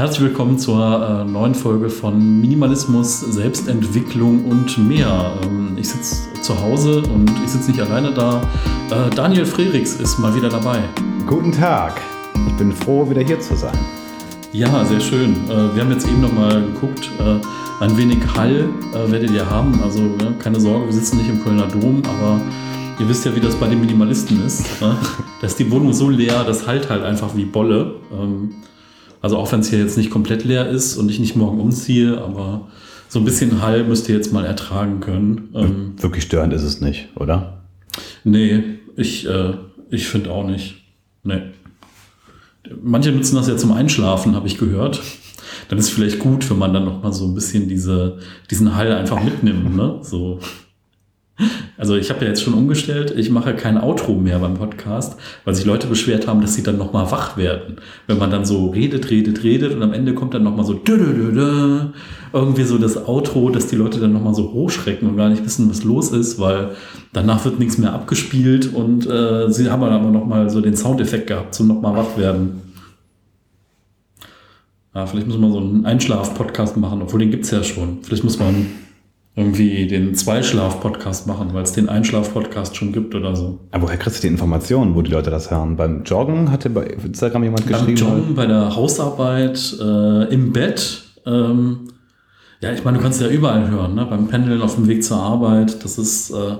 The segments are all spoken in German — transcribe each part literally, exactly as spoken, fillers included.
Herzlich willkommen zur äh, neuen Folge von Minimalismus, Selbstentwicklung und mehr. Ähm, ich sitze zu Hause und ich sitze nicht alleine da. Äh, Daniel Frerix ist mal wieder dabei. Guten Tag. Ich bin froh, wieder hier zu sein. Ja, sehr schön. Äh, wir haben jetzt eben noch mal geguckt. Äh, ein wenig Hall äh, werdet ihr haben. Also ja, keine Sorge, wir sitzen nicht im Kölner Dom, aber ihr wisst ja, wie das bei den Minimalisten ist. Ne? Da ist die Wohnung so leer, das hallt halt einfach wie Bolle. Ähm, Also auch wenn es hier jetzt nicht komplett leer ist und ich nicht morgen umziehe, aber so ein bisschen Hall müsst ihr jetzt mal ertragen können. Ähm, Wirklich störend ist es nicht, oder? Nee, ich, äh, ich finde auch nicht. Nee. Manche nutzen das ja zum Einschlafen, habe ich gehört. Dann ist es vielleicht gut, wenn man dann nochmal so ein bisschen diese, diesen Hall einfach mitnimmt. Ne? So. Also ich habe ja jetzt schon umgestellt, ich mache kein Outro mehr beim Podcast, weil sich Leute beschwert haben, dass sie dann nochmal wach werden. Wenn man dann so redet, redet, redet und am Ende kommt dann nochmal so irgendwie so das Outro, dass die Leute dann nochmal so hochschrecken und gar nicht wissen, was los ist, weil danach wird nichts mehr abgespielt und äh, sie haben dann aber nochmal so den Soundeffekt gehabt zum nochmal wach werden. Ja, vielleicht muss man so einen Einschlaf-Podcast machen, obwohl den gibt es ja schon. Vielleicht muss man irgendwie den Zweischlaf-Podcast machen, weil es den Einschlaf-Podcast schon gibt oder so. Aber woher kriegst du die Informationen, wo die Leute das hören? Beim Joggen hatte bei Instagram jemand geschrieben? Beim Joggen, bei der Hausarbeit, äh, im Bett. Ähm, ja, ich meine, du kannst ja überall hören, ne? Beim Pendeln, auf dem Weg zur Arbeit. Das ist, äh,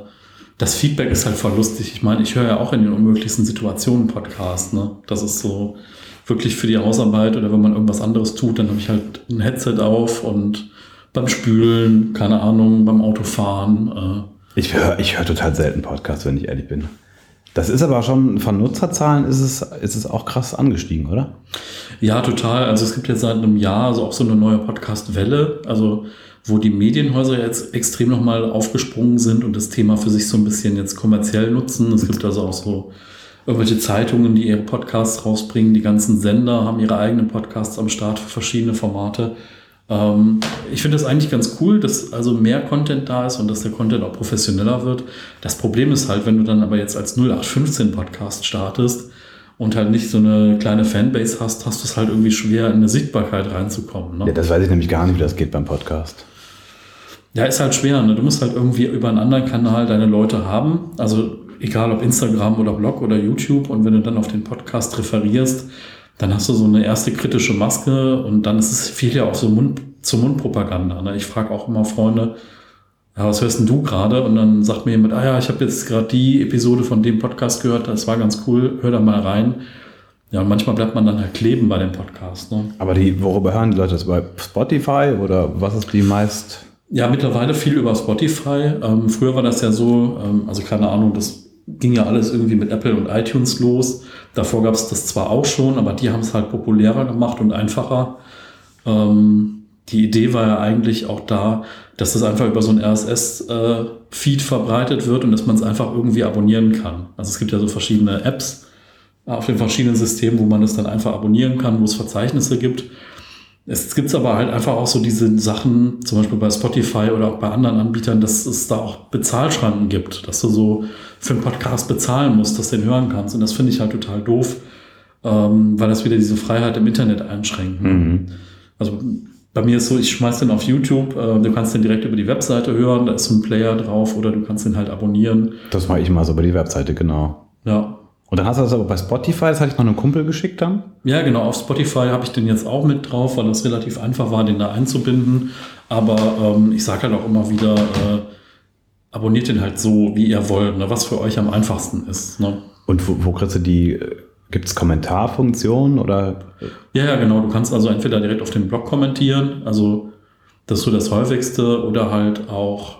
das Feedback ist halt voll lustig. Ich meine, ich höre ja auch in den unmöglichsten Situationen Podcast, ne? Das ist so wirklich für die Hausarbeit oder wenn man irgendwas anderes tut, dann habe ich halt ein Headset auf und beim Spülen, keine Ahnung, beim Autofahren. Äh. Ich höre ich hör total selten Podcasts, wenn ich ehrlich bin. Das ist aber schon, von Nutzerzahlen ist es, ist es auch krass angestiegen, oder? Ja, total. Also es gibt jetzt seit einem Jahr also auch so eine neue Podcast-Welle, also wo die Medienhäuser jetzt extrem nochmal aufgesprungen sind und das Thema für sich so ein bisschen jetzt kommerziell nutzen. Es gibt also auch so irgendwelche Zeitungen, die ihre Podcasts rausbringen. Die ganzen Sender haben ihre eigenen Podcasts am Start für verschiedene Formate. Ich finde das eigentlich ganz cool, dass also mehr Content da ist und dass der Content auch professioneller wird. Das Problem ist halt, wenn du dann aber jetzt als null acht fünfzehn Podcast startest und halt nicht so eine kleine Fanbase hast, hast du es halt irgendwie schwer, in eine Sichtbarkeit reinzukommen. Ne? Ja, das weiß ich nämlich gar nicht, wie das geht beim Podcast. Ja, ist halt schwer. Ne? Du musst halt irgendwie über einen anderen Kanal deine Leute haben. Also egal ob Instagram oder Blog oder YouTube. Und wenn du dann auf den Podcast referierst, dann hast du so eine erste kritische Maske und dann ist es viel ja auch so Mund zu Mund-Propaganda. Ne? Ich frage auch immer Freunde, ja, was hörst denn du gerade? Und dann sagt mir jemand, ah ja, ich habe jetzt gerade die Episode von dem Podcast gehört, das war ganz cool, hör da mal rein. Ja, und manchmal bleibt man dann halt kleben bei dem Podcast. Ne? Aber die, worüber hören die Leute das? Bei Spotify oder was ist die meist? Ja, mittlerweile viel über Spotify. Ähm, früher war das ja so, ähm, also keine Ahnung, das ging ja alles irgendwie mit Apple und iTunes los. Davor gab es das zwar auch schon, aber die haben es halt populärer gemacht und einfacher. Ähm, die Idee war ja eigentlich auch da, dass das einfach über so ein R S S-Feed äh, verbreitet wird und dass man es einfach irgendwie abonnieren kann. Also es gibt ja so verschiedene Apps auf den verschiedenen Systemen, wo man es dann einfach abonnieren kann, wo es Verzeichnisse gibt. Es gibt aber halt einfach auch so diese Sachen, zum Beispiel bei Spotify oder auch bei anderen Anbietern, dass es da auch Bezahlschranken gibt, dass du so für einen Podcast bezahlen musst, dass du den hören kannst. Und das finde ich halt total doof, ähm, weil das wieder diese Freiheit im Internet einschränkt. Mhm. Also bei mir ist so, ich schmeiß den auf YouTube, äh, du kannst den direkt über die Webseite hören, da ist so ein Player drauf oder du kannst den halt abonnieren. Das mache ich mal so über die Webseite, genau. Ja. Und dann hast du das aber bei Spotify, das hatte ich noch einem Kumpel geschickt dann? Ja, genau, auf Spotify habe ich den jetzt auch mit drauf, weil das relativ einfach war, den da einzubinden. Aber ähm, ich sage halt auch immer wieder, äh, abonniert den halt so, wie ihr wollt, ne? Was für euch am einfachsten ist. Ne? Und wo, wo kriegst du die, gibt es Kommentarfunktionen oder? Ja, ja, genau, du kannst also entweder direkt auf dem Blog kommentieren, also das ist so das häufigste, oder halt auch,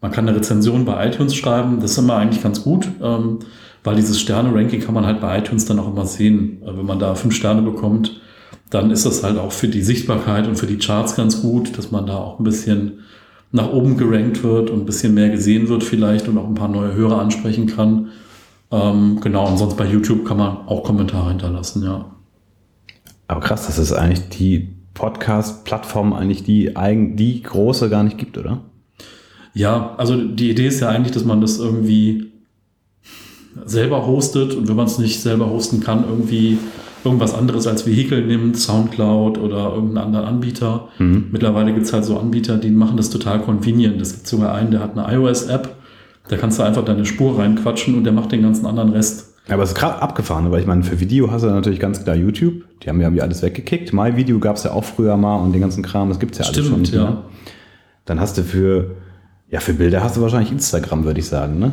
man kann eine Rezension bei iTunes schreiben, das ist immer eigentlich ganz gut, ähm, weil dieses Sterne-Ranking kann man halt bei iTunes dann auch immer sehen. Wenn man da fünf Sterne bekommt, dann ist das halt auch für die Sichtbarkeit und für die Charts ganz gut, dass man da auch ein bisschen nach oben gerankt wird und ein bisschen mehr gesehen wird vielleicht und auch ein paar neue Hörer ansprechen kann. Ähm, genau, und sonst bei YouTube kann man auch Kommentare hinterlassen, ja. Aber krass, dass es eigentlich die Podcast-Plattform eigentlich die, die große gar nicht gibt, oder? Ja, also die Idee ist ja eigentlich, dass man das irgendwie selber hostet und wenn man es nicht selber hosten kann, irgendwie irgendwas anderes als Vehikel nimmt, Soundcloud oder irgendeinen anderen Anbieter. Mhm. Mittlerweile gibt es halt so Anbieter, die machen das total convenient. Es gibt sogar einen, der hat eine iOS-App, da kannst du einfach deine Spur reinquatschen und der macht den ganzen anderen Rest. Ja, aber es ist gerade abgefahren, weil ich meine, für Video hast du natürlich ganz klar YouTube. Die haben ja irgendwie alles weggekickt. MyVideo gab es ja auch früher mal und den ganzen Kram, das gibt es ja alles. Stimmt, schon nicht, ja. Ne? Dann hast du für, ja, für Bilder hast du wahrscheinlich Instagram, würde ich sagen, ne?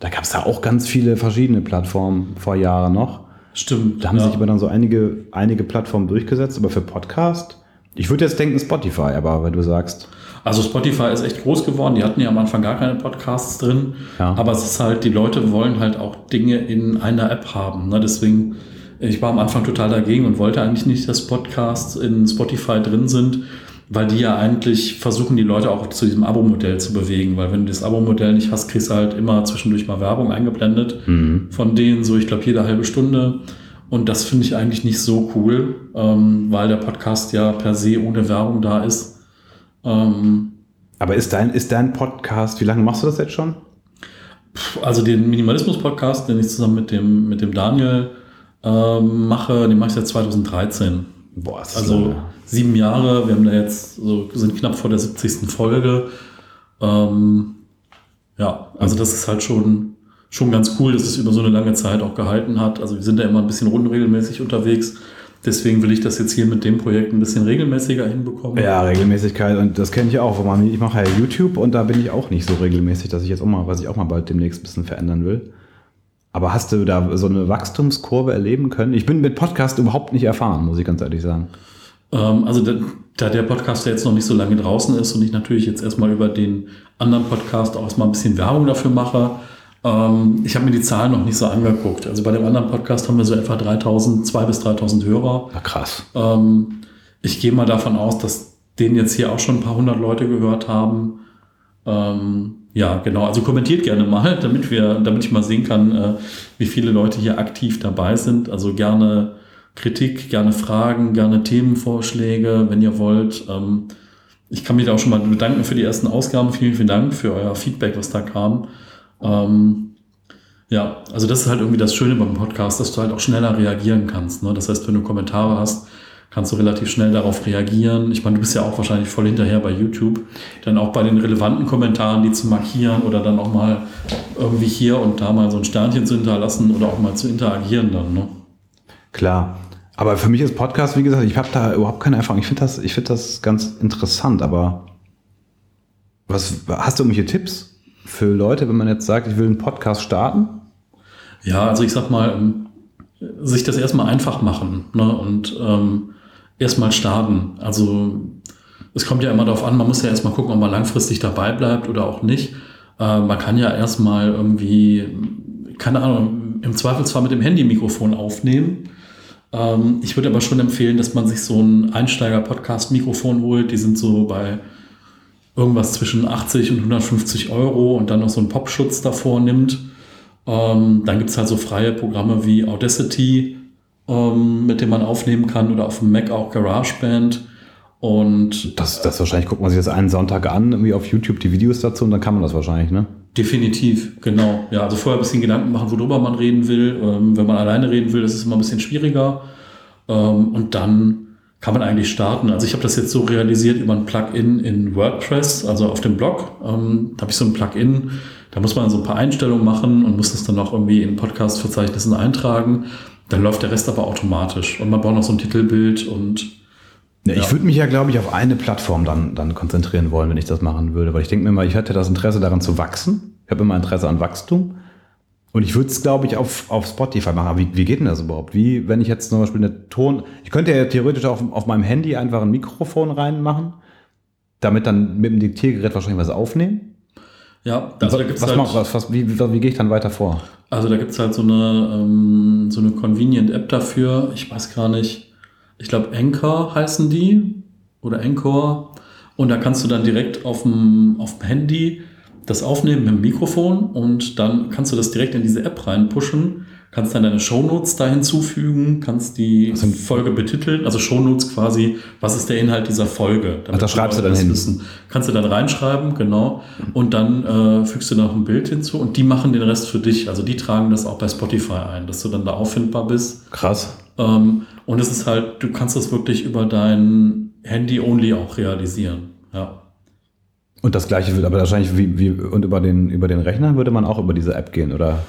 Da gab es ja auch ganz viele verschiedene Plattformen vor Jahren noch. Stimmt. Da haben ja. sich aber dann so einige, einige Plattformen durchgesetzt, aber für Podcast, ich würde jetzt denken Spotify, aber wenn du sagst... Also Spotify ist echt groß geworden. Die hatten ja am Anfang gar keine Podcasts drin. Ja. Aber es ist halt, die Leute wollen halt auch Dinge in einer App haben. Ne? Deswegen, ich war am Anfang total dagegen und wollte eigentlich nicht, dass Podcasts in Spotify drin sind, weil die ja eigentlich versuchen, die Leute auch zu diesem Abo-Modell zu bewegen. Weil wenn du das Abo-Modell nicht hast, kriegst du halt immer zwischendurch mal Werbung eingeblendet. Mhm. Von denen so, ich glaube, jede halbe Stunde. Und das finde ich eigentlich nicht so cool, ähm, weil der Podcast ja per se ohne Werbung da ist. Ähm, aber ist dein, ist dein Podcast, wie lange machst du das jetzt schon? Also den Minimalismus-Podcast, den ich zusammen mit dem, mit dem Daniel ähm, mache, den mache ich seit zweitausenddreizehn. Boah, das also ist sieben Jahre, wir haben da jetzt so, sind knapp vor der siebzigsten Folge. Ähm, ja, also das ist halt schon, schon ganz cool, dass es über so eine lange Zeit auch gehalten hat. Also wir sind da immer ein bisschen unregelmäßig unterwegs. Deswegen will ich das jetzt hier mit dem Projekt ein bisschen regelmäßiger hinbekommen. Ja, Regelmäßigkeit, und das kenne ich auch. Ich mache ja YouTube und da bin ich auch nicht so regelmäßig, dass ich jetzt auch mal, was ich auch mal bald demnächst ein bisschen verändern will. Aber hast du da so eine Wachstumskurve erleben können? Ich bin mit Podcast überhaupt nicht erfahren, muss ich ganz ehrlich sagen. Also da der Podcast ja jetzt noch nicht so lange draußen ist und ich natürlich jetzt erstmal über den anderen Podcast auch erstmal ein bisschen Werbung dafür mache, ich habe mir die Zahlen noch nicht so angeguckt. Also bei dem anderen Podcast haben wir so etwa dreitausend, zwei bis dreitausend Hörer. Na krass. Ich gehe mal davon aus, dass den jetzt hier auch schon ein paar hundert Leute gehört haben. Ja, genau. Also kommentiert gerne mal, damit wir, damit ich mal sehen kann, wie viele Leute hier aktiv dabei sind. Also gerne Kritik, gerne Fragen, gerne Themenvorschläge, wenn ihr wollt. Ich kann mich da auch schon mal bedanken für die ersten Ausgaben. Vielen, vielen Dank für euer Feedback, was da kam. Ähm, ja, also das ist halt irgendwie das Schöne beim Podcast, dass du halt auch schneller reagieren kannst. Ne? Das heißt, wenn du Kommentare hast, kannst du relativ schnell darauf reagieren. Ich meine, du bist ja auch wahrscheinlich voll hinterher bei YouTube, dann auch bei den relevanten Kommentaren, die zu markieren oder dann auch mal irgendwie hier und da mal so ein Sternchen zu hinterlassen oder auch mal zu interagieren dann. Ne? Klar, aber für mich ist Podcast, wie gesagt, ich habe da überhaupt keine Erfahrung. Ich finde das, ich finde das ganz interessant, aber was, hast du irgendwelche Tipps für Leute, wenn man jetzt sagt, ich will einen Podcast starten? Ja, also ich sag mal, sich das erstmal einfach machen, ne? Und ähm, erstmal starten. Also es kommt ja immer darauf an, man muss ja erstmal gucken, ob man langfristig dabei bleibt oder auch nicht. Äh, man kann ja erstmal irgendwie, keine Ahnung, im Zweifelsfall mit dem Handy-Mikrofon aufnehmen. Ähm, ich würde aber schon empfehlen, dass man sich so ein Einsteiger-Podcast-Mikrofon holt. Die sind so bei irgendwas zwischen achtzig und hundertfünfzig Euro und dann noch so einen Popschutz davor nimmt. Ähm, dann gibt es halt so freie Programme wie Audacity, ähm, mit dem man aufnehmen kann, oder auf dem Mac auch GarageBand. Und das, das wahrscheinlich guckt man sich jetzt einen Sonntag an, irgendwie auf YouTube die Videos dazu, und dann kann man das wahrscheinlich, ne? Definitiv, genau. Ja, also vorher ein bisschen Gedanken machen, worüber man reden will. Ähm, wenn man alleine reden will, ist es immer ein bisschen schwieriger. Ähm, und dann kann man eigentlich starten. Also ich habe das jetzt so realisiert über ein Plugin in WordPress, also auf dem Blog. Ähm, da habe ich so ein Plugin, da muss man so ein paar Einstellungen machen und muss das dann auch irgendwie in Podcast-Verzeichnissen eintragen. Dann läuft der Rest aber automatisch. Und man braucht noch so ein Titelbild und... Ja, ja. Ich würde mich ja, glaube ich, auf eine Plattform dann, dann konzentrieren wollen, wenn ich das machen würde. Weil ich denke mir mal, ich hätte das Interesse daran zu wachsen. Ich habe immer Interesse an Wachstum. Und ich würde es, glaube ich, auf, auf Spotify machen. Aber wie, wie geht denn das überhaupt? Wie, wenn ich jetzt zum Beispiel eine Ton... Ich könnte ja theoretisch auch auf meinem Handy einfach ein Mikrofon reinmachen, damit dann mit dem Diktiergerät wahrscheinlich was aufnehmen. Ja, also da gibt's was, halt, was, was, was, wie, wie, wie gehe ich dann weiter vor? Also da gibt es halt so eine, ähm, so eine Convenient-App dafür. Ich weiß gar nicht. Ich glaube, Anchor heißen die. Oder Anchor. Und da kannst du dann direkt auf dem, auf dem Handy... das aufnehmen mit dem Mikrofon, und dann kannst du das direkt in diese App reinpushen, kannst dann deine Shownotes da hinzufügen, kannst die also Folge betiteln, also Shownotes quasi, was ist der Inhalt dieser Folge. Damit also da schreibst du dann hin. Wissen. Kannst du dann reinschreiben, genau, und dann äh, fügst du noch ein Bild hinzu und die machen den Rest für dich, also die tragen das auch bei Spotify ein, dass du dann da auffindbar bist. Krass. Ähm, und es ist halt, du kannst das wirklich über dein Handy-only auch realisieren. Ja. Und das Gleiche wird aber wahrscheinlich wie, wie und über den, über den Rechner würde man auch über diese App gehen, oder?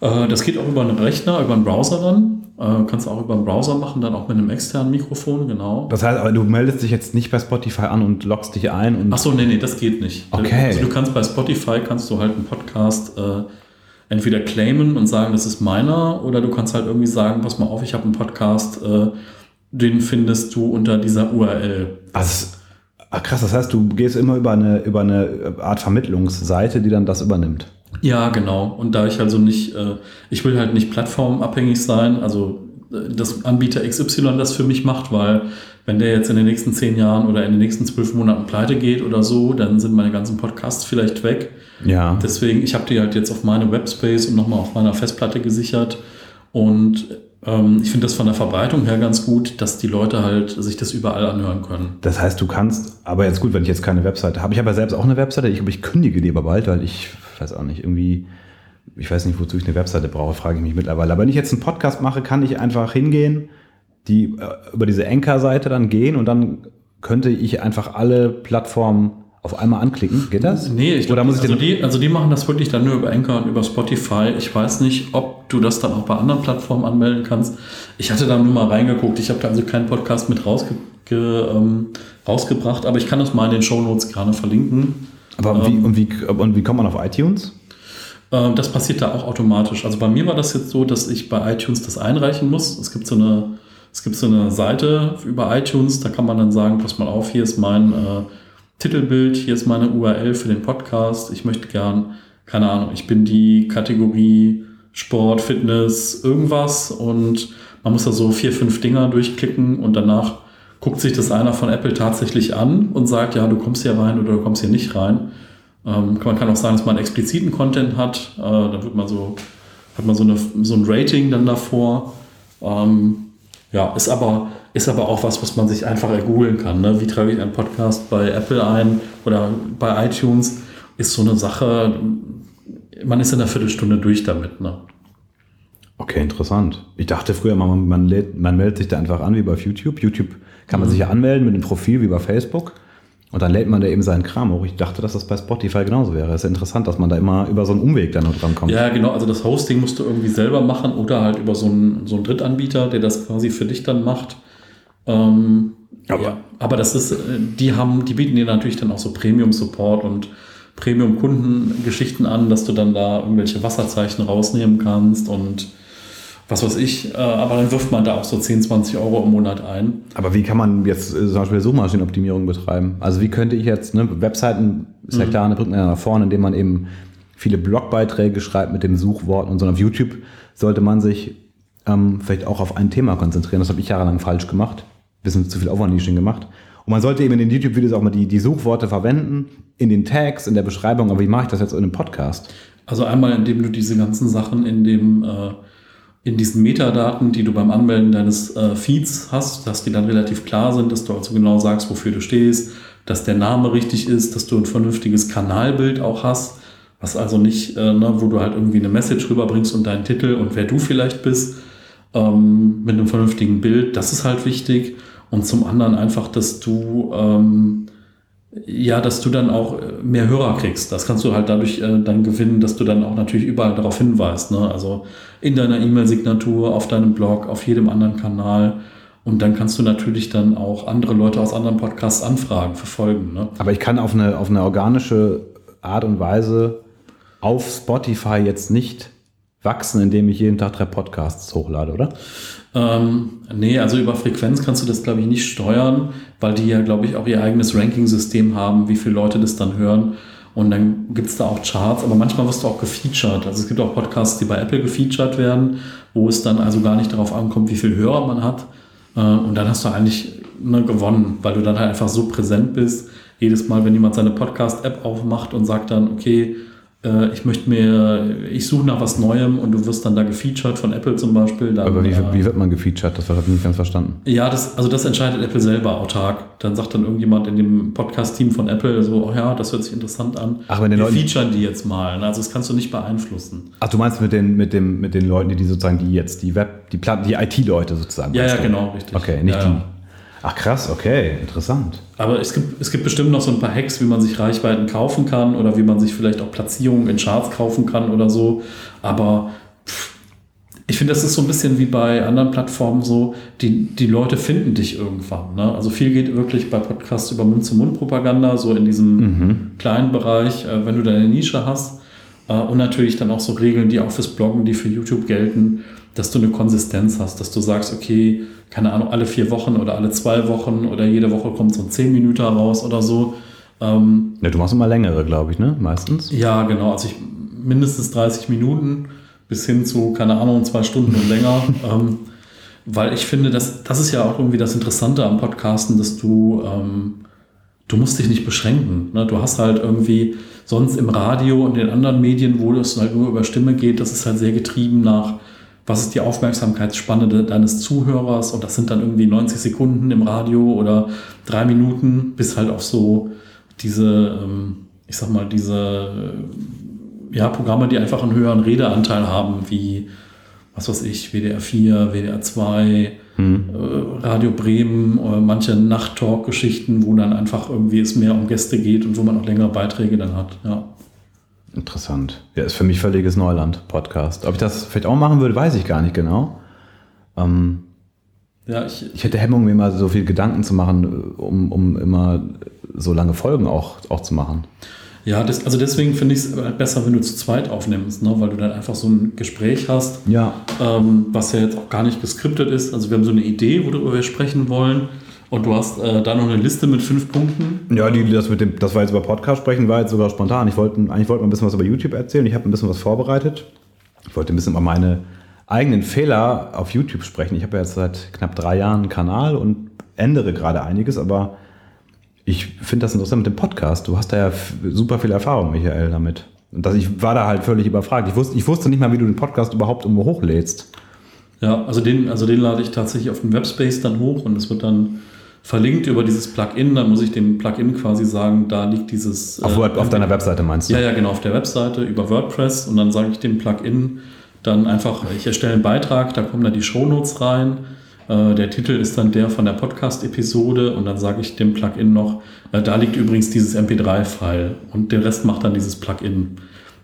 Äh, das geht auch über einen Rechner, über einen Browser dann. Äh, kannst du auch über einen Browser machen, dann auch mit einem externen Mikrofon, genau. Das heißt, aber du meldest dich jetzt nicht bei Spotify an und loggst dich ein und. Ach so, nee, nee, das geht nicht. Okay. Also du kannst bei Spotify, kannst du halt einen Podcast äh, entweder claimen und sagen, das ist meiner, oder du kannst halt irgendwie sagen, pass mal auf, ich habe einen Podcast, äh, den findest du unter dieser U R L. Also, ach krass, das heißt, du gehst immer über eine, über eine Art Vermittlungsseite, die dann das übernimmt. Ja, genau. Und da ich also nicht, äh, ich will halt nicht plattformabhängig sein, also dass Anbieter X Y das für mich macht, weil wenn der jetzt in den nächsten zehn Jahren oder in den nächsten zwölf Monaten pleite geht oder so, dann sind meine ganzen Podcasts vielleicht weg. Ja. Deswegen, ich habe die halt jetzt auf meine Webspace und nochmal auf meiner Festplatte gesichert. Und ähm, ich finde das von der Verbreitung her ganz gut, dass die Leute halt sich das überall anhören können. Das heißt, du kannst, aber jetzt gut, wenn ich jetzt keine Webseite habe. Ich habe ja selbst auch eine Webseite, ich, ich kündige die aber bald, weil ich weiß auch nicht, irgendwie, ich weiß nicht, wozu ich eine Webseite brauche, frage ich mich mittlerweile. Aber wenn ich jetzt einen Podcast mache, kann ich einfach hingehen, die über diese Anchor-Seite dann gehen und dann könnte ich einfach alle Plattformen auf einmal anklicken. Geht das? Nee, ich glaube, also die, also die machen das wirklich dann nur über Anchor und über Spotify. Ich weiß nicht, ob du das dann auch bei anderen Plattformen anmelden kannst. Ich hatte da nur mal reingeguckt. Ich habe da also keinen Podcast mit rausge- ge- ähm, rausgebracht, aber ich kann das mal in den Shownotes gerne verlinken. Aber ähm, wie, und, wie, und wie kommt man auf iTunes? Ähm, das passiert da auch automatisch. Also bei mir war das jetzt so, dass ich bei iTunes das einreichen muss. Es gibt so eine, es gibt so eine Seite über iTunes, da kann man dann sagen, pass mal auf, hier ist mein... Äh, Titelbild, hier ist meine U R L für den Podcast. Ich möchte gern, keine Ahnung, ich bin die Kategorie Sport, Fitness, irgendwas und man muss da so vier, fünf Dinger durchklicken und danach guckt sich das einer von Apple tatsächlich an und sagt, ja, du kommst hier rein oder du kommst hier nicht rein. Ähm, man kann auch sagen, dass man expliziten Content hat, äh, dann wird man so, hat man so, eine, so ein Rating dann davor. Ähm, ja, ist aber... Ist aber auch was, was man sich einfach ergoogeln kann. Ne? Wie trage ich einen Podcast bei Apple ein oder bei iTunes? Ist so eine Sache, man ist in einer Viertelstunde durch damit. Ne? Okay, interessant. Ich dachte früher, man, man, lädt, man meldet sich da einfach an, wie bei YouTube. YouTube kann man mhm. sich ja anmelden mit einem Profil, wie bei Facebook. Und dann lädt man da eben seinen Kram hoch. Ich dachte, dass das bei Spotify genauso wäre. Das ist ja interessant, dass man da immer über so einen Umweg dann noch dran kommt. Ja, genau. Also das Hosting musst du irgendwie selber machen oder halt über so einen, so einen Drittanbieter, der das quasi für dich dann macht. Ähm, aber. Ja, aber das ist, die haben, die bieten dir natürlich dann auch so Premium-Support und Premium-Kunden-Geschichten an, dass du dann da irgendwelche Wasserzeichen rausnehmen kannst und was weiß ich, aber dann wirft man da auch so zehn, zwanzig Euro im Monat ein. Aber wie kann man jetzt zum Beispiel Suchmaschinenoptimierung betreiben? Also wie könnte ich jetzt, ne, Webseiten, ist ja klar, mhm. bringt man ja nach vorne, indem man eben viele Blogbeiträge schreibt mit den Suchworten und so. Auf YouTube sollte man sich ähm, vielleicht auch auf ein Thema konzentrieren. Das habe ich jahrelang falsch gemacht. Bisschen zu viel Overnisching gemacht. Und man sollte eben in den YouTube-Videos auch mal die, die Suchworte verwenden, in den Tags, in der Beschreibung. Aber wie mache ich das jetzt in einem Podcast? Also einmal, indem du diese ganzen Sachen in dem, äh, in diesen Metadaten, die du beim Anmelden deines äh, Feeds hast, dass die dann relativ klar sind, dass du also genau sagst, wofür du stehst, dass der Name richtig ist, dass du ein vernünftiges Kanalbild auch hast, was also nicht, äh, ne, wo du halt irgendwie eine Message rüberbringst und deinen Titel und wer du vielleicht bist, ähm, mit einem vernünftigen Bild, das ist halt wichtig. Und zum anderen einfach, dass du ähm, ja, dass du dann auch mehr Hörer kriegst. Das kannst du halt dadurch äh, dann gewinnen, dass du dann auch natürlich überall darauf hinweist. Ne? Also in deiner E-Mail-Signatur, auf deinem Blog, auf jedem anderen Kanal. Und dann kannst du natürlich dann auch andere Leute aus anderen Podcasts anfragen, verfolgen. Ne? Aber ich kann auf eine, auf eine organische Art und Weise auf Spotify jetzt nicht wachsen, indem ich jeden Tag drei Podcasts hochlade, oder? Ähm, nee, also über Frequenz kannst du das, glaube ich, nicht steuern, weil die ja, glaube ich, auch ihr eigenes Ranking-System haben, wie viele Leute das dann hören. Und dann gibt es da auch Charts, aber manchmal wirst du auch gefeatured. Also es gibt auch Podcasts, die bei Apple gefeatured werden, wo es dann also gar nicht darauf ankommt, wie viele Hörer man hat. Äh, und dann hast du eigentlich ne, gewonnen, weil du dann halt einfach so präsent bist. Jedes Mal, wenn jemand seine Podcast-App aufmacht und sagt dann, okay, äh, ich möchte mir, ich suche nach was Neuem und du wirst dann da gefeatured von Apple zum Beispiel. Dann, aber wie, äh, wie wird man gefeatured? Das habe ich nicht ganz verstanden. Ja, das, also das entscheidet Apple selber autark. Dann sagt dann irgendjemand in dem Podcast-Team von Apple so, oh ja, das hört sich interessant an. Ach, wenn den wir Leuten featuren die jetzt mal. Also das kannst du nicht beeinflussen. Ach, du meinst mit den, mit dem, mit den Leuten, die, die sozusagen, die jetzt, die Web, die Plan- die I T-Leute sozusagen. Ja, ja, genau, richtig. Okay, nicht ja, die. Ach krass, okay, interessant. Aber es gibt, es gibt bestimmt noch so ein paar Hacks, wie man sich Reichweiten kaufen kann oder wie man sich vielleicht auch Platzierungen in Charts kaufen kann oder so. Aber pff, ich finde, das ist so ein bisschen wie bei anderen Plattformen so, die, die Leute finden dich irgendwann. Ne? Also viel geht wirklich bei Podcasts über Mund-zu-Mund-Propaganda, so in diesem mhm. kleinen Bereich, äh, wenn du deine Nische hast. Äh, und natürlich dann auch so Regeln, die auch fürs Bloggen, die für YouTube gelten, dass du eine Konsistenz hast, dass du sagst, okay, keine Ahnung, alle vier Wochen oder alle zwei Wochen oder jede Woche kommt so ein zehn Minuten raus oder so. Ähm, ja, du machst immer längere, glaube ich, ne? Meistens. Ja, genau. Also ich mindestens dreißig Minuten bis hin zu, keine Ahnung, zwei Stunden und länger. ähm, weil ich finde, dass, das ist ja auch irgendwie das Interessante am Podcasten, dass du, ähm, du musst dich nicht beschränken. Ne? Du hast halt irgendwie sonst im Radio und den anderen Medien, wo es halt nur über Stimme geht, das ist halt sehr getrieben nach, was ist die Aufmerksamkeitsspanne deines Zuhörers? Und das sind dann irgendwie neunzig Sekunden im Radio oder drei Minuten, bis halt auf so diese, ich sag mal, diese ja, Programme, die einfach einen höheren Redeanteil haben, wie, was weiß ich, W D R vier, W D R zwei, hm. Radio Bremen, manche Nachttalk-Geschichten, wo dann einfach irgendwie es mehr um Gäste geht und wo man auch längere Beiträge dann hat, ja. Interessant. Ja, ist für mich völliges Neuland, Podcast. Ob ich das vielleicht auch machen würde, weiß ich gar nicht genau. Ähm, ja, ich, ich hätte Hemmung, mir mal so viel Gedanken zu machen, um, um immer so lange Folgen auch, auch zu machen. Ja, das, also deswegen finde ich es besser, wenn du zu zweit aufnimmst, ne? Weil du dann einfach so ein Gespräch hast, ja. Ähm, was ja jetzt auch gar nicht geskriptet ist. Also wir haben so eine Idee, worüber wir sprechen wollen. Und du hast äh, da noch eine Liste mit fünf Punkten? Ja, die, das, mit dem, das war jetzt über Podcast sprechen, war jetzt sogar spontan. Ich wollte, eigentlich wollte mal ein bisschen was über YouTube erzählen. Ich habe ein bisschen was vorbereitet. Ich wollte ein bisschen über meine eigenen Fehler auf YouTube sprechen. Ich habe ja jetzt seit knapp drei Jahren einen Kanal und ändere gerade einiges. Aber ich finde das interessant mit dem Podcast. Du hast da ja f- super viel Erfahrung, Michael, damit. Und das, ich war da halt völlig überfragt. Ich wusste, ich wusste nicht mal, wie du den Podcast überhaupt irgendwo hochlädst. Ja, also den, also den lade ich tatsächlich auf dem Webspace dann hoch und es wird dann verlinkt über dieses Plugin, dann muss ich dem Plugin quasi sagen, da liegt dieses... Auf, Word, äh, auf deiner Webseite meinst du? Ja, ja, genau, auf der Webseite über WordPress und dann sage ich dem Plugin dann einfach, ich erstelle einen Beitrag, da kommen dann die Shownotes rein, äh, der Titel ist dann der von der Podcast-Episode und dann sage ich dem Plugin noch, äh, da liegt übrigens dieses M P drei File und den Rest macht dann dieses Plugin.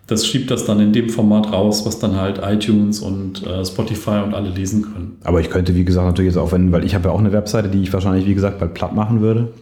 Das schiebt das dann in dem Format raus, was dann halt iTunes und äh, Spotify und alle lesen können. Aber ich könnte, wie gesagt, natürlich jetzt aufwenden, weil ich habe ja auch eine Webseite, die ich wahrscheinlich, wie gesagt, bald platt machen würde.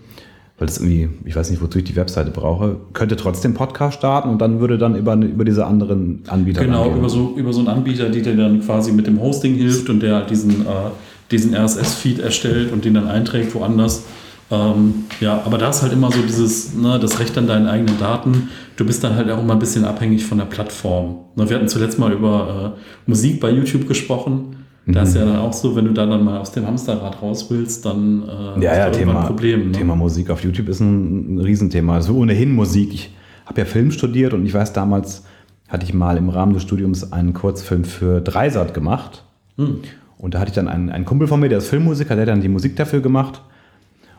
Weil das irgendwie, ich weiß nicht, wozu ich die Webseite brauche. Könnte trotzdem Podcast starten und dann würde dann über, über diese anderen Anbieter Genau, angehen. über so über so einen Anbieter, die dir dann quasi mit dem Hosting hilft und der diesen, äh, diesen R S S Feed erstellt und den dann einträgt woanders. Ähm, ja, aber da ist halt immer so dieses, ne, das Recht an deinen eigenen Daten. Du bist dann halt auch immer ein bisschen abhängig von der Plattform. Ne, wir hatten zuletzt mal über äh, Musik bei YouTube gesprochen. Da mhm. ist ja dann auch so, wenn du da dann mal aus dem Hamsterrad raus willst, dann äh, ja, ja, ist da Thema, ein Problem. Ne? Thema Musik auf YouTube ist ein, ein Riesenthema. Also ohnehin Musik. Ich habe ja Film studiert und ich weiß, damals hatte ich mal im Rahmen des Studiums einen Kurzfilm für Dreisat gemacht. Mhm. Und da hatte ich dann einen, einen Kumpel von mir, der ist Filmmusiker, der hat dann die Musik dafür gemacht.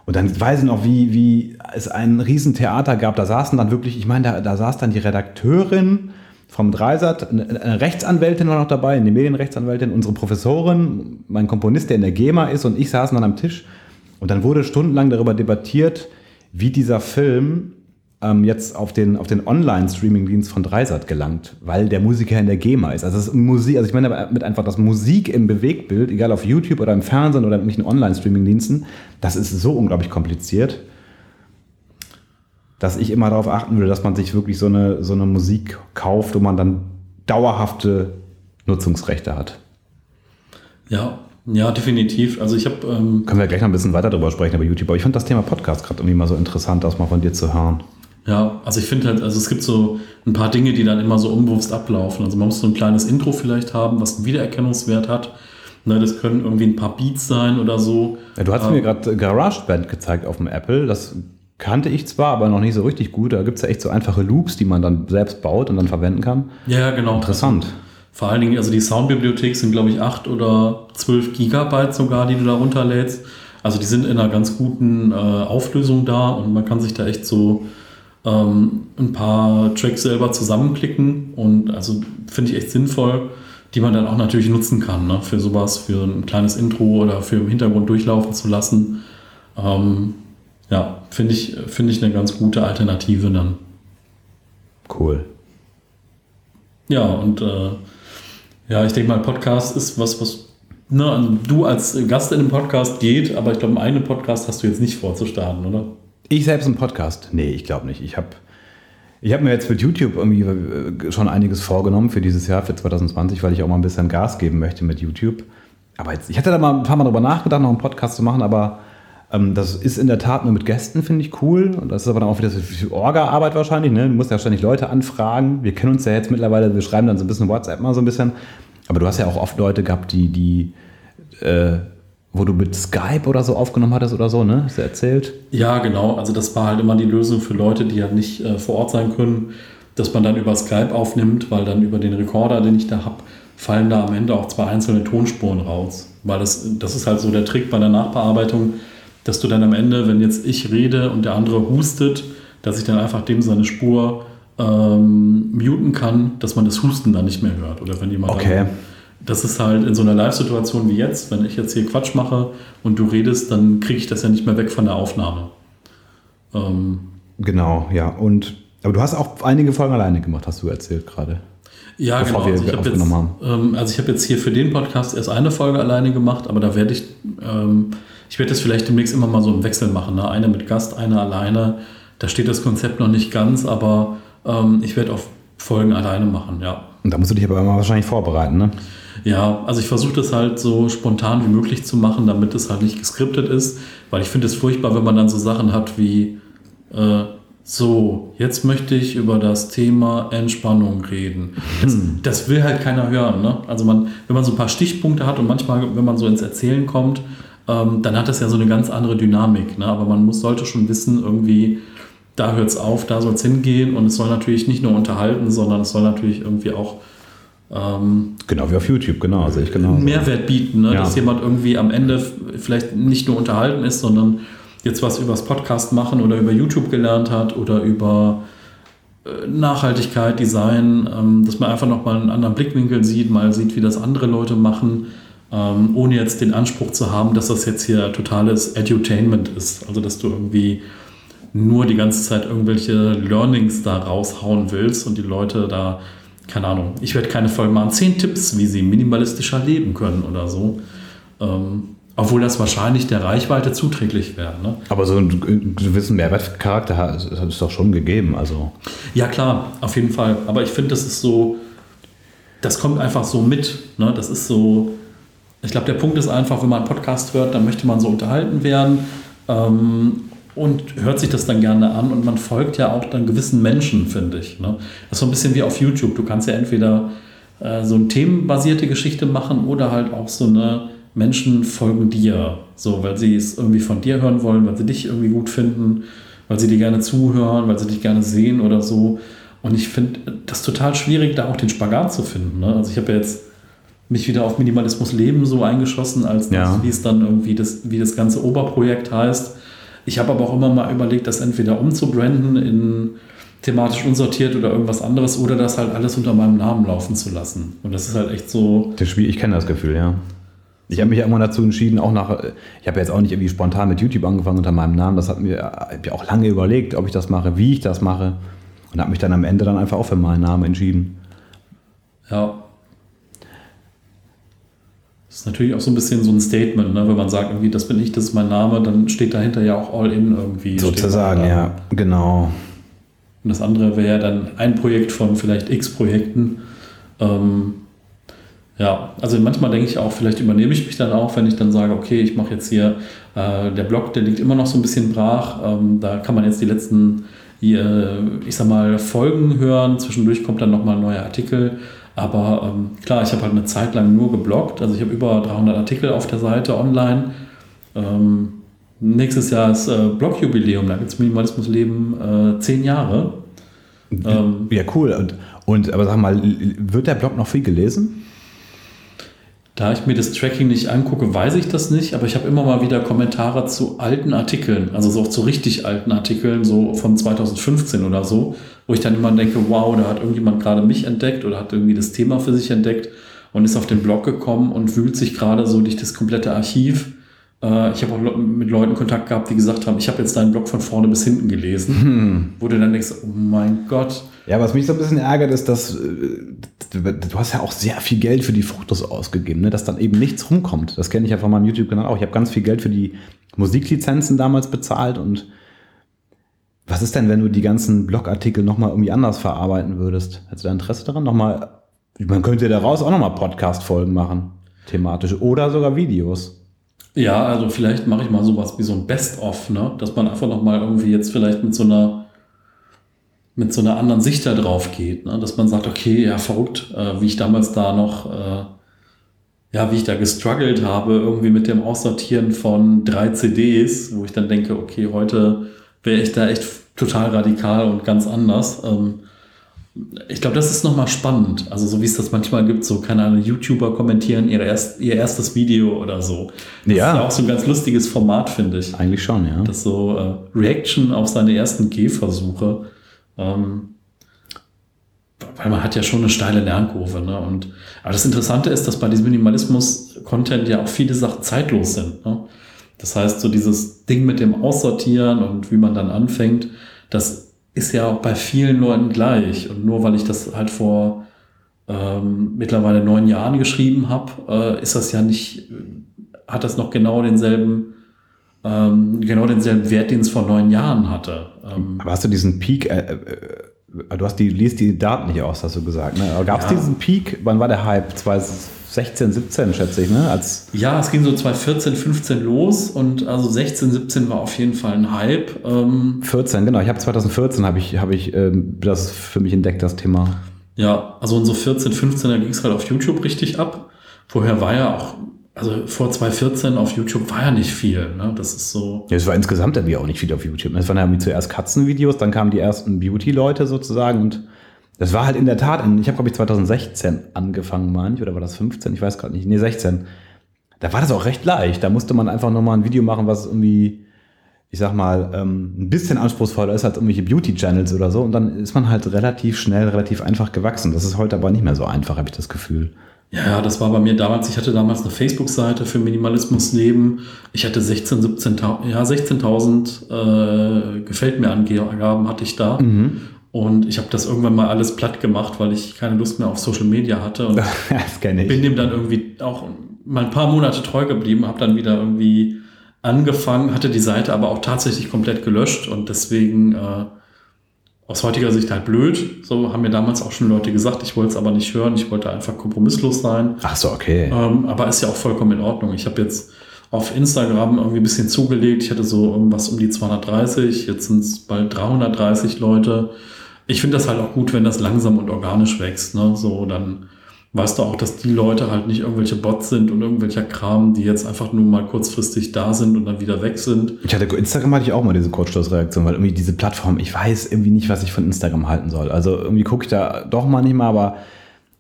Und dann weiß ich noch, wie, wie es ein Riesentheater gab. Da saßen dann wirklich, ich meine, da, da saß dann die Redakteurin vom Dreisat, eine, eine Rechtsanwältin war noch dabei, eine Medienrechtsanwältin, unsere Professorin, mein Komponist, der in der GEMA ist, und ich saßen dann am Tisch. Und dann wurde stundenlang darüber debattiert, wie dieser Film ähm, jetzt auf den, auf den Online-Streaming-Dienst von Dreisat gelangt, weil der Musiker in der GEMA ist. Also, das ist Musik, also ich meine damit einfach, dass Musik im Bewegtbild, egal auf YouTube oder im Fernsehen oder in den Online-Streaming-Diensten, das ist so unglaublich kompliziert, dass ich immer darauf achten würde, dass man sich wirklich so eine, so eine Musik kauft, wo man dann dauerhafte Nutzungsrechte hat. Ja, ja, definitiv. Also ich habe ähm können wir gleich noch ein bisschen weiter drüber sprechen über YouTube. Aber ich fand das Thema Podcast gerade irgendwie mal so interessant, das mal von dir zu hören. Ja, also ich finde halt, also es gibt so ein paar Dinge, die dann immer so unbewusst ablaufen. Also man muss so ein kleines Intro vielleicht haben, was einen Wiedererkennungswert hat. Ne, das können irgendwie ein paar Beats sein oder so. Ja, du hast ähm, mir gerade GarageBand gezeigt auf dem Apple. Das kannte ich zwar, aber noch nicht so richtig gut. Da gibt es ja echt so einfache Loops, die man dann selbst baut und dann verwenden kann. Ja, genau. Interessant. Vor allen Dingen, also die Soundbibliothek sind, glaube ich, acht oder zwölf Gigabyte sogar, die du da runterlädst. Also die sind in einer ganz guten äh, Auflösung da und man kann sich da echt so ähm, ein paar Tracks selber zusammenklicken. Und also finde ich echt sinnvoll, die man dann auch natürlich nutzen kann, ne? Für sowas, für ein kleines Intro oder für im Hintergrund durchlaufen zu lassen. Ähm, ja, finde ich, finde ich eine ganz gute Alternative dann. Cool. Ja, und äh, ja, ich denke mal, Podcast ist was, was ne, also du als Gast in einem Podcast geht, aber ich glaube, einen Podcast hast du jetzt nicht vor zu starten, oder? Ich selbst einen Podcast? Nee, ich glaube nicht. Ich habe ich hab mir jetzt für YouTube irgendwie schon einiges vorgenommen für dieses Jahr, für zwanzig zwanzig, weil ich auch mal ein bisschen Gas geben möchte mit YouTube. Aber jetzt, ich hatte da mal ein paar Mal drüber nachgedacht, noch einen Podcast zu machen, aber ähm, das ist in der Tat nur mit Gästen, finde ich cool. Und das ist aber dann auch wieder viel Orga-Arbeit wahrscheinlich. Ne? Du musst ja ständig Leute anfragen. Wir kennen uns ja jetzt mittlerweile, wir schreiben dann so ein bisschen WhatsApp mal so ein bisschen. Aber du hast ja auch oft Leute gehabt, die, die äh, wo du mit Skype oder so aufgenommen hattest oder so, ne? Hast du erzählt? Ja, genau. Also das war halt immer die Lösung für Leute, die halt nicht äh, vor Ort sein können, dass man dann über Skype aufnimmt, weil dann über den Rekorder, den ich da habe, fallen da am Ende auch zwei einzelne Tonspuren raus. Weil das, das ist halt so der Trick bei der Nachbearbeitung, dass du dann am Ende, wenn jetzt ich rede und der andere hustet, dass ich dann einfach dem seine Spur Ähm, muten kann, dass man das Husten dann nicht mehr hört. Oder wenn jemand okay. Dann, das ist halt in so einer Live-Situation wie jetzt, wenn ich jetzt hier Quatsch mache und du redest, dann kriege ich das ja nicht mehr weg von der Aufnahme. Ähm, genau, ja. Und aber du hast auch einige Folgen alleine gemacht, hast du erzählt gerade. Ja, genau. Also ich habe jetzt, ähm, also ich hab jetzt hier für den Podcast erst eine Folge alleine gemacht, aber da werde ich, ähm, ich werde das vielleicht demnächst immer mal so im Wechsel machen. Ne? Eine mit Gast, eine alleine. Da steht das Konzept noch nicht ganz, aber ich werde auch Folgen alleine machen, ja. Und da musst du dich aber immer wahrscheinlich vorbereiten, ne? Ja, also ich versuche das halt so spontan wie möglich zu machen, damit es halt nicht geskriptet ist, weil ich finde es furchtbar, wenn man dann so Sachen hat wie äh, so, jetzt möchte ich über das Thema Entspannung reden. Das, hm. das will halt keiner hören, ne? Also man, wenn man so ein paar Stichpunkte hat und manchmal, wenn man so ins Erzählen kommt, ähm, dann hat das ja so eine ganz andere Dynamik, ne? Aber man muss, sollte schon wissen, irgendwie da hört es auf, da soll es hingehen und es soll natürlich nicht nur unterhalten, sondern es soll natürlich irgendwie auch ähm, genau wie auf YouTube, genau, sehe ich genau. Mehrwert bieten, ne? Ja. Dass jemand irgendwie am Ende vielleicht nicht nur unterhalten ist, sondern jetzt was über das Podcast machen oder über YouTube gelernt hat oder über Nachhaltigkeit, Design, ähm, dass man einfach nochmal einen anderen Blickwinkel sieht, mal sieht, wie das andere Leute machen, ähm, ohne jetzt den Anspruch zu haben, dass das jetzt hier totales Edutainment ist, also dass du irgendwie nur die ganze Zeit irgendwelche Learnings da raushauen willst und die Leute da, keine Ahnung, ich werde keine Folge machen, zehn Tipps, wie sie minimalistischer leben können oder so. Ähm, obwohl das wahrscheinlich der Reichweite zuträglich wäre. Ne? Aber so einen gewissen Mehrwertcharakter ist doch schon gegeben. Also. Ja klar, auf jeden Fall. Aber ich finde, das ist so, das kommt einfach so mit. Ne? Das ist so, ich glaube, der Punkt ist einfach, wenn man einen Podcast hört, dann möchte man so unterhalten werden. Ähm, Und hört sich das dann gerne an und man folgt ja auch dann gewissen Menschen, finde ich. Ne? Das ist so ein bisschen wie auf YouTube. Du kannst ja entweder äh, so eine themenbasierte Geschichte machen oder halt auch so eine Menschen folgen dir. So, weil sie es irgendwie von dir hören wollen, weil sie dich irgendwie gut finden, weil sie dir gerne zuhören, weil sie dich gerne sehen oder so. Und ich finde das total schwierig, da auch den Spagat zu finden. Ne? Also ich habe ja jetzt mich wieder auf Minimalismus Leben so eingeschossen, als ja. das, wie es dann irgendwie das, wie das ganze Oberprojekt heißt. Ich habe aber auch immer mal überlegt, das entweder umzubranden in thematisch unsortiert oder irgendwas anderes oder das halt alles unter meinem Namen laufen zu lassen. Und das ist halt echt so... Das Spiel, ich kenne das Gefühl, ja. Ich habe mich ja immer dazu entschieden, auch nach... Ich habe jetzt auch nicht irgendwie spontan mit YouTube angefangen unter meinem Namen. Das hat mir, hab mir auch lange überlegt, ob ich das mache, wie ich das mache. Und habe mich dann am Ende dann einfach auch für meinen Namen entschieden. Ja. Das ist natürlich auch so ein bisschen so ein Statement, ne? Wenn man sagt, irgendwie, das bin ich, das ist mein Name, dann steht dahinter ja auch all in irgendwie. Sozusagen, ja, genau. Und das andere wäre ja dann ein Projekt von vielleicht x Projekten. Ähm, ja, also manchmal denke ich auch, vielleicht übernehme ich mich dann auch, wenn ich dann sage, okay, ich mache jetzt hier, äh, der Blog, der liegt immer noch so ein bisschen brach, ähm, da kann man jetzt die letzten, die, äh, ich sag mal, Folgen hören, zwischendurch kommt dann nochmal ein neuer Artikel. Aber ähm, klar, ich habe halt eine Zeit lang nur gebloggt. Also ich habe über dreihundert Artikel auf der Seite online. Ähm, Nächstes Jahr ist äh, Blogjubiläum, da gibt es Minimalismus Leben äh, zehn Jahre. Ähm, ja, cool. Und, und aber sag mal, wird der Blog noch viel gelesen? Da ich mir das Tracking nicht angucke, weiß ich das nicht, aber ich habe immer mal wieder Kommentare zu alten Artikeln, also so auch zu richtig alten Artikeln, so von zweitausendfünfzehn oder so, wo ich dann immer denke, wow, da hat irgendjemand gerade mich entdeckt oder hat irgendwie das Thema für sich entdeckt und ist auf den Blog gekommen und wühlt sich gerade so durch das komplette Archiv. Ich habe auch mit Leuten Kontakt gehabt, die gesagt haben, ich habe jetzt deinen Blog von vorne bis hinten gelesen. Hm. Wo du dann denkst, oh mein Gott. Ja, was mich so ein bisschen ärgert, ist, dass du hast ja auch sehr viel Geld für die Fotos ausgegeben, ne? Dass dann eben nichts rumkommt. Das kenne ich ja von meinem YouTube-Kanal auch. Ich habe ganz viel Geld für die Musiklizenzen damals bezahlt. Und was ist denn, wenn du die ganzen Blogartikel nochmal irgendwie anders verarbeiten würdest? Hättest du da Interesse daran? Nochmal, man könnte daraus auch nochmal Podcast-Folgen machen, thematisch. Oder sogar Videos. Ja, also vielleicht mache ich mal sowas wie so ein Best-of, ne? Dass man einfach nochmal irgendwie jetzt vielleicht mit so einer mit so einer anderen Sicht da drauf geht, ne? Dass man sagt, okay, ja, verrückt, äh, wie ich damals da noch, äh, ja, wie ich da gestruggelt habe, irgendwie mit dem Aussortieren von drei C Ds, wo ich dann denke, okay, heute wäre ich da echt total radikal und ganz anders. Ähm, ich glaube, das ist nochmal spannend, also so wie es das manchmal gibt, so, keine Ahnung, YouTuber kommentieren ihr, erst, ihr erstes Video oder so. Das ja. ist ja auch so ein ganz lustiges Format, finde ich. Eigentlich schon, ja. Das so äh, Reaction auf seine ersten Gehversuche, ähm, weil man hat ja schon eine steile Lernkurve, ne? Und, aber das Interessante ist, dass bei diesem Minimalismus-Content ja auch viele Sachen zeitlos sind, ne? Das heißt, so dieses Ding mit dem Aussortieren und wie man dann anfängt, das ist ja auch bei vielen Leuten gleich. Und nur weil ich das halt vor ähm, mittlerweile neun Jahren geschrieben habe, äh, ist das ja nicht, hat das noch genau denselben, ähm, genau denselben Wert, den es vor neun Jahren hatte. Ähm, Aber hast du diesen Peak, äh, äh, du hast die, liest die Daten nicht aus, hast du gesagt, ne? Gab es ja. diesen Peak, wann war der Hype? zweitausendsechzehn, siebzehn, schätze ich, ne? Als ja, es ging so zweitausendvierzehn, fünfzehn los und also sechzehn, siebzehn war auf jeden Fall ein Hype. Ähm, vierzehn, genau. Ich habe zweitausendvierzehn habe ich, hab ich ähm, das für mich entdeckt, das Thema. Ja, also in so vierzehn, fünfzehn, da ging es halt auf YouTube richtig ab. Vorher war ja auch, also vor zweitausendvierzehn auf YouTube war ja nicht viel, ne? Das ist so. Ja, es war insgesamt irgendwie auch nicht viel auf YouTube. Es waren ja zuerst Katzenvideos, dann kamen die ersten Beauty-Leute sozusagen und das war halt in der Tat, ich habe glaube ich zweitausendsechzehn angefangen, manch, oder war das fünfzehn? Ich weiß gerade nicht. Nee, sechzehn. Da war das auch recht leicht. Da musste man einfach nochmal ein Video machen, was irgendwie, ich sag mal, ein bisschen anspruchsvoller ist als irgendwelche Beauty-Channels oder so. Und dann ist man halt relativ schnell, relativ einfach gewachsen. Das ist heute aber nicht mehr so einfach, habe ich das Gefühl. Ja, das war bei mir damals, ich hatte damals eine Facebook-Seite für Minimalismus Leben. Ich hatte sechzehntausend, siebzehntausend, ja, sechzehntausend äh, Gefällt mir Angaben hatte ich da. Mhm. Und ich habe das irgendwann mal alles platt gemacht, weil ich keine Lust mehr auf Social Media hatte. Und das kenne ich. Bin dem dann irgendwie auch mal ein paar Monate treu geblieben, habe dann wieder irgendwie angefangen, hatte die Seite aber auch tatsächlich komplett gelöscht. Und deswegen äh, aus heutiger Sicht halt blöd. So haben mir damals auch schon Leute gesagt, ich wollte es aber nicht hören. Ich wollte einfach kompromisslos sein. Ach so, okay. Ähm, aber ist ja auch vollkommen in Ordnung. Ich habe jetzt auf Instagram irgendwie ein bisschen zugelegt. Ich hatte so irgendwas um die zweihundertdreißig. Jetzt sind es bald dreihundertdreißig Leute. Ich finde das halt auch gut, wenn das langsam und organisch wächst, ne? So, dann weißt du auch, dass die Leute halt nicht irgendwelche Bots sind und irgendwelcher Kram, die jetzt einfach nur mal kurzfristig da sind und dann wieder weg sind. Ich hatte Instagram hatte ich auch mal diese Kurzschlussreaktion, weil irgendwie diese Plattform, ich weiß irgendwie nicht, was ich von Instagram halten soll. Also irgendwie gucke ich da doch mal nicht mal, aber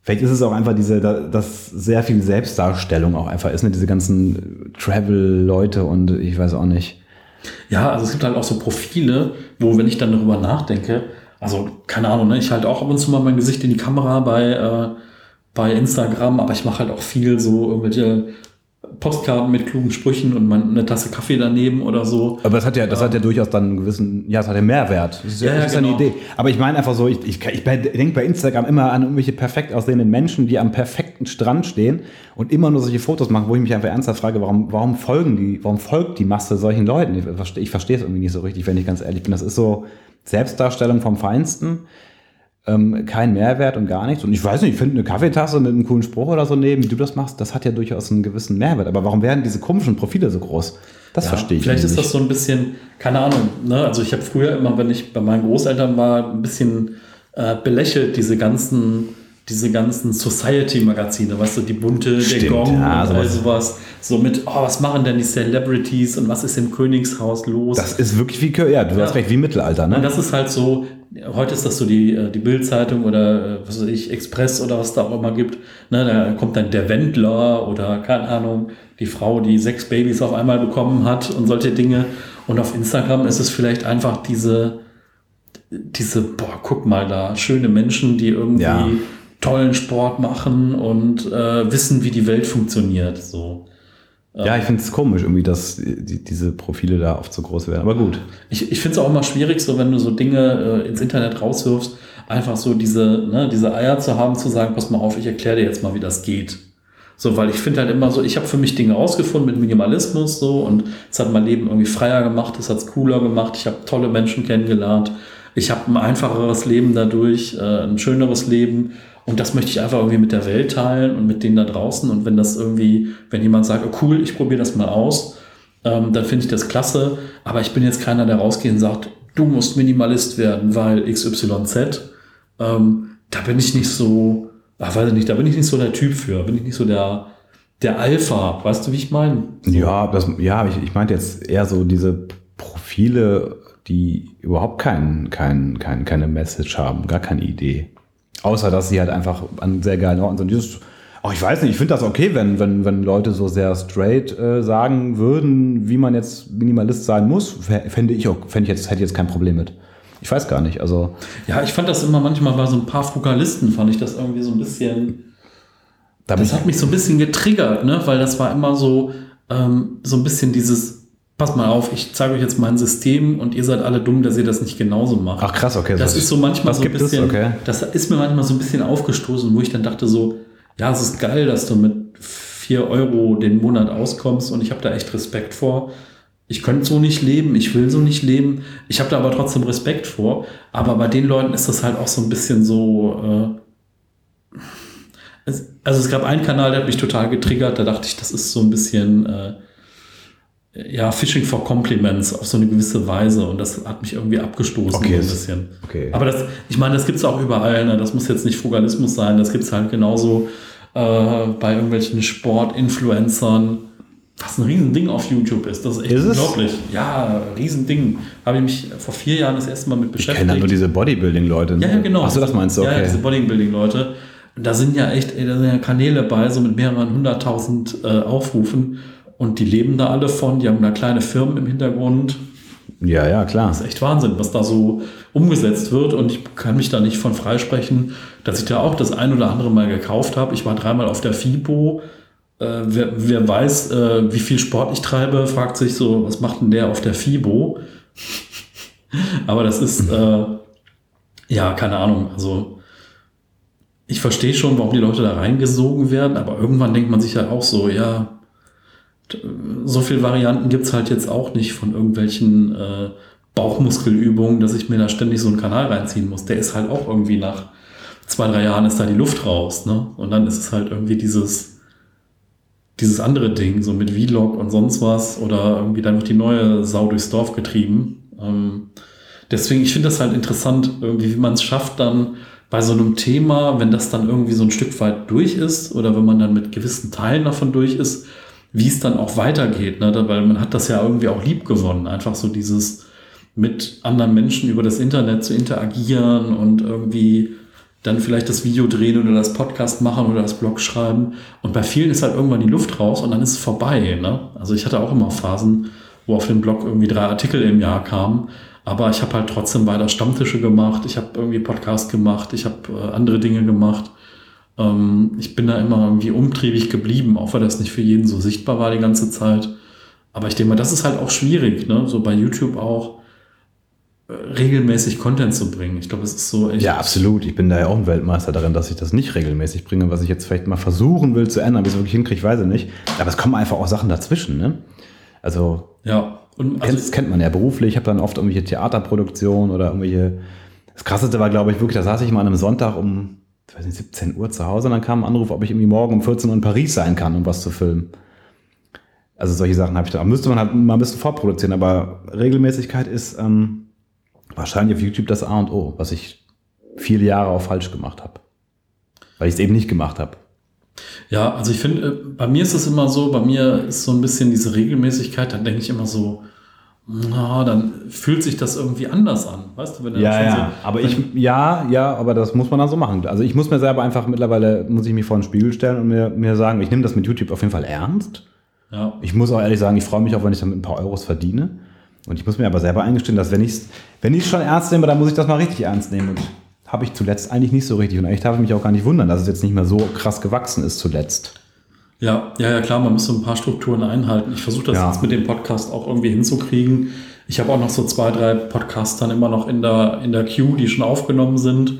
vielleicht ist es auch einfach diese, dass sehr viel Selbstdarstellung auch einfach ist, ne? Diese ganzen Travel-Leute und ich weiß auch nicht. Ja, also es gibt halt auch so Profile, wo, wenn ich dann darüber nachdenke, also, keine Ahnung, ne? Ich halte auch ab und zu mal mein Gesicht in die Kamera bei, äh, bei Instagram, aber ich mache halt auch viel so irgendwelche Postkarten mit klugen Sprüchen und man, eine Tasse Kaffee daneben oder so. Aber das hat ja, das ähm, hat ja durchaus dann einen gewissen, ja, das hat ja Mehrwert. Das ist ja, ja, das ist ja genau. Eine Idee. Aber ich meine einfach so, ich, ich, ich denke bei Instagram immer an irgendwelche perfekt aussehenden Menschen, die am perfekten Strand stehen und immer nur solche Fotos machen, wo ich mich einfach ernsthaft frage, warum, warum folgen die, warum folgt die Masse solchen Leuten? Ich, ich verstehe es irgendwie nicht so richtig, wenn ich ganz ehrlich bin. Das ist so Selbstdarstellung vom Feinsten, ähm, kein Mehrwert und gar nichts. Und ich weiß nicht, ich finde eine Kaffeetasse mit einem coolen Spruch oder so neben, wie du das machst, das hat ja durchaus einen gewissen Mehrwert. Aber warum werden diese komischen Profile so groß? Das ja, verstehe ich vielleicht nicht. Vielleicht ist das so ein bisschen, keine Ahnung, ne? Also ich habe früher immer, wenn ich bei meinen Großeltern war, ein bisschen äh, belächelt, diese ganzen diese ganzen Society-Magazine, weißt du, die Bunte, Stimmt, der Gong ja, und all sowas. So mit, oh, was machen denn die Celebrities und was ist im Königshaus los? Das ist wirklich wie, ja, du ja. hast recht, wie Mittelalter, ne? Und das ist halt so, heute ist das so die, die Bild-Zeitung oder, was weiß ich, Express oder was da auch immer gibt, ne? Da kommt dann der Wendler oder, keine Ahnung, die Frau, die sechs Babys auf einmal bekommen hat und solche Dinge. Und auf Instagram ist es vielleicht einfach diese, diese, boah, guck mal da, schöne Menschen, die irgendwie ja. tollen Sport machen und äh, wissen, wie die Welt funktioniert. So. Ja, ich finde es komisch, irgendwie, dass die, diese Profile da oft so groß werden. Aber gut. Ich, ich finde es auch immer schwierig, so wenn du so Dinge äh, ins Internet rauswirfst, einfach so diese, ne, diese Eier zu haben, zu sagen, pass mal auf, ich erkläre dir jetzt mal, wie das geht. So, weil ich finde halt immer so, ich habe für mich Dinge rausgefunden mit Minimalismus so und es hat mein Leben irgendwie freier gemacht, es hat es cooler gemacht, ich habe tolle Menschen kennengelernt, ich habe ein einfacheres Leben dadurch, äh, ein schöneres Leben und das möchte ich einfach irgendwie mit der Welt teilen und mit denen da draußen und wenn das irgendwie, wenn jemand sagt, oh cool, ich probiere das mal aus, ähm, dann finde ich das klasse, aber ich bin jetzt keiner, der rausgeht und sagt, du musst Minimalist werden, weil X Y Z, ähm, da bin ich nicht so... Ach, weiß ich nicht, da bin ich nicht so der Typ für, bin ich nicht so der, der Alpha, weißt du, wie ich meine? Ja, das, ja, ich, ich meinte jetzt eher so diese Profile, die überhaupt kein, kein, kein, keine Message haben, gar keine Idee. Außer, dass sie halt einfach an sehr geilen Orten sind. Dieses, oh, ich weiß nicht, ich finde das okay, wenn, wenn, wenn Leute so sehr straight äh, sagen würden, wie man jetzt Minimalist sein muss, fände ich auch, fände ich jetzt, hätte ich jetzt kein Problem mit. Ich weiß gar nicht, also... Ja, ich fand das immer manchmal bei so ein paar Frugalisten, fand ich das irgendwie so ein bisschen... Das hat mich so ein bisschen getriggert, ne? Weil das war immer so, ähm, so ein bisschen dieses, pass mal auf, ich zeige euch jetzt mein System und ihr seid alle dumm, dass ihr das nicht genauso macht. Ach krass, okay. Das, das ist so manchmal so ein bisschen... Okay. Das ist mir manchmal so ein bisschen aufgestoßen, wo ich dann dachte so, ja, es ist geil, dass du mit vier Euro den Monat auskommst und ich habe da echt Respekt vor. Ich könnte so nicht leben, ich will so nicht leben. Ich habe da aber trotzdem Respekt vor. Aber bei den Leuten ist das halt auch so ein bisschen so... Äh, es, also es gab einen Kanal, der hat mich total getriggert. Da dachte ich, das ist so ein bisschen... Äh, ja, Fishing for Compliments auf so eine gewisse Weise. Und das hat mich irgendwie abgestoßen. Okay. So ein bisschen. Okay. Aber das, ich meine, das gibt es auch überall. Ne? Das muss jetzt nicht Frugalismus sein. Das gibt es halt genauso äh, bei irgendwelchen Sport-Influencern. Was ein Riesending auf YouTube ist, das ist echt ist unglaublich. Es? Ja, Riesending. Habe ich mich vor vier Jahren das erste Mal mit beschäftigt. Ich kenne ja nur diese Bodybuilding-Leute. Ne? Ja, ja, genau. Ach so, das meinst du, okay. Ja, ja, diese Bodybuilding-Leute. Da sind ja echt, da sind ja Kanäle bei, so mit mehreren hunderttausend äh, Aufrufen. Und die leben da alle von, die haben da kleine Firmen im Hintergrund. Ja, ja, klar. Das ist echt Wahnsinn, was da so umgesetzt wird. Und ich kann mich da nicht von freisprechen, dass ich da auch das ein oder andere Mal gekauft habe. Ich war dreimal auf der FIBO. Äh, wer, wer weiß, äh, wie viel Sport ich treibe, fragt sich so, was macht denn der auf der FIBO? Aber das ist, äh, ja, keine Ahnung. Also, ich verstehe schon, warum die Leute da reingesogen werden, aber irgendwann denkt man sich ja halt auch so, ja, so viele Varianten gibt es halt jetzt auch nicht von irgendwelchen äh, Bauchmuskelübungen, dass ich mir da ständig so einen Kanal reinziehen muss. Der ist halt auch irgendwie nach zwei, drei Jahren ist da die Luft raus, ne? Und dann ist es halt irgendwie dieses... Dieses andere Ding, so mit Vlog und sonst was, oder irgendwie dann noch die neue Sau durchs Dorf getrieben. Ähm, deswegen, ich finde das halt interessant, irgendwie, wie man es schafft, dann bei so einem Thema, wenn das dann irgendwie so ein Stück weit durch ist, oder wenn man dann mit gewissen Teilen davon durch ist, wie es dann auch weitergeht, ne? Weil man hat das ja irgendwie auch lieb gewonnen, einfach so dieses mit anderen Menschen über das Internet zu interagieren und irgendwie dann vielleicht das Video drehen oder das Podcast machen oder das Blog schreiben. Und bei vielen ist halt irgendwann die Luft raus und dann ist es vorbei. Ne? Also ich hatte auch immer Phasen, wo auf dem Blog irgendwie drei Artikel im Jahr kamen. Aber ich habe halt trotzdem weiter Stammtische gemacht. Ich habe irgendwie Podcast gemacht. Ich habe äh, andere Dinge gemacht. Ähm, ich bin da immer irgendwie umtriebig geblieben, auch weil das nicht für jeden so sichtbar war die ganze Zeit. Aber ich denke mal, das ist halt auch schwierig. Ne? So bei YouTube auch. Regelmäßig Content zu bringen. Ich glaube, es ist so echt. Ja, absolut. Ich bin da ja auch ein Weltmeister darin, dass ich das nicht regelmäßig bringe, was ich jetzt vielleicht mal versuchen will zu ändern, ob ich es wirklich hinkriege, weiß ich nicht. Aber es kommen einfach auch Sachen dazwischen, ne? Also, ja. Und also das kennt man ja beruflich. Ich habe dann oft irgendwelche Theaterproduktionen oder irgendwelche. Das Krasseste war, glaube ich, wirklich, da saß ich mal an einem Sonntag um, ich weiß nicht, siebzehn Uhr zu Hause und dann kam ein Anruf, ob ich irgendwie morgen um vierzehn Uhr in Paris sein kann, um was zu filmen. Also solche Sachen habe ich da. Müsste man halt mal ein bisschen vorproduzieren, aber Regelmäßigkeit ist, ähm, wahrscheinlich auf YouTube das A und O, was ich viele Jahre auch falsch gemacht habe. weil ich es eben nicht gemacht habe. Ja, also ich finde, bei mir ist es immer so, bei mir ist so ein bisschen diese Regelmäßigkeit, dann denke ich immer so, na, dann fühlt sich das irgendwie anders an, weißt du? Wenn ja, schon ja. So, aber ich, ja, ja, aber das muss man dann so machen. Also ich muss mir selber einfach mittlerweile, muss ich mich vor den Spiegel stellen und mir, mir sagen, ich nehme das mit YouTube auf jeden Fall ernst. Ja. Ich muss auch ehrlich sagen, ich freue mich auch, wenn ich damit ein paar Euros verdiene. Und ich muss mir aber selber eingestehen, dass wenn ich es wenn ich's schon ernst nehme, dann muss ich das mal richtig ernst nehmen. Und habe ich zuletzt eigentlich nicht so richtig. Und echt darf ich mich auch gar nicht wundern, dass es jetzt nicht mehr so krass gewachsen ist zuletzt. Ja, ja, ja, klar, man muss so ein paar Strukturen einhalten. Ich versuche das ja. jetzt mit dem Podcast auch irgendwie hinzukriegen. Ich habe auch noch so zwei, drei Podcasts dann immer noch in der, in der Queue, die schon aufgenommen sind.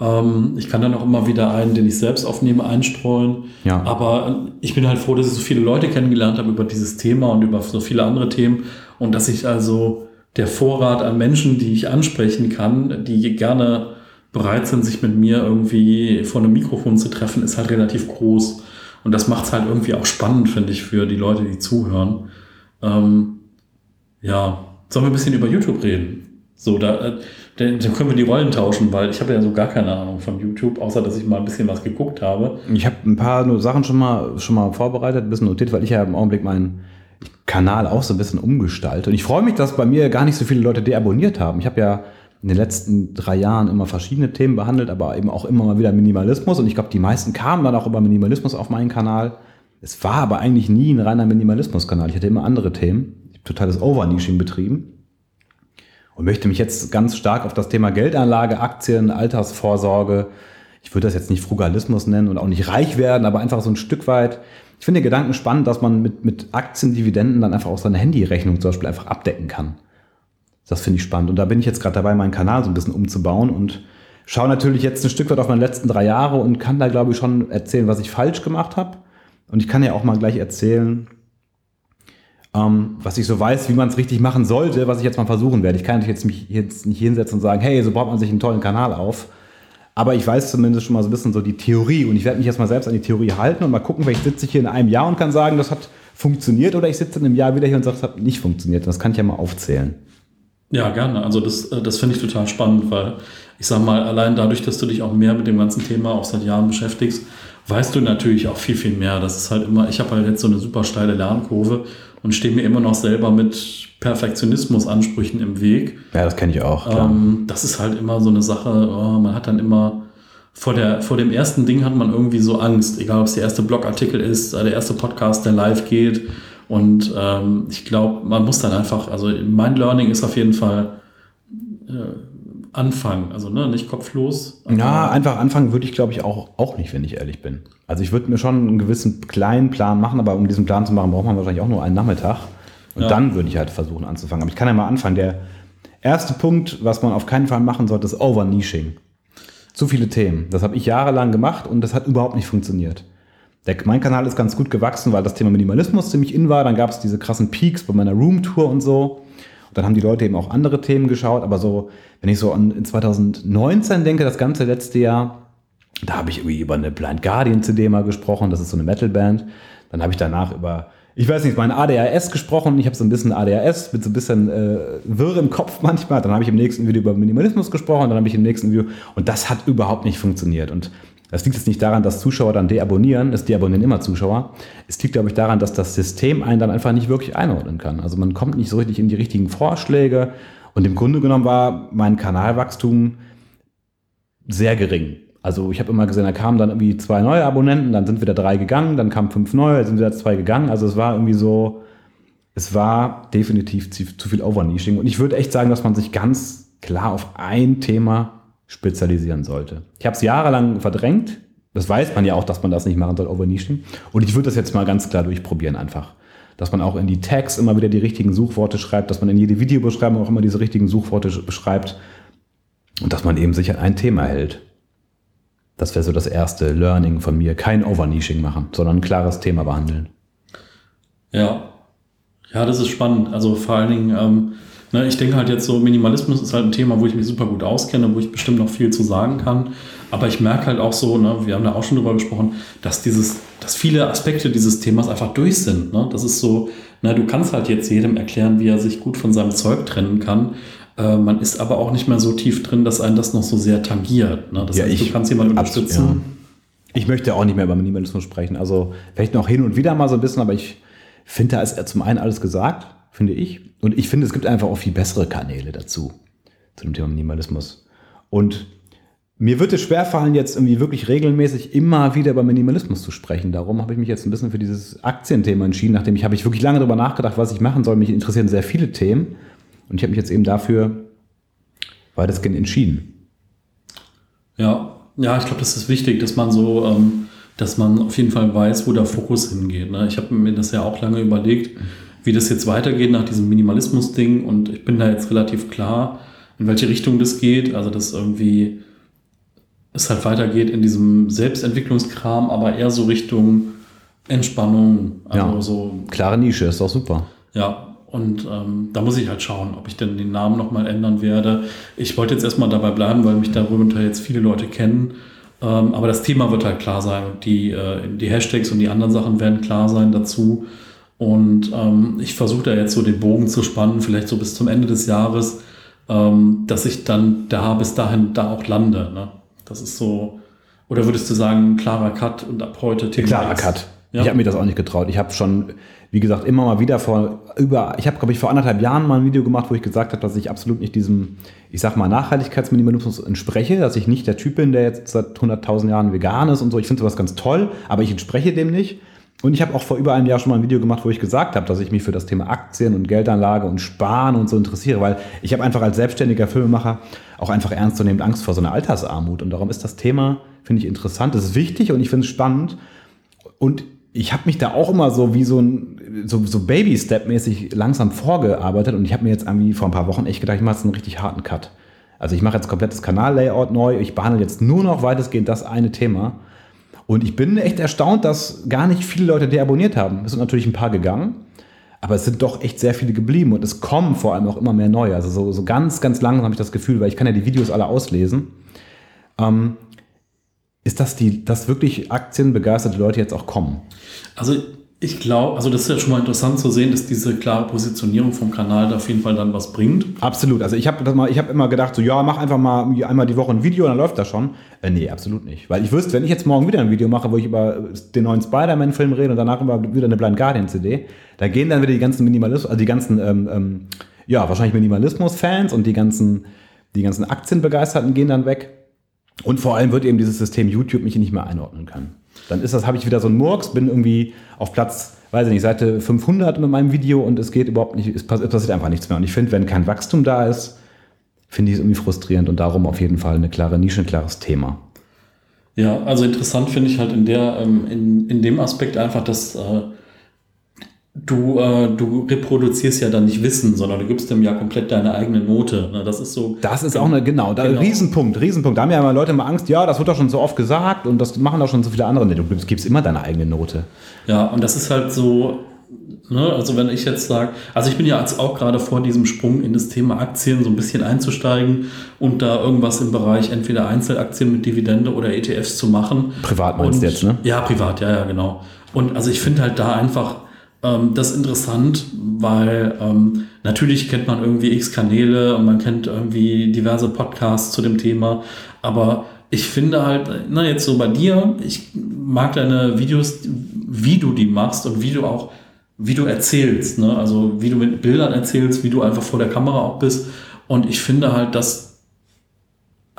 Ähm, ich kann dann auch immer wieder einen, den ich selbst aufnehme, einstreuen. Ja. Aber ich bin halt froh, dass ich so viele Leute kennengelernt habe über dieses Thema und über so viele andere Themen. Und dass ich also der Vorrat an Menschen, die ich ansprechen kann, die gerne bereit sind, sich mit mir irgendwie vor einem Mikrofon zu treffen, ist halt relativ groß. Und das macht es halt irgendwie auch spannend, finde ich, für die Leute, die zuhören. Ähm, ja, sollen wir ein bisschen über YouTube reden? So, da, da, da können wir die Rollen tauschen, weil ich habe ja so gar keine Ahnung von YouTube, außer dass ich mal ein bisschen was geguckt habe. Ich habe ein paar Sachen schon mal, schon mal vorbereitet, ein bisschen notiert, weil ich ja im Augenblick meinen Kanal auch so ein bisschen umgestalte. Und ich freue mich, dass bei mir gar nicht so viele Leute deabonniert haben. Ich habe ja in den letzten drei Jahren immer verschiedene Themen behandelt, aber eben auch immer mal wieder Minimalismus. Und ich glaube, die meisten kamen dann auch über Minimalismus auf meinen Kanal. Es war aber eigentlich nie ein reiner Minimalismus-Kanal. Ich hatte immer andere Themen. Ich habe totales Overnishing betrieben und möchte mich jetzt ganz stark auf das Thema Geldanlage, Aktien, Altersvorsorge, ich würde das jetzt nicht Frugalismus nennen und auch nicht reich werden, aber einfach so ein Stück weit. Ich finde den Gedanken spannend, dass man mit, mit Aktiendividenden dann einfach auch seine Handyrechnung zum Beispiel einfach abdecken kann. Das finde ich spannend. Und da bin ich jetzt gerade dabei, meinen Kanal so ein bisschen umzubauen und schaue natürlich jetzt ein Stück weit auf meine letzten drei Jahre und kann da, glaube ich, schon erzählen, was ich falsch gemacht habe. Und ich kann ja auch mal gleich erzählen, ähm, was ich so weiß, wie man es richtig machen sollte, was ich jetzt mal versuchen werde. Ich kann natürlich jetzt mich jetzt nicht hinsetzen und sagen, hey, so baut man sich einen tollen Kanal auf. Aber ich weiß zumindest schon mal so ein bisschen so die Theorie. Und ich werde mich jetzt mal selbst an die Theorie halten und mal gucken, vielleicht sitze ich hier in einem Jahr und kann sagen, das hat funktioniert. Oder ich sitze in einem Jahr wieder hier und sage, das hat nicht funktioniert. Das kann ich ja mal aufzählen. Ja, gerne. Also das, das finde ich total spannend, weil ich sag mal, allein dadurch, dass du dich auch mehr mit dem ganzen Thema auch seit Jahren beschäftigst, weißt du natürlich auch viel, viel mehr. Das ist halt immer, ich habe halt jetzt so eine super steile Lernkurve und stehe mir immer noch selber mit Perfektionismusansprüchen im Weg. Ja, das kenne ich auch, klar. Ähm, das ist halt immer so eine Sache, oh, man hat dann immer, vor der, vor dem ersten Ding hat man irgendwie so Angst, egal ob es der erste Blogartikel ist, der erste Podcast, der live geht. Und ähm, ich glaube, man muss dann einfach, also mein Learning ist auf jeden Fall äh, anfangen, also ne, nicht kopflos. Ja, einfach anfangen würde ich, glaube ich, auch, auch nicht, wenn ich ehrlich bin. Also ich würde mir schon einen gewissen kleinen Plan machen, aber um diesen Plan zu machen, braucht man wahrscheinlich auch nur einen Nachmittag. Und ja. Dann würde ich halt versuchen anzufangen. Aber ich kann ja mal anfangen. Der erste Punkt, was man auf keinen Fall machen sollte, ist Overnishing. Zu viele Themen. Das habe ich jahrelang gemacht und das hat überhaupt nicht funktioniert. Der, mein Kanal ist ganz gut gewachsen, weil das Thema Minimalismus ziemlich in war. Dann gab es diese krassen Peaks bei meiner Roomtour und so. Und dann haben die Leute eben auch andere Themen geschaut. Aber so, wenn ich so an zwanzig neunzehn denke, das ganze letzte Jahr, da habe ich irgendwie über eine Blind Guardian C D mal gesprochen. Das ist so eine Metalband. Dann habe ich danach über, ich weiß nicht, mein A D H S gesprochen. Ich habe so ein bisschen A D H S, bin so ein bisschen äh, wirr im Kopf manchmal. Dann habe ich im nächsten Video über Minimalismus gesprochen. Dann habe ich im nächsten Video, und das hat überhaupt nicht funktioniert. Und das liegt jetzt nicht daran, dass Zuschauer dann deabonnieren. Es deabonnieren immer Zuschauer. Es liegt, glaube ich, daran, dass das System einen dann einfach nicht wirklich einordnen kann. Also man kommt nicht so richtig in die richtigen Vorschläge. Und im Grunde genommen war mein Kanalwachstum sehr gering. Also ich habe immer gesehen, da kamen dann irgendwie zwei neue Abonnenten, dann sind wieder drei gegangen, dann kamen fünf neue, dann sind wieder zwei gegangen. Also es war irgendwie so, es war definitiv zu viel Overnishing. Und ich würde echt sagen, dass man sich ganz klar auf ein Thema spezialisieren sollte. Ich habe es jahrelang verdrängt. Das weiß man ja auch, dass man das nicht machen soll, Overnishing. Und ich würde das jetzt mal ganz klar durchprobieren einfach. Dass man auch in die Tags immer wieder die richtigen Suchworte schreibt, dass man in jede Videobeschreibung auch immer diese richtigen Suchworte beschreibt und dass man eben sich an ein Thema hält. Das wäre so das erste Learning von mir. Kein Overnishing machen, sondern ein klares Thema behandeln. Ja, ja, das ist spannend. Also vor allen Dingen ähm ich denke halt jetzt so, Minimalismus ist halt ein Thema, wo ich mich super gut auskenne, wo ich bestimmt noch viel zu sagen kann. Aber ich merke halt auch so, ne, wir haben da auch schon drüber gesprochen, dass dieses, dass viele Aspekte dieses Themas einfach durch sind. Ne? Das ist so, na, du kannst halt jetzt jedem erklären, wie er sich gut von seinem Zeug trennen kann. Äh, man ist aber auch nicht mehr so tief drin, dass einen das noch so sehr tangiert. Ne? Das ja, heißt, ich, du kannst jemanden unterstützen. Ja. Ich möchte auch nicht mehr über Minimalismus sprechen. Also vielleicht noch hin und wieder mal so ein bisschen, aber ich finde, da ist zum einen alles gesagt, finde ich. Und ich finde, es gibt einfach auch viel bessere Kanäle dazu, zu dem Thema Minimalismus. Und mir wird es schwerfallen, jetzt irgendwie wirklich regelmäßig immer wieder über Minimalismus zu sprechen. Darum habe ich mich jetzt ein bisschen für dieses Aktienthema entschieden. Nachdem ich habe ich wirklich lange darüber nachgedacht, was ich machen soll. Mich interessieren sehr viele Themen. Und ich habe mich jetzt eben dafür weitestgehend entschieden. Ja, ja, ich glaube, das ist wichtig, dass man so, ähm, dass man auf jeden Fall weiß, wo der Fokus hingeht. Ne? Ich habe mir das ja auch lange überlegt, wie das jetzt weitergeht nach diesem Minimalismus-Ding. Und ich bin da jetzt relativ klar, in welche Richtung das geht. Also, dass irgendwie es halt weitergeht in diesem Selbstentwicklungskram, aber eher so Richtung Entspannung. Also ja, so klare Nische, ist doch super. Ja, und ähm, da muss ich halt schauen, ob ich denn den Namen nochmal ändern werde. Ich wollte jetzt erstmal dabei bleiben, weil mich darüber jetzt viele Leute kennen. Ähm, aber das Thema wird halt klar sein. Die, äh, die Hashtags und die anderen Sachen werden klar sein dazu. Und ähm, ich versuche da jetzt so den Bogen zu spannen, vielleicht so bis zum Ende des Jahres, ähm, dass ich dann da bis dahin da auch lande, ne? Das ist so, oder würdest du sagen, klarer Cut und ab heute Thema? Klarer Cut. Ja. Ich habe mir das auch nicht getraut. Ich habe schon, wie gesagt, immer mal wieder vor über, ich habe, glaube ich, vor anderthalb Jahren mal ein Video gemacht, wo ich gesagt habe, dass ich absolut nicht diesem, ich sag mal, Nachhaltigkeitsminimalismus entspreche, dass ich nicht der Typ bin, der jetzt seit hunderttausend Jahren vegan ist und so. Ich finde sowas ganz toll, aber ich entspreche dem nicht. Und ich habe auch vor über einem Jahr schon mal ein Video gemacht, wo ich gesagt habe, dass ich mich für das Thema Aktien und Geldanlage und Sparen und so interessiere, weil ich habe einfach als selbstständiger Filmemacher auch einfach ernstzunehmend Angst vor so einer Altersarmut. Und darum ist das Thema, finde ich, interessant, es ist wichtig und ich finde es spannend. Und ich habe mich da auch immer so wie so ein so, so Baby-Step-mäßig langsam vorgearbeitet und ich habe mir jetzt irgendwie vor ein paar Wochen echt gedacht, ich mache jetzt einen richtig harten Cut. Also ich mache jetzt komplettes Kanal-Layout neu, ich behandle jetzt nur noch weitestgehend das eine Thema. Und ich bin echt erstaunt, dass gar nicht viele Leute deabonniert haben. Es sind natürlich ein paar gegangen, aber es sind doch echt sehr viele geblieben. Und es kommen vor allem auch immer mehr neue. Also so, so ganz, ganz langsam habe ich das Gefühl, weil ich kann ja die Videos alle auslesen. Ähm, ist das die, dass wirklich aktienbegeisterte Leute jetzt auch kommen? Also ich glaube, also das ist ja schon mal interessant zu sehen, dass diese klare Positionierung vom Kanal da auf jeden Fall dann was bringt. Absolut. Also ich habe das mal, ich habe immer gedacht, so ja, mach einfach mal einmal die Woche ein Video, dann läuft das schon. Äh, nee, absolut nicht. Weil ich wüsste, wenn ich jetzt morgen wieder ein Video mache, wo ich über den neuen Spider-Man-Film rede und danach über wieder eine Blind Guardian-C D, da gehen dann wieder die ganzen Minimalist, also die ganzen, ähm, ähm, ja, wahrscheinlich Minimalismus-Fans und die ganzen, die ganzen Aktienbegeisterten gehen dann weg. Und vor allem wird eben dieses System YouTube mich nicht mehr einordnen können. Dann ist das, habe ich wieder so einen Murks, bin irgendwie auf Platz, weiß ich nicht, Seite fünfhundert mit meinem Video und es geht überhaupt nicht, es passiert einfach nichts mehr. Und ich finde, wenn kein Wachstum da ist, finde ich es irgendwie frustrierend und darum auf jeden Fall eine klare Nische, ein klares Thema. Ja, also interessant finde ich halt in der, in, in dem Aspekt einfach, dass äh, du, äh, du reproduzierst ja dann nicht Wissen, sondern du gibst dem ja komplett deine eigene Note. Ne? Das ist so. Das ist auch eine, genau, da, genau. Riesenpunkt, Riesenpunkt. Da haben ja immer Leute immer Angst, ja, das wird doch schon so oft gesagt und das machen doch schon so viele andere. Du gibst immer deine eigene Note. Ja, und das ist halt so, ne? Also wenn ich jetzt sage, also ich bin ja jetzt auch gerade vor diesem Sprung in das Thema Aktien so ein bisschen einzusteigen und da irgendwas im Bereich entweder Einzelaktien mit Dividende oder E T Fs zu machen. Privat meinst du jetzt, ne? Ja, privat, ja, ja, genau. Und also ich finde halt da einfach das ist interessant, weil ähm, natürlich kennt man irgendwie x Kanäle und man kennt irgendwie diverse Podcasts zu dem Thema, aber ich finde halt, na jetzt so bei dir, ich mag deine Videos, wie du die machst und wie du auch, wie du erzählst, ne? Also wie du mit Bildern erzählst, wie du einfach vor der Kamera auch bist und ich finde halt, dass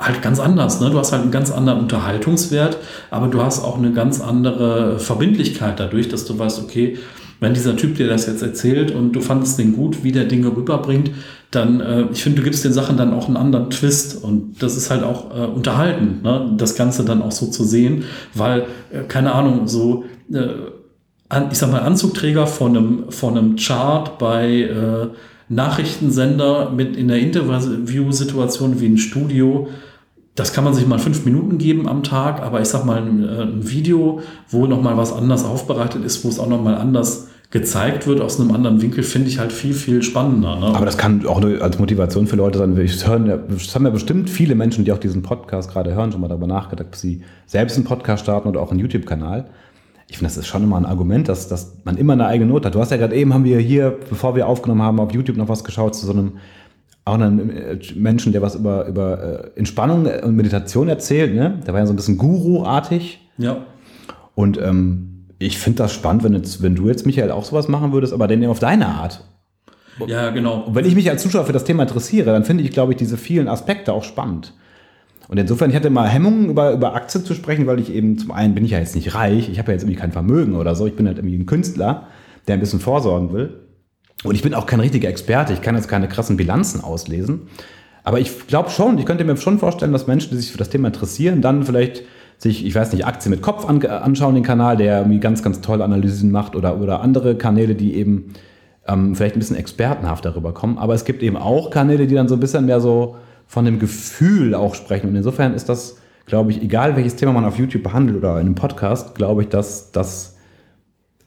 halt ganz anders. Ne? Du hast halt einen ganz anderen Unterhaltungswert, aber du hast auch eine ganz andere Verbindlichkeit dadurch, dass du weißt, okay, wenn dieser Typ dir das jetzt erzählt und du fandest den gut, wie der Dinge rüberbringt, dann, äh, ich finde, du gibst den Sachen dann auch einen anderen Twist und das ist halt auch äh, unterhaltend, ne? Das Ganze dann auch so zu sehen, weil, äh, keine Ahnung, so, äh, an, ich sag mal, Anzugträger von einem, von einem Chart bei äh, Nachrichtensender mit in der Interviewsituation wie ein Studio. Das kann man sich mal fünf Minuten geben am Tag, aber ich sag mal ein, ein Video, wo nochmal was anders aufbereitet ist, wo es auch nochmal anders gezeigt wird aus einem anderen Winkel, finde ich halt viel, viel spannender. Ne? Aber das kann auch als Motivation für Leute sein. Das haben ja bestimmt viele Menschen, die auch diesen Podcast gerade hören, schon mal darüber nachgedacht, ob sie selbst einen Podcast starten oder auch einen YouTube-Kanal. Ich finde, das ist schon immer ein Argument, dass, dass man immer eine eigene Note hat. Du hast ja gerade eben, haben wir hier, bevor wir aufgenommen haben, auf YouTube noch was geschaut zu so einem, auch einem Menschen, der was über, über Entspannung und Meditation erzählt. Ne? Der war ja so ein bisschen Guru-artig. Ja. Und ähm, ich finde das spannend, wenn, jetzt, wenn du jetzt, Michael, auch sowas machen würdest, aber dann auf deine Art. Ja, genau. Und wenn ich mich als Zuschauer für das Thema interessiere, dann finde ich, glaube ich, diese vielen Aspekte auch spannend. Und insofern, ich hatte mal Hemmungen, über, über Aktien zu sprechen, weil ich eben, zum einen bin ich ja jetzt nicht reich, ich habe ja jetzt irgendwie kein Vermögen oder so, ich bin halt irgendwie ein Künstler, der ein bisschen vorsorgen will. Und ich bin auch kein richtiger Experte, ich kann jetzt keine krassen Bilanzen auslesen. Aber ich glaube schon, ich könnte mir schon vorstellen, dass Menschen, die sich für das Thema interessieren, dann vielleicht sich, ich weiß nicht, Aktien mit Kopf an, anschauen, den Kanal, der irgendwie ganz, ganz tolle Analysen macht oder, oder andere Kanäle, die eben ähm, vielleicht ein bisschen expertenhaft darüber kommen. Aber es gibt eben auch Kanäle, die dann so ein bisschen mehr so von dem Gefühl auch sprechen. Und insofern ist das, glaube ich, egal welches Thema man auf YouTube behandelt oder in einem Podcast, glaube ich, dass das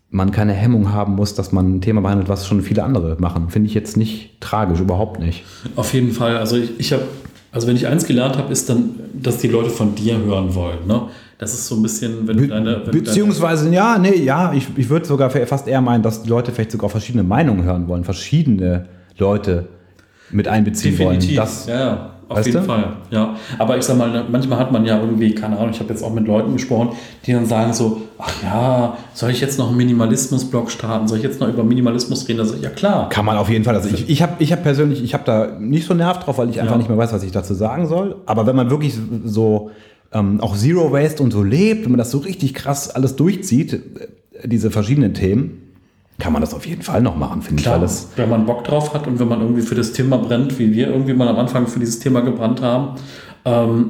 man keine Hemmung haben muss, dass man ein Thema behandelt, was schon viele andere machen. Finde ich jetzt nicht tragisch, überhaupt nicht. Auf jeden Fall. Also ich, ich habe, also wenn ich eins gelernt habe, ist dann, dass die Leute von dir hören wollen. Ne? Das ist so ein bisschen, wenn Be- du deine... Wenn beziehungsweise, deine ja, nee, ja, ich, ich würde sogar fast eher meinen, dass die Leute vielleicht sogar verschiedene Meinungen hören wollen, verschiedene Leute mit einbeziehen definitiv wollen. Definitiv, ja, ja. Auf weißt jeden du? Fall, ja. Aber ich sag mal, manchmal hat man ja irgendwie, keine Ahnung, ich habe jetzt auch mit Leuten gesprochen, die dann sagen so, ach ja, soll ich jetzt noch einen Minimalismus-Blog starten? Soll ich jetzt noch über Minimalismus reden? Also, ja klar. Kann man auf jeden Fall. Also ich, ich habe ich hab persönlich, ich habe da nicht so Nerv drauf, weil ich einfach ja. nicht mehr weiß, was ich dazu sagen soll. Aber wenn man wirklich so ähm, auch Zero Waste und so lebt, wenn man das so richtig krass alles durchzieht, diese verschiedenen Themen, kann man das auf jeden Fall noch machen, finde ich. Alles. Wenn man Bock drauf hat und wenn man irgendwie für das Thema brennt, wie wir irgendwie mal am Anfang für dieses Thema gebrannt haben. Ähm,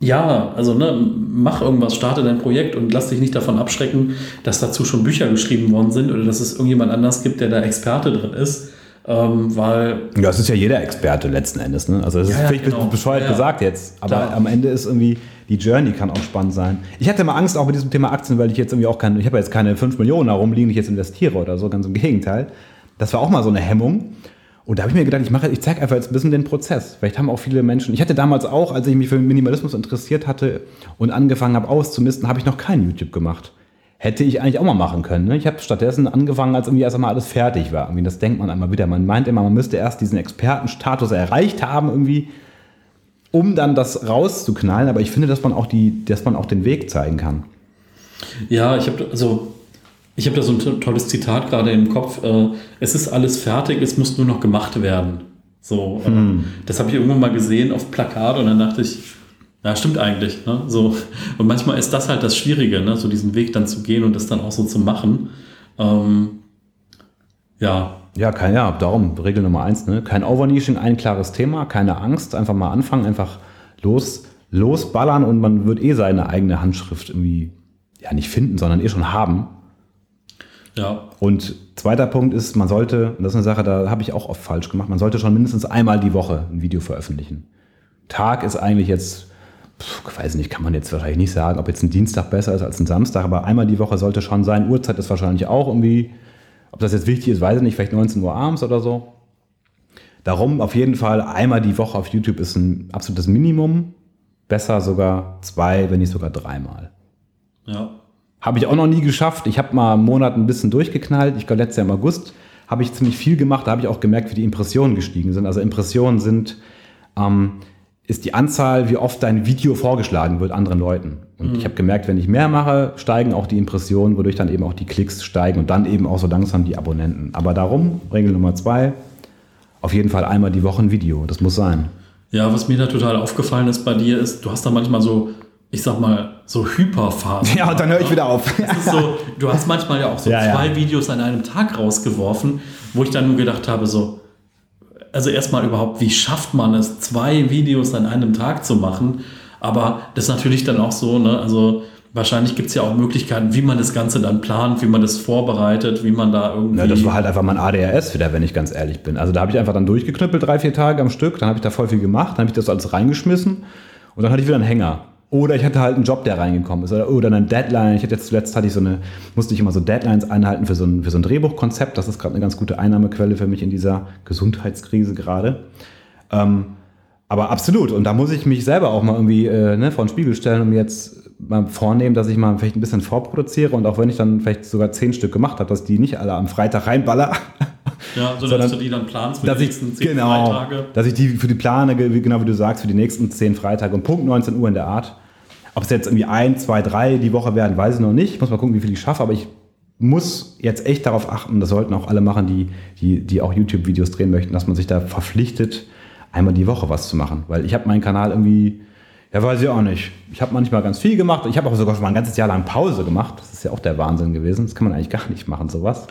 ja, also ne, mach irgendwas, starte dein Projekt und lass dich nicht davon abschrecken, dass dazu schon Bücher geschrieben worden sind oder dass es irgendjemand anders gibt, der da Experte drin ist. Ähm, weil ja, es ist ja jeder Experte letzten Endes. Ne? Also es ja, ist vielleicht genau. bescheuert ja, gesagt jetzt, aber klar. Am Ende ist irgendwie die Journey kann auch spannend sein. Ich hatte mal Angst auch mit diesem Thema Aktien, weil ich jetzt irgendwie auch keine, ich habe jetzt keine fünf Millionen herumliegen, die ich jetzt investiere oder so, ganz im Gegenteil. Das war auch mal so eine Hemmung. Und da habe ich mir gedacht, ich mache, ich zeige einfach jetzt ein bisschen den Prozess. Vielleicht haben auch viele Menschen, ich hatte damals auch, als ich mich für Minimalismus interessiert hatte und angefangen habe auszumisten, habe ich noch kein YouTube gemacht. Hätte ich eigentlich auch mal machen können. Ne? Ich habe stattdessen angefangen, als irgendwie erst einmal alles fertig war. Irgendwie das denkt man einmal wieder. Man meint immer, man müsste erst diesen Expertenstatus erreicht haben, irgendwie, um dann das rauszuknallen. Aber ich finde, dass man auch, die, dass man auch den Weg zeigen kann. Ja, ich habe also, ich hab da so ein tolles Zitat gerade im Kopf. Äh, es ist alles fertig, es muss nur noch gemacht werden. So, äh, hm. Das habe ich irgendwann mal gesehen auf Plakat und dann dachte ich, ja, stimmt eigentlich. Ne? So. Und manchmal ist das halt das Schwierige, ne? So diesen Weg dann zu gehen und das dann auch so zu machen. Ähm, ja. Ja, kein, ja, darum Regel Nummer eins. Ne? Kein Overnisching, ein klares Thema, keine Angst. Einfach mal anfangen, einfach los, losballern und man wird eh seine eigene Handschrift irgendwie, ja, nicht finden, sondern eh schon haben. Ja. Und zweiter Punkt ist, man sollte, und das ist eine Sache, da habe ich auch oft falsch gemacht, man sollte schon mindestens einmal die Woche ein Video veröffentlichen. Tag ist eigentlich jetzt... Ich weiß nicht, kann man jetzt wahrscheinlich nicht sagen, ob jetzt ein Dienstag besser ist als ein Samstag, aber einmal die Woche sollte schon sein. Uhrzeit ist wahrscheinlich auch irgendwie, ob das jetzt wichtig ist, weiß ich nicht, vielleicht neunzehn Uhr abends oder so. Darum auf jeden Fall einmal die Woche auf YouTube ist ein absolutes Minimum. Besser sogar zwei, wenn nicht sogar dreimal. Ja. Habe ich auch noch nie geschafft. Ich habe mal einen Monat ein bisschen durchgeknallt. Ich glaube, letztes Jahr im August habe ich ziemlich viel gemacht. Da habe ich auch gemerkt, wie die Impressionen gestiegen sind. Also Impressionen sind... Ähm, ist die Anzahl, wie oft dein Video vorgeschlagen wird anderen Leuten. Und mhm. ich habe gemerkt, wenn ich mehr mache, steigen auch die Impressionen, wodurch dann eben auch die Klicks steigen und dann eben auch so langsam die Abonnenten. Aber darum, Regel Nummer zwei, auf jeden Fall einmal die Woche ein Video. Das muss sein. Ja, was mir da total aufgefallen ist bei dir ist, du hast da manchmal so, ich sag mal, so Hyperphasen. Ja, und dann höre ich wieder auf. Das ist so, du hast manchmal ja auch so ja, zwei ja. Videos an einem Tag rausgeworfen, wo ich dann nur gedacht habe so, also erstmal überhaupt, wie schafft man es, zwei Videos an einem Tag zu machen? Aber das ist natürlich dann auch so, ne? Also wahrscheinlich gibt es ja auch Möglichkeiten, wie man das Ganze dann plant, wie man das vorbereitet, wie man da irgendwie... Ja, das war halt einfach mein A D H S wieder, wenn ich ganz ehrlich bin. Also da habe ich einfach dann durchgeknüppelt, drei, vier Tage am Stück. Dann habe ich da voll viel gemacht, dann habe ich das alles reingeschmissen und dann hatte ich wieder einen Hänger. Oder ich hatte halt einen Job, der reingekommen ist. Oder eine Deadline. Ich hatte jetzt zuletzt hatte ich so eine, musste ich immer so Deadlines einhalten für so ein, für so ein Drehbuchkonzept. Das ist gerade eine ganz gute Einnahmequelle für mich in dieser Gesundheitskrise gerade. Ähm, aber absolut. Und da muss ich mich selber auch mal irgendwie äh, ne, vor den Spiegel stellen und mir jetzt mal vornehmen, dass ich mal vielleicht ein bisschen vorproduziere. Und auch wenn ich dann vielleicht sogar zehn Stück gemacht habe, dass die nicht alle am Freitag reinballer. Ja, so sondern dass du die dann planst für die nächsten ich, zehn genau, Freitage. Dass ich die für die plane, genau wie du sagst, für die nächsten zehn Freitage und Punkt neunzehn Uhr in der Art. Ob es jetzt irgendwie ein, zwei, drei die Woche werden, weiß ich noch nicht. Ich muss mal gucken, wie viel ich schaffe, aber ich muss jetzt echt darauf achten, das sollten auch alle machen, die, die, die auch YouTube-Videos drehen möchten, dass man sich da verpflichtet, einmal die Woche was zu machen. Weil ich habe meinen Kanal irgendwie, ja weiß ich auch nicht, ich habe manchmal ganz viel gemacht, ich habe auch sogar schon mal ein ganzes Jahr lang Pause gemacht, das ist ja auch der Wahnsinn gewesen, das kann man eigentlich gar nicht machen, sowas.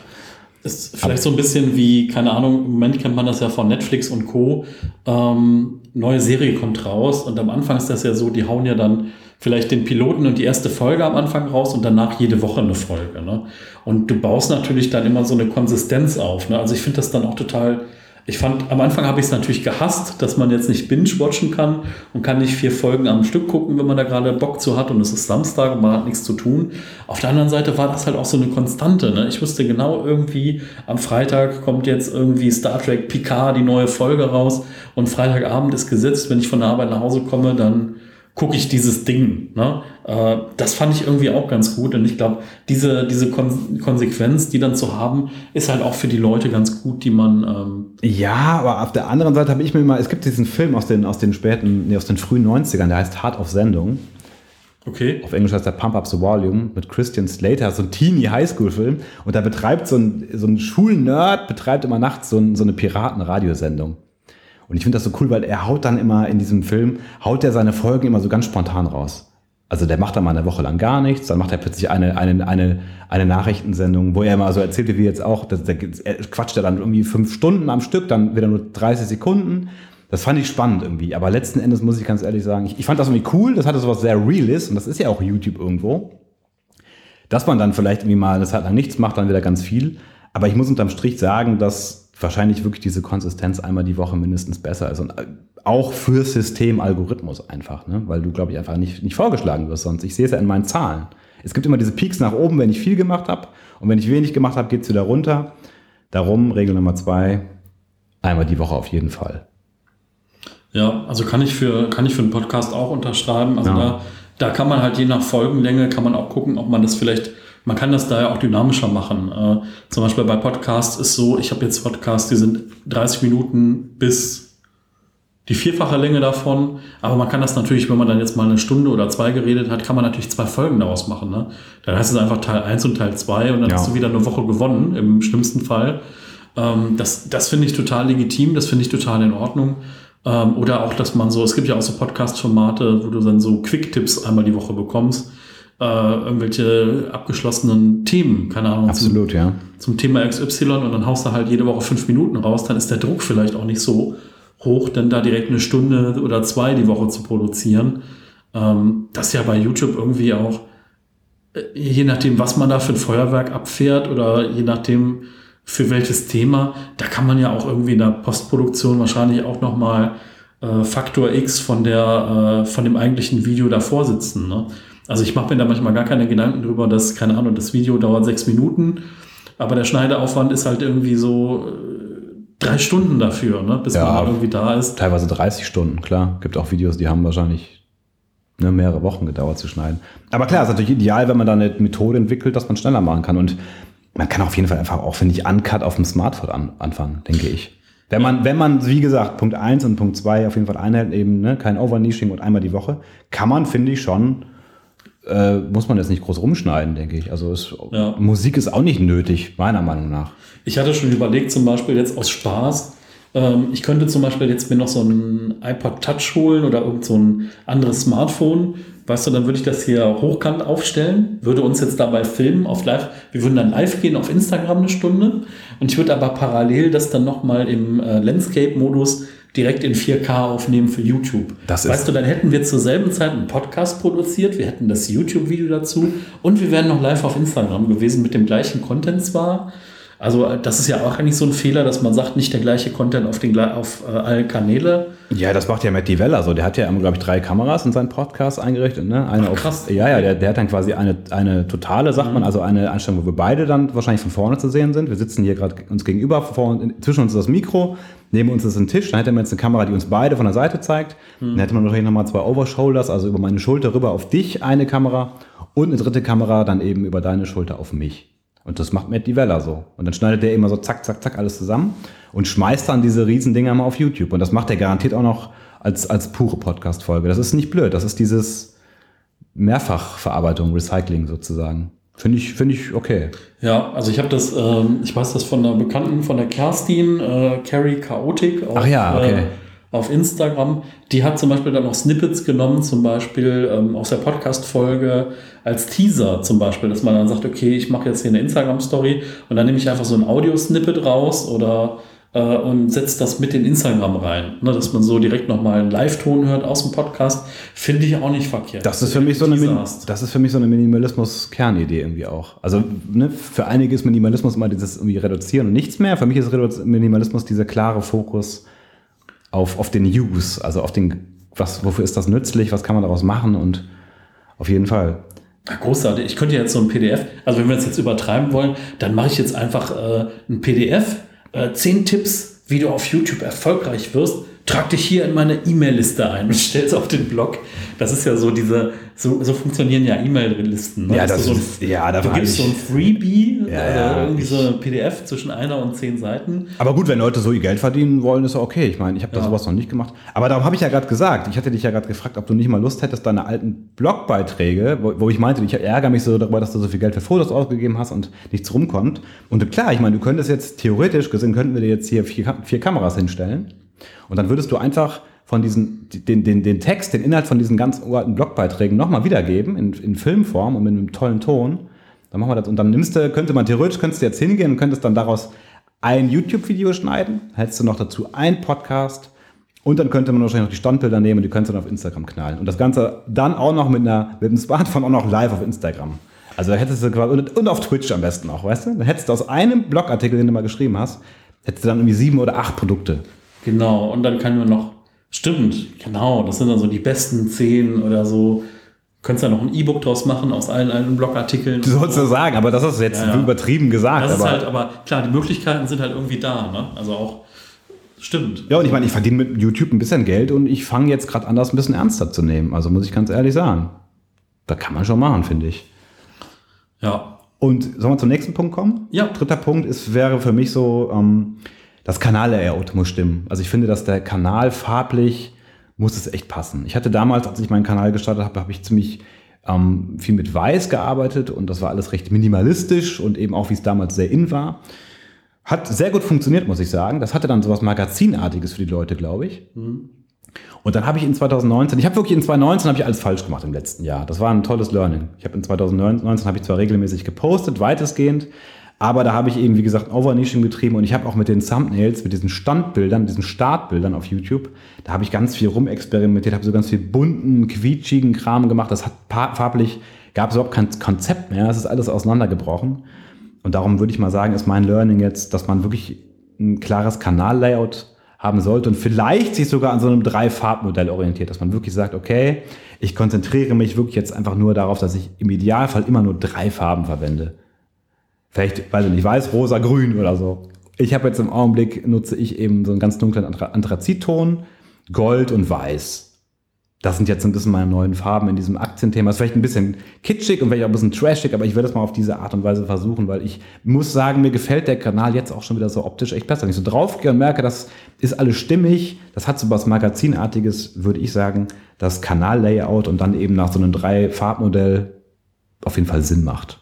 Ist vielleicht so ein bisschen wie, keine Ahnung, im Moment kennt man das ja von Netflix und Co. Ähm, neue Serie kommt raus und am Anfang ist das ja so, die hauen ja dann vielleicht den Piloten und die erste Folge am Anfang raus und danach jede Woche eine Folge. Ne? Und du baust natürlich dann immer so eine Konsistenz auf. Ne? Also ich finde das dann auch total, ich fand, am Anfang habe ich es natürlich gehasst, dass man jetzt nicht binge-watchen kann und kann nicht vier Folgen am Stück gucken, wenn man da gerade Bock zu hat und es ist Samstag und man hat nichts zu tun. Auf der anderen Seite war das halt auch so eine Konstante. Ne? Ich wusste genau irgendwie, am Freitag kommt jetzt irgendwie Star Trek Picard, die neue Folge raus und Freitagabend ist gesetzt, wenn ich von der Arbeit nach Hause komme, dann gucke ich dieses Ding. Ne? Äh, das fand ich irgendwie auch ganz gut und ich glaube, diese, diese Kon- Konsequenz, die dann zu haben, ist halt auch für die Leute ganz gut, die man... Ähm ja, aber auf der anderen Seite habe ich mir mal... Es gibt diesen Film aus den, aus den späten, nee, aus den frühen neunzigern, der heißt Hard auf Sendung. Okay. Auf Englisch heißt der Pump Up the Volume mit Christian Slater, so ein Teenie-Highschool-Film. Und da betreibt so ein, so ein Schulnerd, betreibt immer nachts so, ein, so eine Piraten-Radiosendung. Und ich finde das so cool, weil er haut dann immer in diesem Film, haut er seine Folgen immer so ganz spontan raus. Also der macht dann mal eine Woche lang gar nichts, dann macht er plötzlich eine, eine, eine, eine Nachrichtensendung, wo er immer so erzählte, wie jetzt auch, da quatscht er dann irgendwie fünf Stunden am Stück, dann wieder nur dreißig Sekunden. Das fand ich spannend irgendwie, aber letzten Endes muss ich ganz ehrlich sagen, ich, ich fand das irgendwie cool, das hatte sowas sehr Reales und das ist ja auch YouTube irgendwo, dass man dann vielleicht irgendwie mal eine Zeit lang nichts macht, dann wieder ganz viel. Aber ich muss unterm Strich sagen, dass wahrscheinlich wirklich diese Konsistenz einmal die Woche mindestens besser ist. Und auch für Systemalgorithmus einfach, ne? Weil du, glaube ich, einfach nicht, nicht vorgeschlagen wirst sonst. Ich sehe es ja in meinen Zahlen. Es gibt immer diese Peaks nach oben, wenn ich viel gemacht habe. Und wenn ich wenig gemacht habe, geht es wieder runter. Darum Regel Nummer zwei, einmal die Woche auf jeden Fall. Ja, also kann ich für, kann ich für einen Podcast auch unterschreiben. Also ja. da, da kann man halt je nach Folgenlänge, kann man auch gucken, ob man das vielleicht... Man kann das daher auch dynamischer machen. Äh, zum Beispiel bei Podcasts ist so, ich habe jetzt Podcasts, die sind dreißig Minuten bis die vierfache Länge davon. Aber man kann das natürlich, wenn man dann jetzt mal eine Stunde oder zwei geredet hat, kann man natürlich zwei Folgen daraus machen. Ne? Dann heißt es einfach Teil eins und Teil zwei und dann ja. hast du wieder eine Woche gewonnen, im schlimmsten Fall. Ähm, das das finde ich total legitim, das finde ich total in Ordnung. Ähm, oder auch, dass man so, es gibt ja auch so Podcast-Formate, wo du dann so Quick-Tipps einmal die Woche bekommst. Äh, irgendwelche abgeschlossenen Themen, keine Ahnung. Absolut, zum, ja. Zum Thema X Y und dann haust du halt jede Woche fünf Minuten raus, dann ist der Druck vielleicht auch nicht so hoch, denn da direkt eine Stunde oder zwei die Woche zu produzieren. Ähm, das ist ja bei YouTube irgendwie auch, je nachdem, was man da für ein Feuerwerk abfährt oder je nachdem, für welches Thema, da kann man ja auch irgendwie in der Postproduktion wahrscheinlich auch nochmal äh, Faktor X von der, äh, von dem eigentlichen Video davor sitzen, ne? Also ich mache mir da manchmal gar keine Gedanken drüber, dass, keine Ahnung, das Video dauert sechs Minuten, aber der Schneideaufwand ist halt irgendwie so drei Stunden dafür, ne? Bis ja, man irgendwie da ist. Teilweise dreißig Stunden, klar. Gibt auch Videos, die haben wahrscheinlich ne, mehrere Wochen gedauert zu schneiden. Aber klar, ist natürlich ideal, wenn man da eine Methode entwickelt, dass man schneller machen kann. Und man kann auf jeden Fall einfach auch, finde ich, Uncut auf dem Smartphone an, anfangen, denke ich. Wenn man, wenn man, wie gesagt, Punkt eins und Punkt zwei auf jeden Fall einhält, eben ne, kein Overnishing und einmal die Woche, kann man, finde ich, schon... Äh, muss man jetzt nicht groß rumschneiden, denke ich. Also es, ja. Musik ist auch nicht nötig, meiner Meinung nach. Ich hatte schon überlegt, zum Beispiel jetzt aus Spaß, ähm, ich könnte zum Beispiel jetzt mir noch so einen iPod Touch holen oder irgend so ein anderes Smartphone. Weißt du, dann würde ich das hier hochkant aufstellen, würde uns jetzt dabei filmen auf live. Wir würden dann live gehen auf Instagram eine Stunde und ich würde aber parallel das dann nochmal im äh, Landscape-Modus direkt in vier K aufnehmen für YouTube. Das weißt ist du, dann hätten wir zur selben Zeit einen Podcast produziert, wir hätten das YouTube-Video dazu und wir wären noch live auf Instagram gewesen mit dem gleichen Content zwar. Also das ist ja auch eigentlich so ein Fehler, dass man sagt, nicht der gleiche Content auf, den, auf äh, alle Kanäle. Ja, das macht ja Matt DiVella so. Der hat ja, glaube ich, drei Kameras in seinen Podcast eingerichtet. Ne? Eine Ach, krass. Auf, ja, ja, der, der hat dann quasi eine, eine totale, sagt mhm. man, also eine Einstellung, wo wir beide dann wahrscheinlich von vorne zu sehen sind. Wir sitzen hier gerade uns gegenüber, vor, zwischen uns ist das Mikro, neben uns ist ein Tisch. Dann hätte man jetzt eine Kamera, die uns beide von der Seite zeigt. Mhm. Dann hätte man wahrscheinlich nochmal zwei Overshoulders, also über meine Schulter rüber auf dich eine Kamera und eine dritte Kamera dann eben über deine Schulter auf mich. Und das macht Matt DiVella so. Und dann schneidet der immer so zack, zack, zack alles zusammen und schmeißt dann diese Riesendinger mal auf YouTube. Und das macht er garantiert auch noch als, als pure Podcast-Folge. Das ist nicht blöd. Das ist dieses Mehrfachverarbeitung, Recycling sozusagen. Finde ich, finde ich okay. Ja, also ich habe das, ähm, ich weiß das von einer Bekannten, von der Kerstin, äh, Carrie Chaotic auf, Ach ja, okay. äh, auf Instagram. Die hat zum Beispiel dann auch Snippets genommen, zum Beispiel ähm, aus der Podcast-Folge als Teaser zum Beispiel, dass man dann sagt, okay, ich mache jetzt hier eine Instagram-Story und dann nehme ich einfach so ein Audio-Snippet raus oder äh, und setze das mit in Instagram rein. Ne, dass man so direkt nochmal einen Live-Ton hört aus dem Podcast, finde ich auch nicht verkehrt. Das ist für mich so eine, Min- das ist für mich so eine Minimalismus-Kernidee irgendwie auch. Also ne, für einige ist Minimalismus immer dieses irgendwie Reduzieren und nichts mehr. Für mich ist Redu- Minimalismus dieser klare Fokus auf, auf den Use, also auf den, was, wofür ist das nützlich, was kann man daraus machen und auf jeden Fall. Großartig, ich könnte jetzt so ein P D F, also wenn wir das jetzt übertreiben wollen, dann mache ich jetzt einfach äh, ein P D F, äh, zehn Tipps, wie du auf YouTube erfolgreich wirst, trag dich hier in meine E-Mail-Liste ein und stell's auf den Blog. Das ist ja so diese, so, so funktionieren ja E-Mail-Listen. Ne? Ja, das du so ist, ein, ja, da du gibst ich, so ein Freebie, ja, also ja, irgendwie ich, so ein P D F zwischen einer und zehn Seiten. Aber gut, wenn Leute so ihr Geld verdienen wollen, ist ja okay. Ich meine, ich habe da ja. sowas noch nicht gemacht. Aber darum habe ich ja gerade gesagt, ich hatte dich ja gerade gefragt, ob du nicht mal Lust hättest, deine alten Blogbeiträge, wo, wo ich meinte, ich ärgere mich so darüber, dass du so viel Geld für Fotos ausgegeben hast und nichts rumkommt. Und klar, ich meine, du könntest jetzt theoretisch gesehen, könnten wir dir jetzt hier vier, vier Kameras hinstellen. Und dann würdest du einfach von diesen, den, den, den Text, den Inhalt von diesen ganz uralten Blogbeiträgen nochmal wiedergeben, in, in Filmform und mit einem tollen Ton. Dann machen wir das. Und dann nimmst du, könnte man theoretisch, könntest du jetzt hingehen und könntest dann daraus ein YouTube-Video schneiden, hättest du noch dazu einen Podcast und dann könnte man wahrscheinlich noch die Standbilder nehmen und die könntest du dann auf Instagram knallen. Und das Ganze dann auch noch mit einer, mit einem Smartphone auch noch live auf Instagram. Also da hättest du quasi, und auf Twitch am besten auch, weißt du? Dann hättest du aus einem Blogartikel, den du mal geschrieben hast, hättest du dann irgendwie sieben oder acht Produkte. Genau, und dann können wir noch, stimmt, genau, das sind dann so die besten zehn oder so. Könntest ja noch ein E-Book draus machen aus allen alten Blogartikeln. Du sollst ja sagen, aber das ist jetzt ja, ja. übertrieben gesagt. Das aber ist halt, aber klar, die Möglichkeiten sind halt irgendwie da, ne? Also auch, stimmt. Ja, und ich meine, ich verdiene mit YouTube ein bisschen Geld und ich fange jetzt gerade an, das ein bisschen ernster zu nehmen. Also muss ich ganz ehrlich sagen. Da kann man schon machen, finde ich. Ja. Und sollen wir zum nächsten Punkt kommen? Ja. Dritter Punkt ist, wäre für mich so, ähm, das Kanal-Layout muss stimmen. Also ich finde, dass der Kanal farblich, muss es echt passen. Ich hatte damals, als ich meinen Kanal gestartet habe, habe ich ziemlich ähm, viel mit Weiß gearbeitet und das war alles recht minimalistisch und eben auch, wie es damals sehr in war. Hat sehr gut funktioniert, muss ich sagen. Das hatte dann sowas Magazinartiges für die Leute, glaube ich. Mhm. Und dann habe ich in zwanzig neunzehn, ich habe wirklich in zwanzig neunzehn habe ich alles falsch gemacht im letzten Jahr. Das war ein tolles Learning. Ich habe in zwanzig neunzehn habe ich zwar regelmäßig gepostet, weitestgehend, aber da habe ich eben, wie gesagt, Overniching betrieben und ich habe auch mit den Thumbnails, mit diesen Standbildern, mit diesen Startbildern auf YouTube, da habe ich ganz viel rumexperimentiert, habe so ganz viel bunten, quietschigen Kram gemacht. Das hat farblich, gab es überhaupt kein Konzept mehr. Es ist alles auseinandergebrochen. Und darum würde ich mal sagen, ist mein Learning jetzt, dass man wirklich ein klares Kanal-Layout haben sollte und vielleicht sich sogar an so einem Drei-Farb-Modell orientiert, dass man wirklich sagt, okay, ich konzentriere mich wirklich jetzt einfach nur darauf, dass ich im Idealfall immer nur drei Farben verwende. Vielleicht, weiß ich nicht, weiß, rosa, grün oder so. Ich habe jetzt im Augenblick, nutze ich eben so einen ganz dunklen Anthrazitton, Gold und Weiß. Das sind jetzt ein bisschen meine neuen Farben in diesem Aktienthema. Das ist vielleicht ein bisschen kitschig und vielleicht auch ein bisschen trashig, aber ich werde das mal auf diese Art und Weise versuchen, weil ich muss sagen, mir gefällt der Kanal jetzt auch schon wieder so optisch echt besser. Wenn ich so draufgehe und merke, das ist alles stimmig, das hat so was Magazinartiges, würde ich sagen, das Kanal-Layout und dann eben nach so einem Drei-Farb-Modell auf jeden Fall Sinn macht.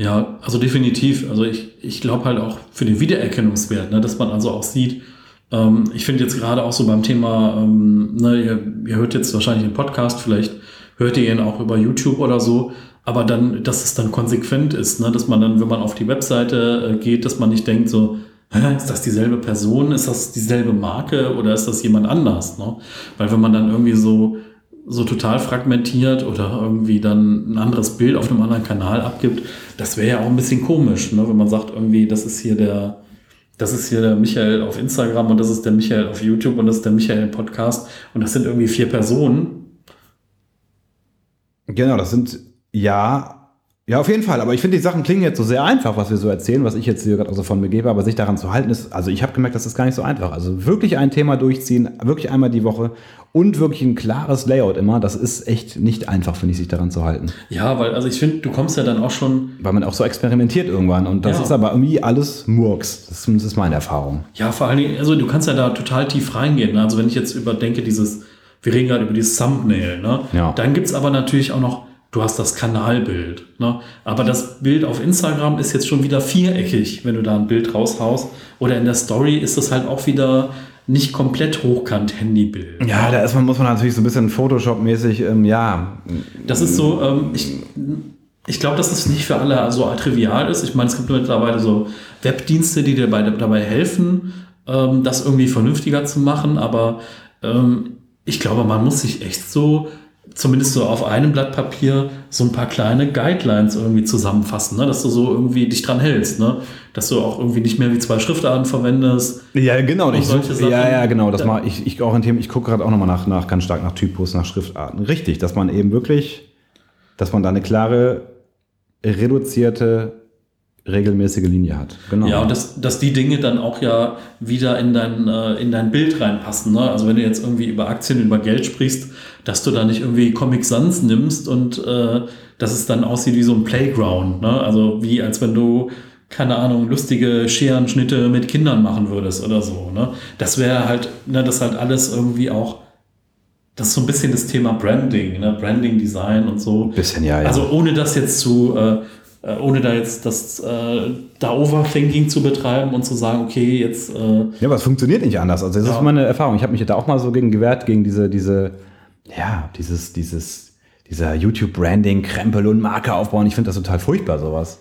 Ja, also definitiv. Also ich, ich glaube halt auch für den Wiedererkennungswert, ne, dass man also auch sieht, ähm, ich finde jetzt gerade auch so beim Thema, ähm, ne, ihr, ihr hört jetzt wahrscheinlich den Podcast, vielleicht hört ihr ihn auch über YouTube oder so, aber dann, dass es dann konsequent ist, ne, dass man dann, wenn man auf die Webseite äh, geht, dass man nicht denkt so, hä, ist das dieselbe Person, ist das dieselbe Marke oder ist das jemand anders? Ne? Weil wenn man dann irgendwie so so total fragmentiert oder irgendwie dann ein anderes Bild auf einem anderen Kanal abgibt, das wäre ja auch ein bisschen komisch, ne? Wenn man sagt irgendwie, das ist hier der, das ist hier der Michael auf Instagram und das ist der Michael auf YouTube und das ist der Michael im Podcast und das sind irgendwie vier Personen. Genau, das sind, ja, ja, auf jeden Fall, aber ich finde, die Sachen klingen jetzt so sehr einfach, was wir so erzählen, was ich jetzt hier gerade auch so von mir gebe, aber sich daran zu halten ist, also ich habe gemerkt, das ist gar nicht so einfach. Also wirklich ein Thema durchziehen, wirklich einmal die Woche und wirklich ein klares Layout immer, das ist echt nicht einfach, finde ich, sich daran zu halten. Ja, weil, also ich finde, du kommst ja dann auch schon... Weil man auch so experimentiert irgendwann und das ja. ist aber irgendwie alles Murks, das ist meine Erfahrung. Ja, vor allen Dingen, also du kannst ja da total tief reingehen, also wenn ich jetzt überdenke, dieses, wir reden gerade über dieses Thumbnail, ne? Ja. Dann gibt es aber natürlich auch noch du hast das Kanalbild. Ne? Aber das Bild auf Instagram ist jetzt schon wieder viereckig, wenn du da ein Bild raushaust. Oder in der Story ist das halt auch wieder nicht komplett hochkant Handybild. Ja, da ist man, muss man natürlich so ein bisschen Photoshop-mäßig, ähm, ja. Das ist so, ähm, ich, ich glaube, dass das nicht für alle so trivial ist. Ich meine, es gibt mittlerweile so Webdienste, die dir dabei, dabei helfen, ähm, das irgendwie vernünftiger zu machen. Aber ähm, ich glaube, man muss sich echt so, zumindest so auf einem Blatt Papier, so ein paar kleine Guidelines irgendwie zusammenfassen, ne? Dass du so irgendwie dich dran hältst, ne? Dass du auch irgendwie nicht mehr wie zwei Schriftarten verwendest. Ja, genau. Ich such, ja, ja, genau. Das mache ich, ich orientiere, ich gucke gerade auch nochmal nach, nach, ganz stark nach Typos, nach Schriftarten. Richtig, dass man eben wirklich, dass man da eine klare, reduzierte, regelmäßige Linie hat. Genau. Ja, und dass, dass die Dinge dann auch ja wieder in dein, in dein Bild reinpassen. Ne? Also wenn du jetzt irgendwie über Aktien, über Geld sprichst, dass du da nicht irgendwie Comic Sans nimmst und äh, dass es dann aussieht wie so ein Playground. Ne? Also wie als wenn du, keine Ahnung, lustige Scherenschnitte mit Kindern machen würdest oder so. Ne? Das wäre halt, ne, das halt alles irgendwie auch, das ist so ein bisschen das Thema Branding, ne? Branding, Design und so. Ein bisschen, ja, ja. Also ohne das jetzt zu... Äh, ohne da jetzt das äh, da Overthinking zu betreiben und zu sagen, okay, jetzt... Äh, ja, aber es funktioniert nicht anders. Also das ja. ist meine Erfahrung. Ich habe mich da auch mal so gegen gewehrt, gegen diese, diese, ja, dieses, dieses, dieser YouTube-Branding, Krempel und Marke aufbauen. Ich finde das total furchtbar, sowas.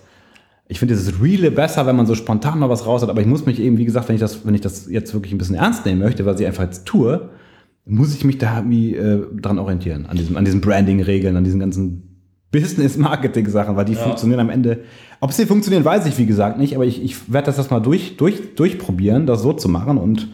Ich finde dieses Reale besser, wenn man so spontan mal was raus hat. Aber ich muss mich eben, wie gesagt, wenn ich das, wenn ich das jetzt wirklich ein bisschen ernst nehmen möchte, was ich einfach jetzt tue, muss ich mich da irgendwie äh, dran orientieren. An diesem, an diesen Branding-Regeln, an diesen ganzen Business-Marketing-Sachen, weil die ja. funktionieren am Ende. Ob sie funktionieren, weiß ich, wie gesagt, nicht. Aber ich, ich werde das erstmal durch, durch, durchprobieren, das so zu machen. Und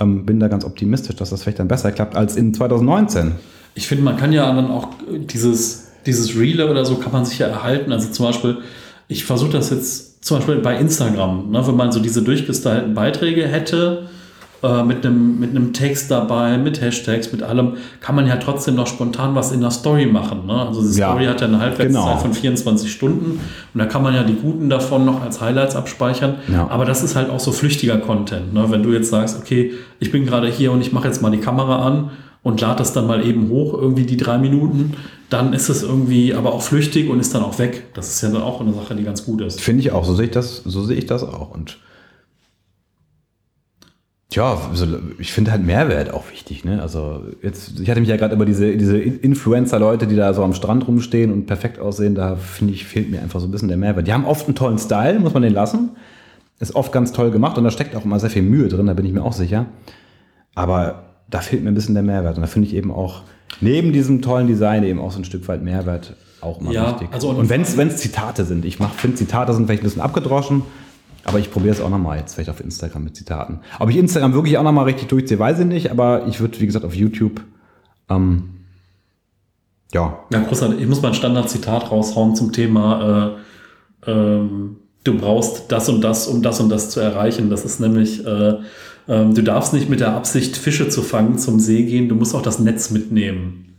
ähm, bin da ganz optimistisch, dass das vielleicht dann besser klappt als in zwanzig neunzehn. Ich finde, man kann ja dann auch dieses, dieses Reale oder so kann man sich ja erhalten. Also zum Beispiel, ich versuche das jetzt zum Beispiel bei Instagram. Ne, wenn man so diese durchgestylten Beiträge hätte, äh, mit einem mit einem Text dabei, mit Hashtags, mit allem, kann man ja trotzdem noch spontan was in der Story machen. Ne? Also die Story ja, hat ja eine Halbwertszeit genau. von vierundzwanzig Stunden und da kann man ja die guten davon noch als Highlights abspeichern. Ja. Aber das ist halt auch so flüchtiger Content. Ne? Wenn du jetzt sagst, okay, ich bin gerade hier und ich mache jetzt mal die Kamera an und lade das dann mal eben hoch, irgendwie die drei Minuten, dann ist es irgendwie aber auch flüchtig und ist dann auch weg. Das ist ja dann auch eine Sache, die ganz gut ist. Finde ich auch, so sehe ich das, so sehe ich das auch. Und ja, ich finde halt Mehrwert auch wichtig, ne? Also jetzt, ich hatte mich ja gerade über diese, diese Influencer-Leute, die da so am Strand rumstehen und perfekt aussehen, da finde ich, fehlt mir einfach so ein bisschen der Mehrwert. Die haben oft einen tollen Style, muss man den lassen. Ist oft ganz toll gemacht und da steckt auch immer sehr viel Mühe drin, da bin ich mir auch sicher. Aber da fehlt mir ein bisschen der Mehrwert. Und da finde ich eben auch neben diesem tollen Design eben auch so ein Stück weit Mehrwert auch mal ja, wichtig. Also und und wenn es Zitate sind, ich finde Zitate sind vielleicht ein bisschen abgedroschen, aber ich probiere es auch nochmal jetzt, vielleicht auf Instagram mit Zitaten. Ob ich Instagram wirklich auch nochmal richtig durchziehe, weiß ich nicht, aber ich würde, wie gesagt, auf YouTube, ähm, ja. Ja, großartig. Ich muss mal ein Standardzitat raushauen zum Thema, äh, ähm, du brauchst das und das, um das und das zu erreichen. Das ist nämlich, äh, äh, du darfst nicht mit der Absicht, Fische zu fangen, zum See gehen, du musst auch das Netz mitnehmen.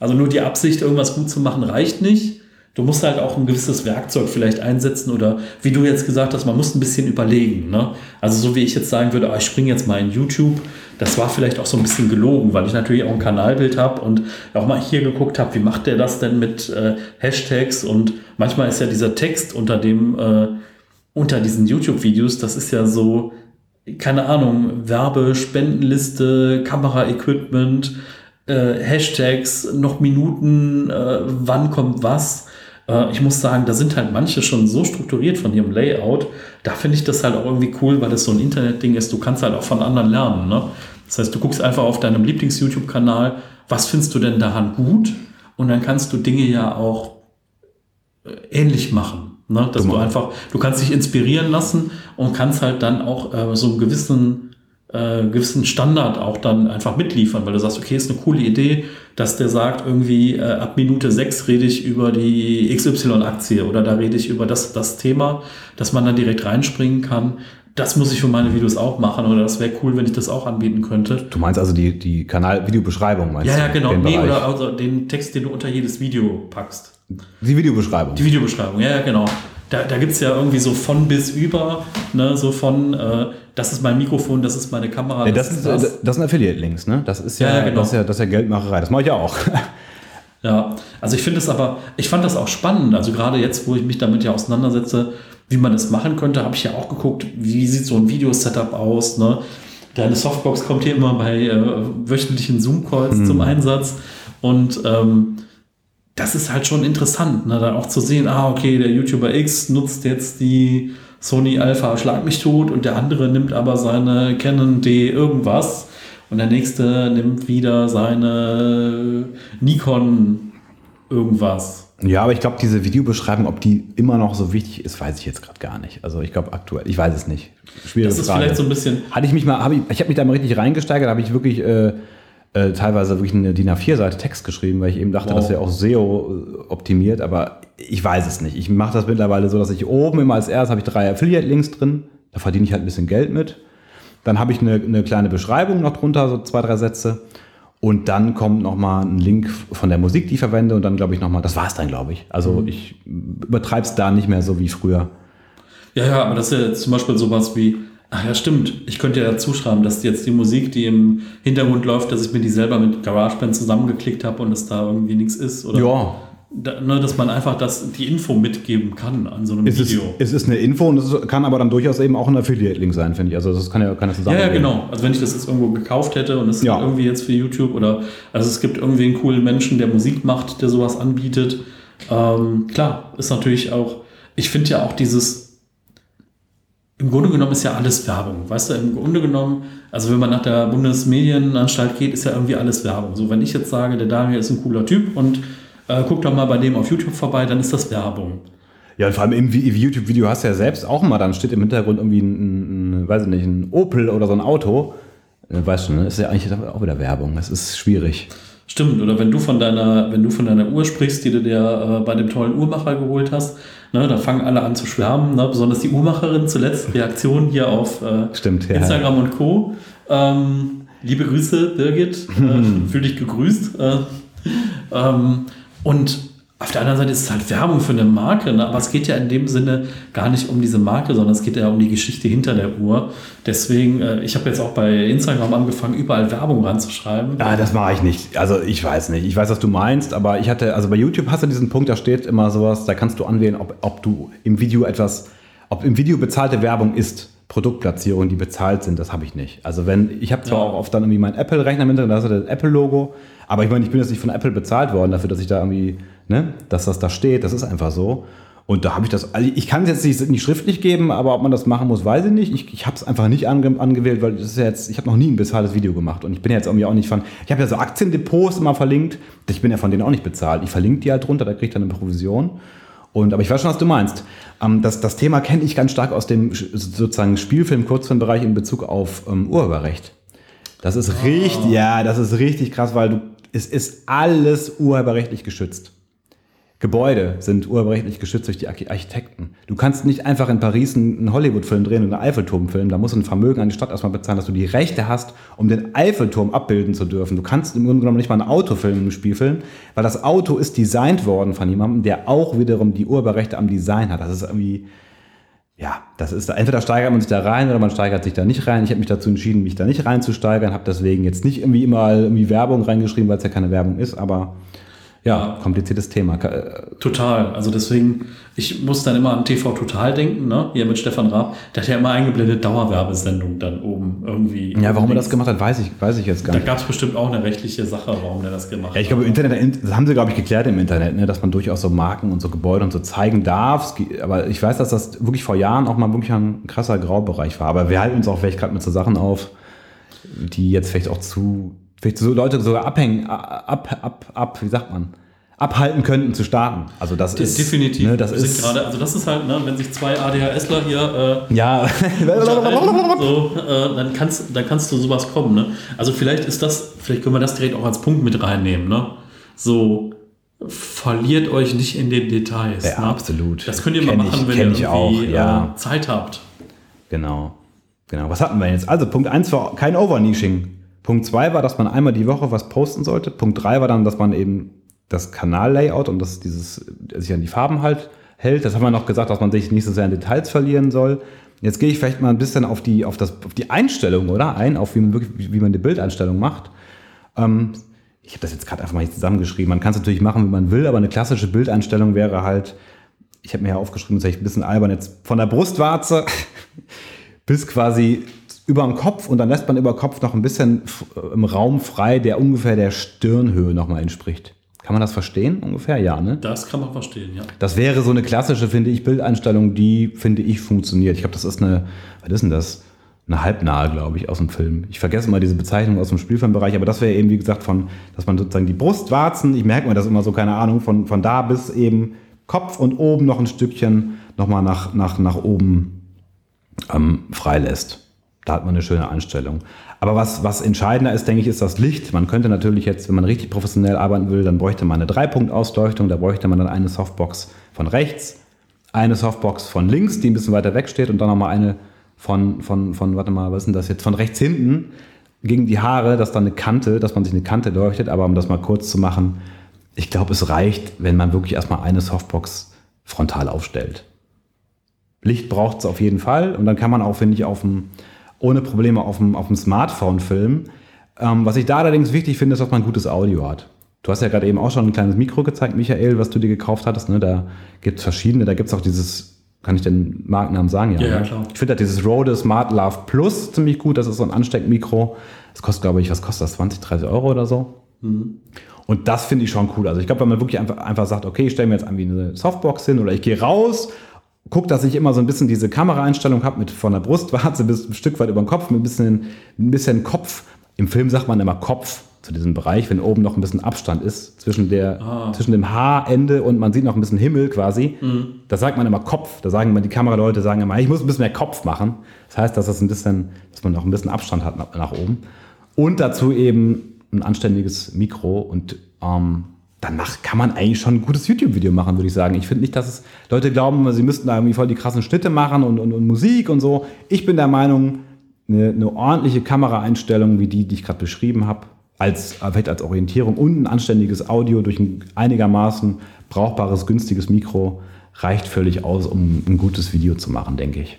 Also nur die Absicht, irgendwas gut zu machen, reicht nicht. Du musst halt auch ein gewisses Werkzeug vielleicht einsetzen oder wie du jetzt gesagt hast, man muss ein bisschen überlegen. Ne? Also so wie ich jetzt sagen würde, ich springe jetzt mal in YouTube, das war vielleicht auch so ein bisschen gelogen, weil ich natürlich auch ein Kanalbild habe und auch mal hier geguckt habe, wie macht der das denn mit äh, Hashtags und manchmal ist ja dieser Text unter dem äh, unter diesen YouTube-Videos, das ist ja so, keine Ahnung, Werbe, Spendenliste, Kamera-Equipment, äh, Hashtags, noch Minuten, äh, wann kommt was. Ich muss sagen, da sind halt manche schon so strukturiert von ihrem Layout. Da finde ich das halt auch irgendwie cool, weil das so ein Internetding ist. Du kannst halt auch von anderen lernen. Ne? Das heißt, du guckst einfach auf deinem Lieblings-YouTube-Kanal, was findest du denn daran gut? Und dann kannst du Dinge ja auch ähnlich machen. Ne? Dass du einfach, du kannst dich inspirieren lassen und kannst halt dann auch äh, so einen gewissen, äh, gewissen Standard auch dann einfach mitliefern, weil du sagst, okay, ist eine coole Idee, dass der sagt, irgendwie äh, ab Minute sechs rede ich über die X Y-Aktie oder da rede ich über das, das Thema, dass man dann direkt reinspringen kann. Das muss ich für meine Videos auch machen oder das wäre cool, wenn ich das auch anbieten könnte. Du meinst also die, die Kanal-Videobeschreibung, meinst ja, du? Ja, genau. Nee, oder also den Text, den du unter jedes Video packst. Die Videobeschreibung? Die Videobeschreibung, ja, ja, genau. Da, da gibt es ja irgendwie so von bis über, ne, so von, äh, das ist mein Mikrofon, das ist meine Kamera. Nee, das, das, ist, das. das sind Affiliate-Links, ne? Das ist ja, ja, ja, genau. das ist ja, das ist ja Geldmacherei, das mache ich ja auch. Ja, also ich finde es aber, ich fand das auch spannend. Also gerade jetzt, wo ich mich damit ja auseinandersetze, wie man das machen könnte, habe ich ja auch geguckt, wie sieht so ein Video-Setup aus, ne? Deine Softbox kommt hier immer bei äh, wöchentlichen Zoom-Calls mhm. zum Einsatz. Und ähm, das ist halt schon interessant, ne? Dann auch zu sehen, ah, okay, der YouTuber X nutzt jetzt die Sony Alpha Schlag mich tot und der andere nimmt aber seine Canon D irgendwas und der nächste nimmt wieder seine Nikon irgendwas. Ja, aber ich glaube, diese Videobeschreibung, ob die immer noch so wichtig ist, weiß ich jetzt gerade gar nicht. Also ich glaube aktuell, ich weiß es nicht. Schwierige Frage. Das ist vielleicht so ein bisschen... Hatte ich mich mal, hab ich, ich habe mich da mal richtig reingesteigert, habe ich wirklich äh, äh, teilweise wirklich eine D I N A vier Seite Text geschrieben, weil ich eben dachte, wow, das wäre auch S E O optimiert, aber ich weiß es nicht. Ich mache das mittlerweile so, dass ich oben immer als erstes habe ich drei Affiliate-Links drin, da verdiene ich halt ein bisschen Geld mit. Dann habe ich eine, eine kleine Beschreibung noch drunter, so zwei, drei Sätze. Und dann kommt nochmal ein Link von der Musik, die ich verwende. Und dann glaube ich nochmal, das war es dann, glaube ich. Also ich übertreibe es da nicht mehr so wie früher. Ja, ja, aber das ist ja zum Beispiel sowas wie, ach ja, stimmt, ich könnte ja dazu schreiben, dass jetzt die Musik, die im Hintergrund läuft, dass ich mir die selber mit GarageBand zusammengeklickt habe und dass da irgendwie nichts ist. Oder ja. Da, ne, dass man einfach das, die Info mitgeben kann an so einem es Video. Ist, es ist eine Info und es kann aber dann durchaus eben auch ein Affiliate-Link sein, finde ich. Also das kann ja kann das zusammenhängen. Ja, ja, genau. Also wenn ich das jetzt irgendwo gekauft hätte und es ja. ist irgendwie jetzt für YouTube oder also es gibt irgendwie einen coolen Menschen, der Musik macht, der sowas anbietet. Ähm, klar, ist natürlich auch, ich finde ja auch dieses, im Grunde genommen ist ja alles Werbung. Weißt du, im Grunde genommen, also wenn man nach der Bundesmedienanstalt geht, ist ja irgendwie alles Werbung. So, wenn ich jetzt sage, der Daniel ist ein cooler Typ und Äh, guck doch mal bei dem auf YouTube vorbei, dann ist das Werbung. Ja, und vor allem im YouTube-Video hast du ja selbst auch mal, dann steht im Hintergrund irgendwie ein, ein, weiß ich nicht, ein Opel oder so ein Auto. Weißt du, ne? Ist ja eigentlich auch wieder Werbung. Das ist schwierig. Stimmt, oder wenn du von deiner, wenn du von deiner Uhr sprichst, die du dir äh, bei dem tollen Uhrmacher geholt hast, ne, dann fangen alle an zu schwärmen, ne? Besonders die Uhrmacherin zuletzt, Reaktion hier auf äh, Stimmt, ja. Instagram und Co. Ähm, liebe Grüße, Birgit. Äh, fühl dich gegrüßt. Äh, ähm, Und auf der anderen Seite ist es halt Werbung für eine Marke, ne? Aber es geht ja in dem Sinne gar nicht um diese Marke, sondern es geht ja um die Geschichte hinter der Uhr. Deswegen, äh, ich habe jetzt auch bei Instagram angefangen, überall Werbung ranzuschreiben. Ja, das mache ich nicht. Also ich weiß nicht. Ich weiß, was du meinst, aber ich hatte, also bei YouTube hast du diesen Punkt, da steht immer sowas, da kannst du anwählen, ob, ob du im Video etwas, ob im Video bezahlte Werbung ist. Produktplatzierungen, die bezahlt sind, das habe ich nicht. Also wenn, ich habe zwar ja. auch oft dann irgendwie meinen Apple-Rechner im Hintergrund, da hast du das Apple-Logo, aber ich meine, ich bin jetzt nicht von Apple bezahlt worden dafür, dass ich da irgendwie, ne, dass das da steht, das ist einfach so. Und da habe ich das, also ich kann es jetzt nicht, nicht schriftlich geben, aber ob man das machen muss, weiß ich nicht. Ich, ich habe es einfach nicht ange, angewählt, weil das ist ja jetzt, ich habe noch nie ein bezahltes Video gemacht und ich bin ja jetzt irgendwie auch nicht von, ich habe ja so Aktiendepots immer verlinkt, ich bin ja von denen auch nicht bezahlt. Ich verlinke die halt drunter, da kriege ich dann eine Provision. Und, aber ich weiß schon, was du meinst. Das, das Thema kenne ich ganz stark aus dem sozusagen Spielfilm-Kurzfilmbereich in Bezug auf ähm, Urheberrecht. Das ist oh. richtig, ja, das ist richtig krass, weil du, es ist alles urheberrechtlich geschützt. Gebäude sind urheberrechtlich geschützt durch die Architekten. Du kannst nicht einfach in Paris einen Hollywood-Film drehen und einen Eiffelturm filmen. Da musst du ein Vermögen an die Stadt erstmal bezahlen, dass du die Rechte hast, um den Eiffelturm abbilden zu dürfen. Du kannst im Grunde genommen nicht mal ein Auto filmen im Spielfilm, weil das Auto ist designt worden von jemandem, der auch wiederum die Urheberrechte am Design hat. Das ist irgendwie, ja, das ist, entweder steigert man sich da rein oder man steigert sich da nicht rein. Ich habe mich dazu entschieden, mich da nicht reinzusteigern, habe deswegen jetzt nicht irgendwie immer irgendwie Werbung reingeschrieben, weil es ja keine Werbung ist, aber ja, kompliziertes Thema. Total. Also deswegen, ich muss dann immer an T V Total denken, ne? Hier mit Stefan Raab. Der hat ja immer eingeblendet Dauerwerbesendung dann oben irgendwie. Ja, warum er das gemacht hat, weiß ich, weiß ich jetzt gar nicht. Da gab es bestimmt auch eine rechtliche Sache, warum er das gemacht hat. Ja, ich glaube, im Internet, das haben sie, glaube ich, geklärt im Internet, ne? Dass man durchaus so Marken und so Gebäude und so zeigen darf. Aber ich weiß, dass das wirklich vor Jahren auch mal wirklich ein krasser Graubereich war. Aber wir halten uns auch vielleicht gerade mit so Sachen auf, die jetzt vielleicht auch zu... Vielleicht so Leute sogar abhängen, ab, ab, ab, wie sagt man, abhalten könnten zu starten. Also das De- ist definitiv. Ne, das ist gerade, also das ist halt, ne, wenn sich zwei ADHSler hier äh, ja, so, äh, dann kannst, dann kannst du sowas kommen. Ne? Also vielleicht ist das, vielleicht können wir das direkt auch als Punkt mit reinnehmen. Ne? So verliert euch nicht in den Details. Ja, ne? Absolut. Das könnt ihr kenn mal machen, ich, wenn ihr irgendwie auch, ja. äh, Zeit habt. Genau, genau. Was hatten wir jetzt? Also Punkt eins war kein Overnishing. Punkt zwei war, dass man einmal die Woche was posten sollte. Punkt drei war dann, dass man eben das Kanal-Layout und das, dieses, sich an die Farben halt hält. Das haben wir noch gesagt, dass man sich nicht so sehr in Details verlieren soll. Jetzt gehe ich vielleicht mal ein bisschen auf die, auf das, auf die Einstellung, oder? Ein, auf wie man, wirklich, wie man die Bildeinstellung macht. Ähm, ich habe das jetzt gerade einfach mal hier zusammengeschrieben, man kann es natürlich machen, wenn man will, aber eine klassische Bildeinstellung wäre halt, ich habe mir ja aufgeschrieben, das ist echt ein bisschen albern, jetzt von der Brustwarze bis quasi über den Kopf, und dann lässt man über Kopf noch ein bisschen im Raum frei, der ungefähr der Stirnhöhe nochmal entspricht. Kann man das verstehen ungefähr? Ja, ne? Das kann man verstehen, ja. Das wäre so eine klassische, finde ich, Bildeinstellung, die, finde ich, funktioniert. Ich glaube, das ist eine, was ist denn das? Eine Halbnahe, glaube ich, aus dem Film. Ich vergesse mal diese Bezeichnung aus dem Spielfilmbereich, aber das wäre eben, wie gesagt, von, dass man sozusagen die Brustwarzen, ich merke mir das immer so, keine Ahnung, von, von da bis eben Kopf und oben noch ein Stückchen nochmal nach, nach, nach oben ähm, freilässt. Da hat man eine schöne Einstellung. Aber was, was entscheidender ist, denke ich, ist das Licht. Man könnte natürlich jetzt, wenn man richtig professionell arbeiten will, dann bräuchte man eine Dreipunktausleuchtung. Da bräuchte man dann eine Softbox von rechts, eine Softbox von links, die ein bisschen weiter weg steht, und dann nochmal eine von, von, von, warte mal, was ist denn das jetzt? Von rechts hinten gegen die Haare, dass dann eine Kante, dass man sich eine Kante leuchtet. Aber um das mal kurz zu machen, ich glaube, es reicht, wenn man wirklich erstmal eine Softbox frontal aufstellt. Licht braucht es auf jeden Fall. Und dann kann man auch, finde ich, auf dem ohne Probleme auf dem, auf dem Smartphone filmen. Ähm, was ich da allerdings wichtig finde, ist, dass man gutes Audio hat. Du hast ja gerade eben auch schon ein kleines Mikro gezeigt, Michael, was du dir gekauft hattest. Ne? Da gibt es verschiedene, da gibt es auch dieses, kann ich den Markennamen sagen? Ja, ja, ja, klar. Ich finde dieses Rode Smart Love Plus ziemlich gut. Das ist so ein Ansteckmikro. Das kostet, glaube ich, was kostet das? zwanzig, dreißig Euro oder so. Mhm. Und das finde ich schon cool. Also ich glaube, wenn man wirklich einfach, einfach sagt, okay, ich stelle mir jetzt irgendwie eine Softbox hin oder ich gehe raus, guck, dass ich immer so ein bisschen diese Kameraeinstellung habe, mit von der Brustwarze bis ein Stück weit über den Kopf, mit ein bisschen, ein bisschen Kopf. Im Film sagt man immer Kopf zu diesem Bereich, wenn oben noch ein bisschen Abstand ist zwischen, der, ah. zwischen dem Haarende und man sieht noch ein bisschen Himmel quasi. Mhm. Da sagt man immer Kopf. Da sagen immer die Kameraleute, sagen immer, ich muss ein bisschen mehr Kopf machen. Das heißt, dass, das ein bisschen, dass man noch ein bisschen Abstand hat nach, nach oben. Und dazu eben ein anständiges Mikro und ähm, dann kann man eigentlich schon ein gutes YouTube-Video machen, würde ich sagen. Ich finde nicht, dass es Leute glauben, sie müssten da irgendwie voll die krassen Schnitte machen und, und, und Musik und so. Ich bin der Meinung, eine, eine ordentliche Kameraeinstellung, wie die, die ich gerade beschrieben habe, als, vielleicht als Orientierung und ein anständiges Audio durch ein einigermaßen brauchbares, günstiges Mikro reicht völlig aus, um ein gutes Video zu machen, denke ich.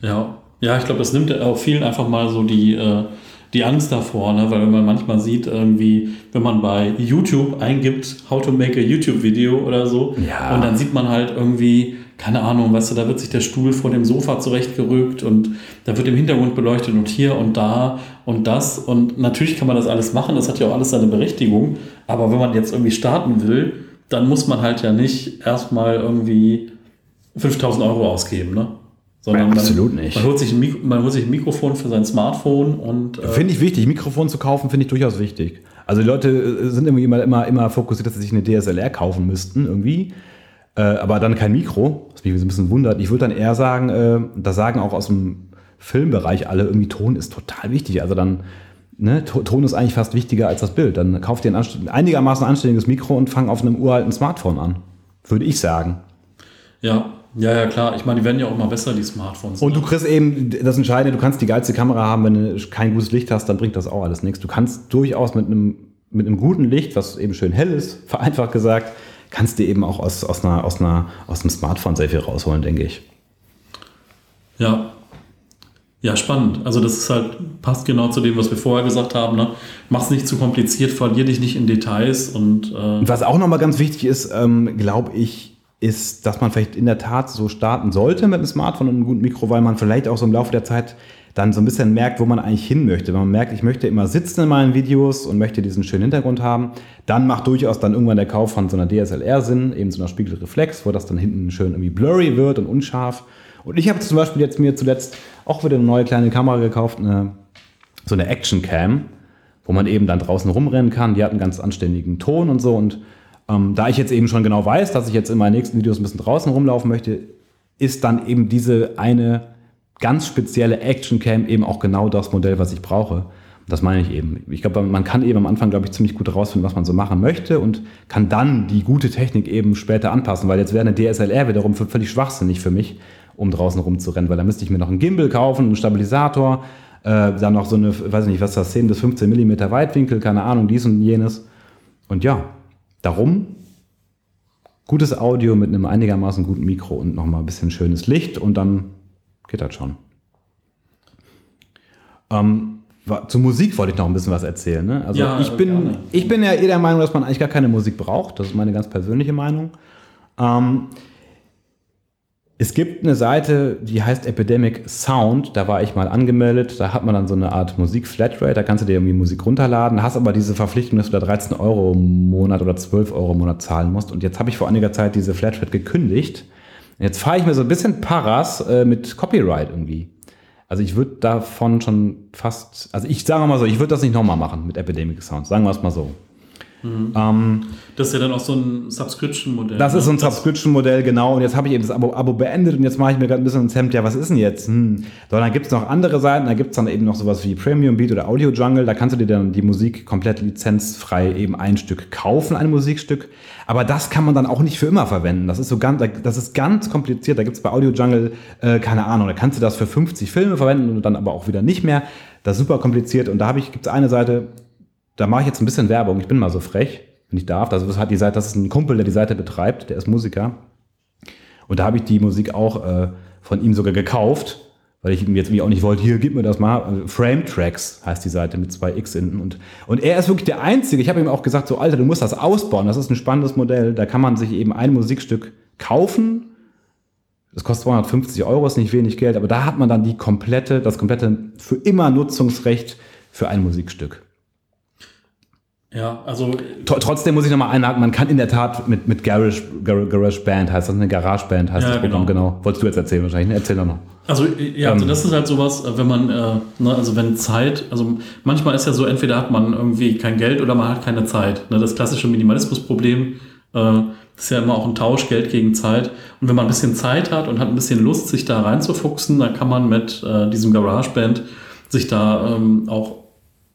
Ja, ja, ich glaube, das nimmt auch vielen einfach mal so die... Äh die Angst davor, ne? Weil wenn man manchmal sieht, irgendwie, wenn man bei YouTube eingibt, how to make a YouTube-Video oder so, ja. Und dann sieht man halt irgendwie, keine Ahnung, weißt du, da wird sich der Stuhl vor dem Sofa zurechtgerückt und da wird im Hintergrund beleuchtet und hier und da und das, und natürlich kann man das alles machen, das hat ja auch alles seine Berechtigung, aber wenn man jetzt irgendwie starten will, dann muss man halt ja nicht erstmal irgendwie fünftausend Euro ausgeben, ne? Sondern ja, absolut man, nicht. Man holt, sich ein Mikro, man holt sich ein Mikrofon für sein Smartphone und. Äh finde ich wichtig. Mikrofon zu kaufen, finde ich durchaus wichtig. Also die Leute sind irgendwie immer, immer, immer fokussiert, dass sie sich eine D S L R kaufen müssten irgendwie. Äh, aber dann kein Mikro, was mich ein bisschen wundert. Ich würde dann eher sagen, äh, da sagen auch aus dem Filmbereich alle, irgendwie Ton ist total wichtig. Also dann, ne, Ton ist eigentlich fast wichtiger als das Bild. Dann kauft ihr ein anst- einigermaßen anständiges Mikro und fangt auf einem uralten Smartphone an. Würde ich sagen. Ja. Ja, ja, klar. Ich meine, die werden ja auch immer besser, die Smartphones. Und du kriegst eben das Entscheidende, du kannst die geilste Kamera haben, wenn du kein gutes Licht hast, dann bringt das auch alles nichts. Du kannst durchaus mit einem, mit einem guten Licht, was eben schön hell ist, vereinfacht gesagt, kannst du eben auch aus, aus, einer, aus, einer, aus einem Smartphone sehr viel rausholen, denke ich. Ja. Ja, spannend. Also das ist halt, passt genau zu dem, was wir vorher gesagt haben. Ne? Mach es nicht zu kompliziert, verlier dich nicht in Details. Und, äh und was auch nochmal ganz wichtig ist, ähm, glaube ich, ist, dass man vielleicht in der Tat so starten sollte mit einem Smartphone und einem guten Mikro, weil man vielleicht auch so im Laufe der Zeit dann so ein bisschen merkt, wo man eigentlich hin möchte. Wenn man merkt, ich möchte immer sitzen in meinen Videos und möchte diesen schönen Hintergrund haben, dann macht durchaus dann irgendwann der Kauf von so einer D S L R Sinn, eben so einer Spiegelreflex, wo das dann hinten schön irgendwie blurry wird und unscharf. Und ich habe zum Beispiel jetzt mir zuletzt auch wieder eine neue kleine Kamera gekauft, eine, so eine Action Cam, wo man eben dann draußen rumrennen kann. Die hat einen ganz anständigen Ton und so, und Ähm, da ich jetzt eben schon genau weiß, dass ich jetzt in meinen nächsten Videos ein bisschen draußen rumlaufen möchte, ist dann eben diese eine ganz spezielle Action-Cam eben auch genau das Modell, was ich brauche. Das meine ich eben. Ich glaube, man kann eben am Anfang, glaube ich, ziemlich gut rausfinden, was man so machen möchte, und kann dann die gute Technik eben später anpassen, weil jetzt wäre eine D S L R wiederum für völlig schwachsinnig für mich, um draußen rumzurennen, weil da müsste ich mir noch einen Gimbal kaufen, einen Stabilisator, äh, dann noch so eine, weiß nicht, was ist das, zehn bis fünfzehn Millimeter Weitwinkel, keine Ahnung, dies und jenes. Und ja, darum, gutes Audio mit einem einigermaßen guten Mikro und nochmal ein bisschen schönes Licht, und dann geht das schon. Ähm, Zur Musik wollte ich noch ein bisschen was erzählen. Ne? Also ja, ich, bin, ich bin ja eher der Meinung, dass man eigentlich gar keine Musik braucht. Das ist meine ganz persönliche Meinung. Ähm, es gibt eine Seite, die heißt Epidemic Sound. Da war ich mal angemeldet. Da hat man dann so eine Art Musik-Flatrate. Da kannst du dir irgendwie Musik runterladen. Hast aber diese Verpflichtung, dass du da dreizehn Euro im Monat oder zwölf Euro im Monat zahlen musst. Und jetzt habe ich vor einiger Zeit diese Flatrate gekündigt. Jetzt fahre ich mir so ein bisschen Paras äh, mit Copyright irgendwie. Also ich würde davon schon fast, also ich sage mal so, ich würde das nicht nochmal machen mit Epidemic Sound, sagen wir es mal so. Mhm. Ähm, das ist ja dann auch so ein Subscription-Modell. Das ist so ein Subscription-Modell, genau. Und jetzt habe ich eben das Abo, Abo beendet und jetzt mache ich mir gerade ein bisschen ins Hemd, ja, was ist denn jetzt? Hm. So, dann gibt es noch andere Seiten, da gibt es dann eben noch sowas wie Premium Beat oder Audio Jungle, da kannst du dir dann die Musik komplett lizenzfrei eben ein Stück kaufen, ein Musikstück. Aber das kann man dann auch nicht für immer verwenden. Das ist so ganz, das ist ganz kompliziert. Da gibt es bei Audio Jungle, äh, keine Ahnung, da kannst du das für fünfzig Filme verwenden und dann aber auch wieder nicht mehr. Das ist super kompliziert. Und da habe ich, gibt es eine Seite, da mache ich jetzt ein bisschen Werbung. Ich bin mal so frech, wenn ich darf. Also das hat die Seite, das ist ein Kumpel, der die Seite betreibt, der ist Musiker. Und da habe ich die Musik auch äh, von ihm sogar gekauft, weil ich ihm jetzt auch nicht wollte, hier, gib mir das mal. Frame Tracks heißt die Seite mit zwei X hinten. Und, und er ist wirklich der Einzige. Ich habe ihm auch gesagt, so Alter, du musst das ausbauen. Das ist ein spannendes Modell. Da kann man sich eben ein Musikstück kaufen. Das kostet zweihundertfünfzig Euro, ist nicht wenig Geld. Aber da hat man dann die komplette, das komplette für immer Nutzungsrecht für ein Musikstück. Ja, also Tr- trotzdem muss ich nochmal einhaken, man kann in der Tat mit, mit Garage, Garage, GarageBand heißt das, eine GarageBand heißt ja, das Programm, genau. genau. Wolltest du jetzt erzählen wahrscheinlich, ne? Erzähl doch noch. Also ja, ähm. also das ist halt sowas, wenn man, äh, ne, also wenn Zeit, also manchmal ist ja so, entweder hat man irgendwie kein Geld oder man hat keine Zeit. Ne? Das klassische Minimalismus-Problem äh, ist ja immer auch ein Tauschgeld gegen Zeit. Und wenn man ein bisschen Zeit hat und hat ein bisschen Lust, sich da reinzufuchsen, dann kann man mit äh, diesem GarageBand sich da ähm, auch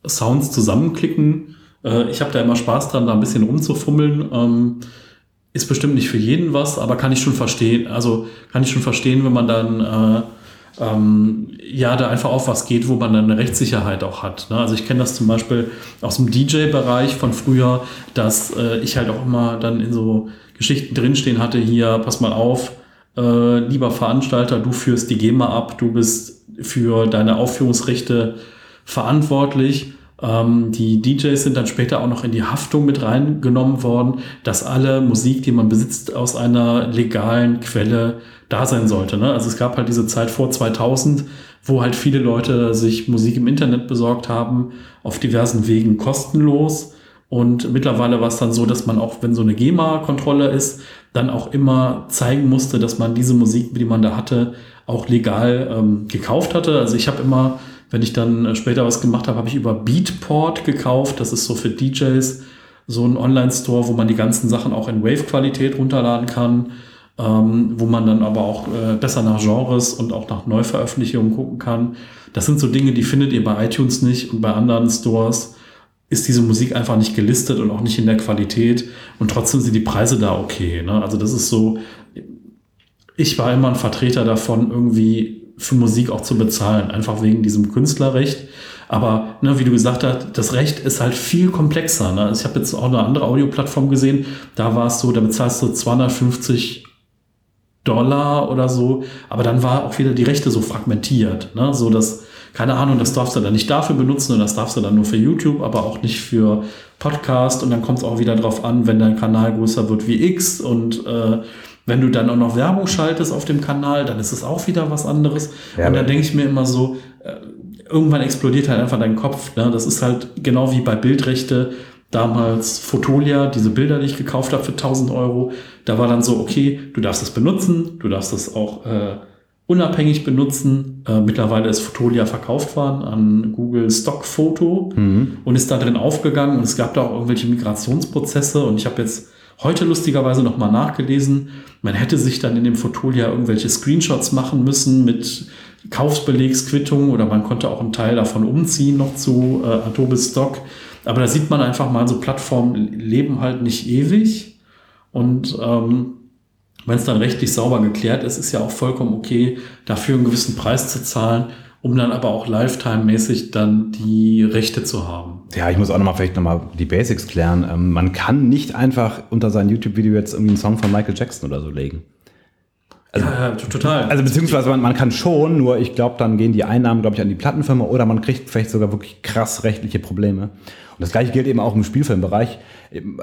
Sounds zusammenklicken. Ich habe da immer Spaß dran, da ein bisschen rumzufummeln. Ist bestimmt nicht für jeden was, aber kann ich schon verstehen. Also kann ich schon verstehen, wenn man dann äh, ähm, ja da einfach auf was geht, wo man dann eine Rechtssicherheit auch hat. Ne? Also ich kenne das zum Beispiel aus dem D J-Bereich von früher, dass äh, ich halt auch immer dann in so Geschichten drinstehen hatte, hier, pass mal auf, äh, lieber Veranstalter, du führst die GEMA ab, du bist für deine Aufführungsrechte verantwortlich. Ähm, die D Js sind dann später auch noch in die Haftung mit reingenommen worden, dass alle Musik, die man besitzt, aus einer legalen Quelle da sein sollte. Ne? Also es gab halt diese Zeit vor zweitausend, wo halt viele Leute sich Musik im Internet besorgt haben, auf diversen Wegen kostenlos. Und mittlerweile war es dann so, dass man auch, wenn so eine GEMA-Kontrolle ist, dann auch immer zeigen musste, dass man diese Musik, die man da hatte, auch legal ähm, gekauft hatte. Also ich habe immer... Wenn ich dann später was gemacht habe, habe ich über Beatport gekauft. Das ist so für D Js so ein Online-Store, wo man die ganzen Sachen auch in Wave-Qualität runterladen kann, ähm, wo man dann aber auch äh, besser nach Genres und auch nach Neuveröffentlichungen gucken kann. Das sind so Dinge, die findet ihr bei iTunes nicht und bei anderen Stores ist diese Musik einfach nicht gelistet und auch nicht in der Qualität und trotzdem sind die Preise da okay. Ne? Also das ist so, ich war immer ein Vertreter davon, irgendwie für Musik auch zu bezahlen, einfach wegen diesem Künstlerrecht. Aber ne, wie du gesagt hast, das Recht ist halt viel komplexer. Ne? Ich habe jetzt auch eine andere Audioplattform gesehen, da war es so, da bezahlst du zweihundertfünfzig Dollar oder so, aber dann war auch wieder die Rechte so fragmentiert. Ne? So dass, keine Ahnung, das darfst du dann nicht dafür benutzen und das darfst du dann nur für YouTube, aber auch nicht für Podcast und dann kommt es auch wieder drauf an, wenn dein Kanal größer wird wie X und äh, wenn du dann auch noch Werbung schaltest auf dem Kanal, dann ist es auch wieder was anderes. Ja, und da denke ich mir immer so, irgendwann explodiert halt einfach dein Kopf. Ne? Das ist halt genau wie bei Bildrechte. Damals Fotolia, diese Bilder, die ich gekauft habe für tausend Euro. Da war dann so, okay, du darfst das benutzen, du darfst das auch äh, unabhängig benutzen. Äh, mittlerweile ist Fotolia verkauft worden an Google Stockfoto mhm. und ist da drin aufgegangen. Und es gab da auch irgendwelche Migrationsprozesse. Und ich habe jetzt heute lustigerweise nochmal nachgelesen, man hätte sich dann in dem Fotolia irgendwelche Screenshots machen müssen mit Kaufsbelegsquittung oder man konnte auch einen Teil davon umziehen noch zu äh, Adobe Stock. Aber da sieht man einfach mal, so Plattformen leben halt nicht ewig und ähm, wenn es dann rechtlich sauber geklärt ist, ist ja auch vollkommen okay, dafür einen gewissen Preis zu zahlen, um dann aber auch Lifetime-mäßig dann die Rechte zu haben. Ja, ich muss auch nochmal vielleicht nochmal die Basics klären. Ähm, man kann nicht einfach unter sein YouTube-Video jetzt irgendwie einen Song von Michael Jackson oder so legen. Also, ja, total. Also beziehungsweise man, man kann schon, nur ich glaube, dann gehen die Einnahmen, glaube ich, an die Plattenfirma oder man kriegt vielleicht sogar wirklich krass rechtliche Probleme. Und das Gleiche gilt eben auch im Spielfilmbereich.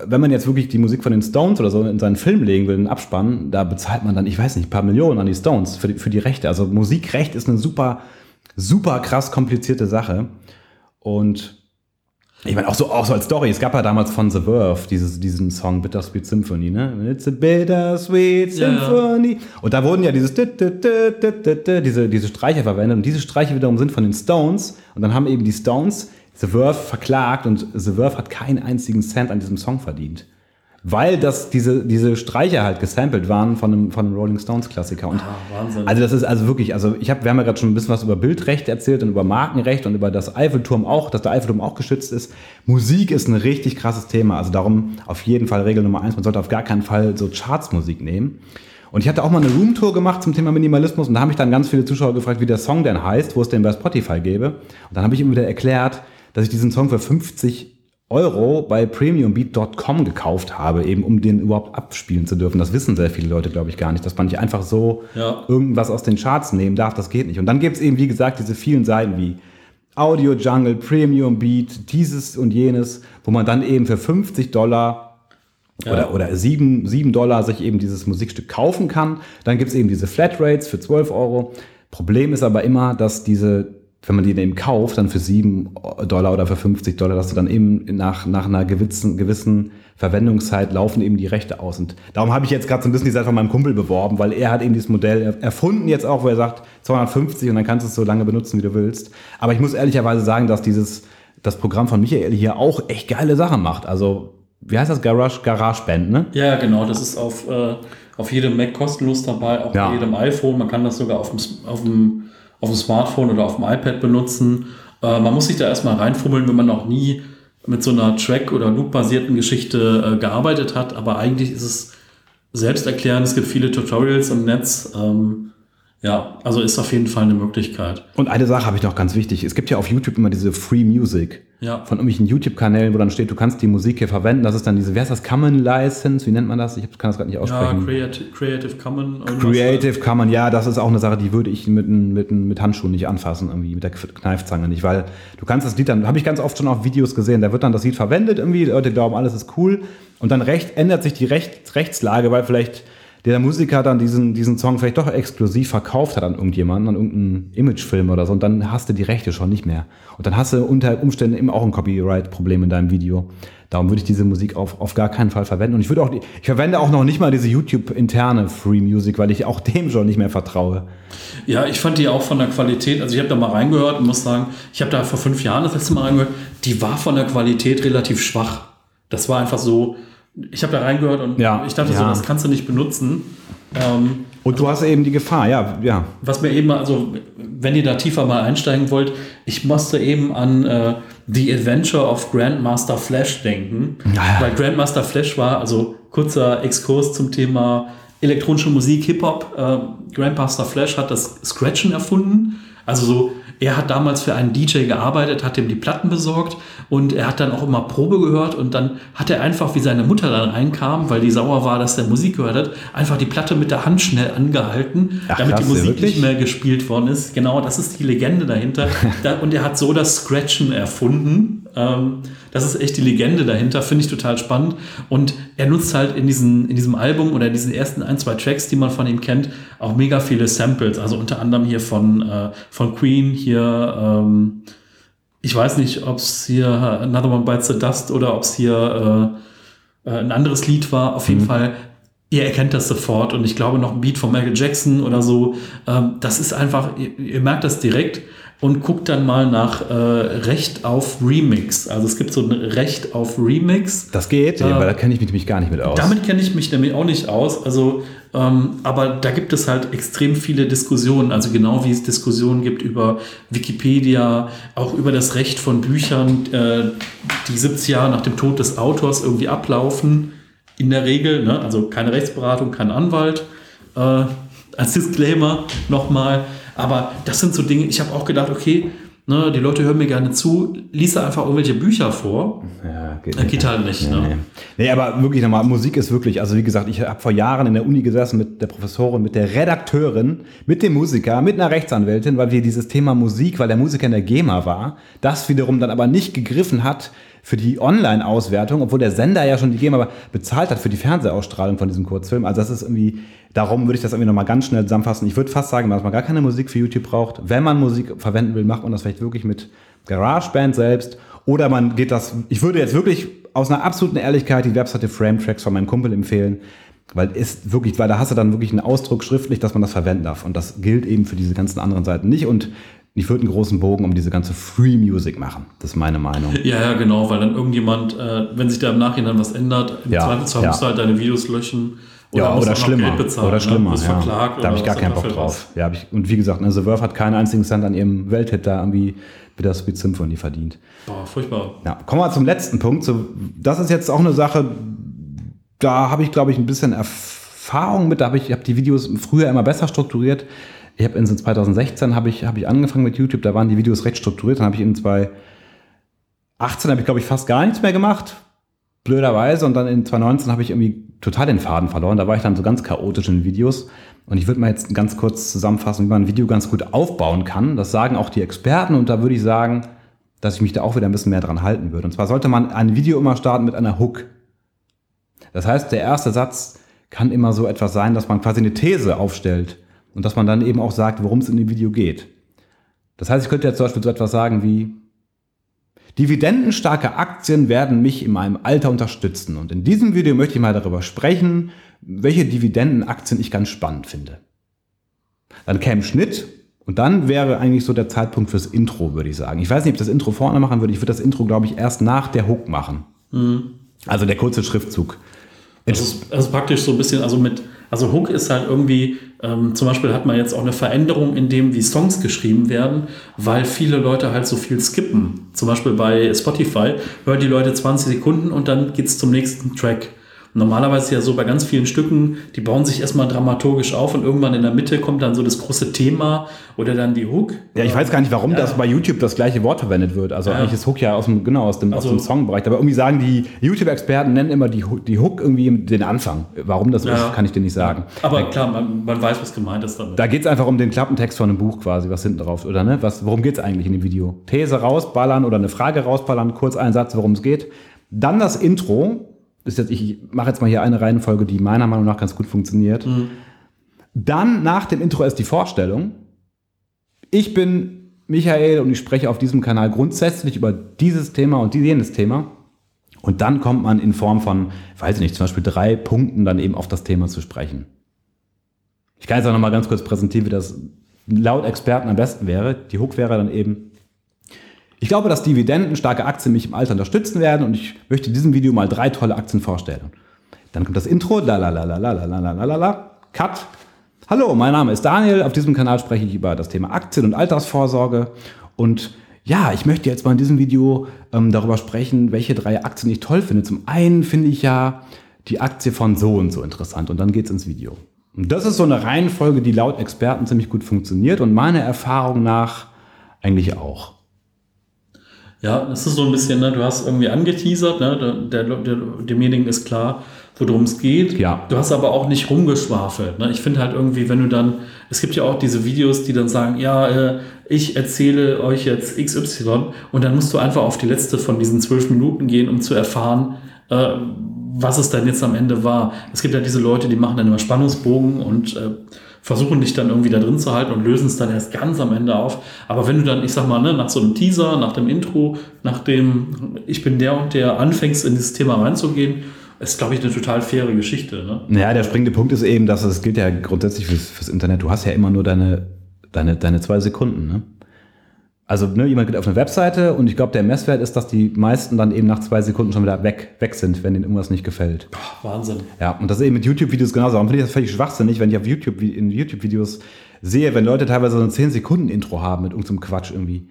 Wenn man jetzt wirklich die Musik von den Stones oder so in seinen Film legen will, in den Abspann, da bezahlt man dann, ich weiß nicht, ein paar Millionen an die Stones für die, für die Rechte. Also Musikrecht ist eine super, super krass komplizierte Sache. Und ich meine, auch so, auch so als Story, es gab ja damals von The Verve dieses, diesen Song Bittersweet Symphony, ne? It's a Bittersweet Symphony. Yeah. Und da wurden ja dieses diese, diese Streicher verwendet und diese Streicher wiederum sind von den Stones und dann haben eben die Stones The Verve verklagt und The Verve hat keinen einzigen Cent an diesem Song verdient. Weil das, diese, diese Streicher halt gesampelt waren von einem, von einem Rolling Stones Klassiker. Und ah, Wahnsinn. Also das ist also wirklich, also ich habe, wir haben ja gerade schon ein bisschen was über Bildrecht erzählt und über Markenrecht und über das Eiffelturm auch, dass der Eiffelturm auch geschützt ist. Musik ist ein richtig krasses Thema. Also darum auf jeden Fall Regel Nummer eins, man sollte auf gar keinen Fall so Chartsmusik nehmen. Und ich hatte auch mal eine Roomtour gemacht zum Thema Minimalismus und da haben mich dann ganz viele Zuschauer gefragt, wie der Song denn heißt, wo es den bei Spotify gäbe. Und dann habe ich ihm wieder erklärt, dass ich diesen Song für fünfzig Euro bei premium beat dot com gekauft habe, eben um den überhaupt abspielen zu dürfen. Das wissen sehr viele Leute, glaube ich, gar nicht, dass man nicht einfach so ja. irgendwas aus den Charts nehmen darf, das geht nicht. Und dann gibt es eben, wie gesagt, diese vielen Seiten wie Audio Jungle, Premium Beat, dieses und jenes, wo man dann eben für fünfzig Dollar ja. oder, oder sieben Dollar sich eben dieses Musikstück kaufen kann. Dann gibt es eben diese Flatrates für zwölf Euro. Problem ist aber immer, dass diese wenn man die eben kauft, dann für sieben Dollar oder für fünfzig Dollar, dass du dann eben nach, nach einer gewissen, gewissen Verwendungszeit laufen eben die Rechte aus. Und darum habe ich jetzt gerade so ein bisschen die Seite von meinem Kumpel beworben, weil er hat eben dieses Modell erfunden jetzt auch, wo er sagt zweihundertfünfzig und dann kannst du es so lange benutzen, wie du willst. Aber ich muss ehrlicherweise sagen, dass dieses, das Programm von Michael hier auch echt geile Sachen macht. Also, wie heißt das? Garage, GarageBand, ne? Ja, genau. Das ist auf, äh, auf jedem Mac kostenlos dabei, auch ja. bei jedem iPhone. Man kann das sogar auf dem, auf dem auf dem Smartphone oder auf dem iPad benutzen. Äh, man muss sich da erstmal reinfummeln, wenn man noch nie mit so einer Track- oder Loop-basierten Geschichte äh, gearbeitet hat. Aber eigentlich ist es selbsterklärend. Es gibt viele Tutorials im Netz. Ähm, ja, also ist auf jeden Fall eine Möglichkeit. Und eine Sache habe ich noch ganz wichtig. Es gibt ja auf YouTube immer diese Free Music. Ja. Von irgendwelchen YouTube-Kanälen, wo dann steht, du kannst die Musik hier verwenden. Das ist dann diese, wer ist das? Common License? Wie nennt man das? Ich kann das gerade nicht aussprechen. Ja, Creative, Creative Common. Creative Common, ja, das ist auch eine Sache, die würde ich mit, mit, mit Handschuhen nicht anfassen, irgendwie mit der Kneifzange nicht, weil du kannst das Lied dann, habe ich ganz oft schon auf Videos gesehen, da wird dann das Lied verwendet irgendwie, die Leute glauben, alles ist cool und dann recht, ändert sich die Recht, Rechtslage, weil vielleicht der Musiker dann diesen, diesen Song vielleicht doch exklusiv verkauft hat an irgendjemanden, an irgendeinen Imagefilm oder so und dann hast du die Rechte schon nicht mehr. Und dann hast du unter Umständen eben auch ein Copyright-Problem in deinem Video. Darum würde ich diese Musik auf, auf gar keinen Fall verwenden. Und ich würde auch, ich verwende auch noch nicht mal diese YouTube-interne Free Music, weil ich auch dem schon nicht mehr vertraue. Ja, ich fand die auch von der Qualität, also ich habe da mal reingehört und muss sagen, ich habe da vor fünf Jahren das letzte Mal reingehört, die war von der Qualität relativ schwach. Das war einfach so. Ich habe da reingehört und ja, ich dachte ja. so, das kannst du nicht benutzen. Ähm, und du also, hast eben die Gefahr, ja, ja. Was mir eben, also wenn ihr da tiefer mal einsteigen wollt, ich musste eben an äh, The Adventure of Grandmaster Flash denken. Naja. Weil Grandmaster Flash war, also kurzer Exkurs zum Thema elektronische Musik, Hip-Hop. Äh, Grandmaster Flash hat das Scratchen erfunden. Also so, er hat damals für einen D J gearbeitet, hat ihm die Platten besorgt und er hat dann auch immer Probe gehört und dann hat er einfach, wie seine Mutter dann reinkam, weil die sauer war, dass der Musik gehört hat, einfach die Platte mit der Hand schnell angehalten, Ach, damit die Musik wirklich? nicht mehr gespielt worden ist. Genau, das ist die Legende dahinter. Und er hat so das Scratchen erfunden. Das ist echt die Legende dahinter, finde ich total spannend. Und er nutzt halt in, diesen, in diesem Album oder in diesen ersten ein, zwei Tracks, die man von ihm kennt, auch mega viele Samples. Also unter anderem hier von, äh, von Queen, hier, ähm, ich weiß nicht, ob es hier Another One Bites the Dust oder ob es hier äh, äh, ein anderes Lied war. Auf mhm. jeden Fall, ihr erkennt das sofort. Und ich glaube, noch ein Beat von Michael Jackson oder so. Ähm, das ist einfach, ihr, ihr merkt das direkt. Und guckt dann mal nach äh, Recht auf Remix. Also es gibt so ein Recht auf Remix. Das geht, äh, weil da kenne ich mich nämlich gar nicht mit aus. Damit kenne ich mich nämlich auch nicht aus. Also, ähm, aber da gibt es halt extrem viele Diskussionen. Also genau wie es Diskussionen gibt über Wikipedia, auch über das Recht von Büchern, äh, die siebzig Jahre nach dem Tod des Autors irgendwie ablaufen. In der Regel, ne? Also keine Rechtsberatung, kein Anwalt. Äh, als Disclaimer nochmal. Aber das sind so Dinge, ich habe auch gedacht, okay, ne, die Leute hören mir gerne zu, liest da einfach irgendwelche Bücher vor. Ja, geht, äh, geht halt nicht. Ja, ne? Nee. nee, aber wirklich nochmal, Musik ist wirklich, also wie gesagt, ich habe vor Jahren in der Uni gesessen mit der Professorin, mit der Redakteurin, mit dem Musiker, mit einer Rechtsanwältin, weil wir dieses Thema Musik, weil der Musiker in der GEMA war, das wiederum dann aber nicht gegriffen hat für die Online-Auswertung, obwohl der Sender ja schon die GEMA bezahlt hat für die Fernsehausstrahlung von diesem Kurzfilm. Also das ist irgendwie, darum würde ich das irgendwie nochmal ganz schnell zusammenfassen. Ich würde fast sagen, dass man gar keine Musik für YouTube braucht. Wenn man Musik verwenden will, macht man das vielleicht wirklich mit GarageBand selbst. Oder man geht das, ich würde jetzt wirklich aus einer absoluten Ehrlichkeit die Webseite Frame Tracks von meinem Kumpel empfehlen, weil ist wirklich, weil da hast du dann wirklich einen Ausdruck schriftlich, dass man das verwenden darf. Und das gilt eben für diese ganzen anderen Seiten nicht. Und ich würde einen großen Bogen um diese ganze Free-Music machen. Das ist meine Meinung. Ja, ja, genau, weil dann irgendjemand, äh, wenn sich da im Nachhinein was ändert, im ja, Zweifelsfall ja. musst du halt deine Videos löschen oder, ja, oder schlimmer Geld bezahlen, oder schlimmer, ne? ja. verklagt, da habe ich gar keinen Bock drauf. Ja, hab ich, und wie gesagt, ne, The Verve hat keinen einzigen Cent an ihrem Welthit da irgendwie Bittersweet Symphony verdient. Boah, furchtbar. Ja, kommen wir zum letzten Punkt. So, das ist jetzt auch eine Sache, da habe ich, glaube ich, ein bisschen Erfahrung mit. Da habe ich, ich habe die Videos früher immer besser strukturiert. Ich habe in zwanzig sechzehn habe ich, hab ich angefangen mit YouTube, da waren die Videos recht strukturiert. Dann habe ich in zwanzig achtzehn, habe ich glaube ich fast gar nichts mehr gemacht, blöderweise. Und dann in zwanzig neunzehn habe ich irgendwie total den Faden verloren. Da war ich dann so ganz chaotisch in Videos. Und ich würde mal jetzt ganz kurz zusammenfassen, wie man ein Video ganz gut aufbauen kann. Das sagen auch die Experten. Und da würde ich sagen, dass ich mich da auch wieder ein bisschen mehr dran halten würde. Und zwar sollte man ein Video immer starten mit einer Hook. Das heißt, der erste Satz kann immer so etwas sein, dass man quasi eine These aufstellt. Und dass man dann eben auch sagt, worum es in dem Video geht. Das heißt, ich könnte jetzt zum Beispiel so etwas sagen wie: Dividendenstarke Aktien werden mich in meinem Alter unterstützen. Und in diesem Video möchte ich mal darüber sprechen, welche Dividendenaktien ich ganz spannend finde. Dann käme Schnitt und dann wäre eigentlich so der Zeitpunkt fürs Intro, würde ich sagen. Ich weiß nicht, ob ich das Intro vorne machen würde. Ich würde das Intro, glaube ich, erst nach der Hook machen. Mhm. Also der kurze Schriftzug. Also, also praktisch so ein bisschen, also mit, also Hook ist halt irgendwie, ähm, zum Beispiel hat man jetzt auch eine Veränderung in dem, wie Songs geschrieben werden, weil viele Leute halt so viel skippen. Zum Beispiel bei Spotify hören die Leute zwanzig Sekunden und dann geht's zum nächsten Track. Normalerweise ja so bei ganz vielen Stücken, die bauen sich erstmal dramaturgisch auf und irgendwann in der Mitte kommt dann so das große Thema oder dann die Hook. Ja, ich weiß gar nicht, warum ja. das bei YouTube das gleiche Wort verwendet wird. Also ja. eigentlich ist Hook ja aus dem, genau, aus dem, also, aus dem Songbereich. Aber irgendwie sagen die YouTube-Experten, nennen immer die, die Hook irgendwie den Anfang. Warum das ja. ist, kann ich dir nicht sagen. Aber ja. klar, man, man weiß, was gemeint ist damit. Da geht es einfach um den Klappentext von einem Buch quasi, was hinten drauf, oder ne? Was, worum geht es eigentlich in dem Video? These rausballern oder eine Frage rausballern, kurz einen Satz, worum es geht. Dann das Intro. Ist jetzt, ich mache jetzt mal hier eine Reihenfolge, die meiner Meinung nach ganz gut funktioniert. Mhm. Dann nach dem Intro ist die Vorstellung. Ich bin Michael und ich spreche auf diesem Kanal grundsätzlich über dieses Thema und jenes Thema. Und dann kommt man in Form von, weiß ich nicht, zum Beispiel drei Punkten dann eben auf das Thema zu sprechen. Ich kann jetzt auch nochmal ganz kurz präsentieren, wie das laut Experten am besten wäre. Die Hook wäre dann eben: Ich glaube, dass dividendenstarke Aktien mich im Alter unterstützen werden und ich möchte in diesem Video mal drei tolle Aktien vorstellen. Dann kommt das Intro, la la la la la la la la la, Cut. Hallo, mein Name ist Daniel, auf diesem Kanal spreche ich über das Thema Aktien und Altersvorsorge und ja, ich möchte jetzt mal in diesem Video ähm, darüber sprechen, welche drei Aktien ich toll finde. Zum einen finde ich ja die Aktie von so und so interessant und dann geht's ins Video. Und das ist so eine Reihenfolge, die laut Experten ziemlich gut funktioniert und meiner Erfahrung nach eigentlich auch. Ja, das ist so ein bisschen, ne, du hast irgendwie angeteasert, ne, der, der, demjenigen ist klar, worum es geht. Ja. Du hast aber auch nicht rumgeschwafelt. Ne? Ich finde halt irgendwie, wenn du dann, es gibt ja auch diese Videos, die dann sagen, ja, äh, ich erzähle euch jetzt X Y und dann musst du einfach auf die letzte von diesen zwölf Minuten gehen, um zu erfahren, äh, was es dann jetzt am Ende war. Es gibt ja diese Leute, die machen dann immer Spannungsbogen und äh, versuchen dich dann irgendwie da drin zu halten und lösen es dann erst ganz am Ende auf. Aber wenn du dann, ich sag mal, ne, nach so einem Teaser, nach dem Intro, nach dem ich bin der und der anfängst, in dieses Thema reinzugehen, ist, glaube ich, eine total faire Geschichte. Ne? Naja, der springende Punkt ist eben, dass es gilt ja grundsätzlich fürs, fürs Internet, du hast ja immer nur deine, deine, deine zwei Sekunden, ne? Also ne, jemand geht auf eine Webseite und ich glaube, der Messwert ist, dass die meisten dann eben nach zwei Sekunden schon wieder weg, weg sind, wenn ihnen irgendwas nicht gefällt. Oh, Wahnsinn. Ja, und das ist eben mit YouTube-Videos genauso. Warum finde ich das völlig schwachsinnig, wenn ich auf YouTube, in YouTube-Videos sehe, wenn Leute teilweise so ein zehn Sekunden Intro haben mit irgendeinem Quatsch irgendwie.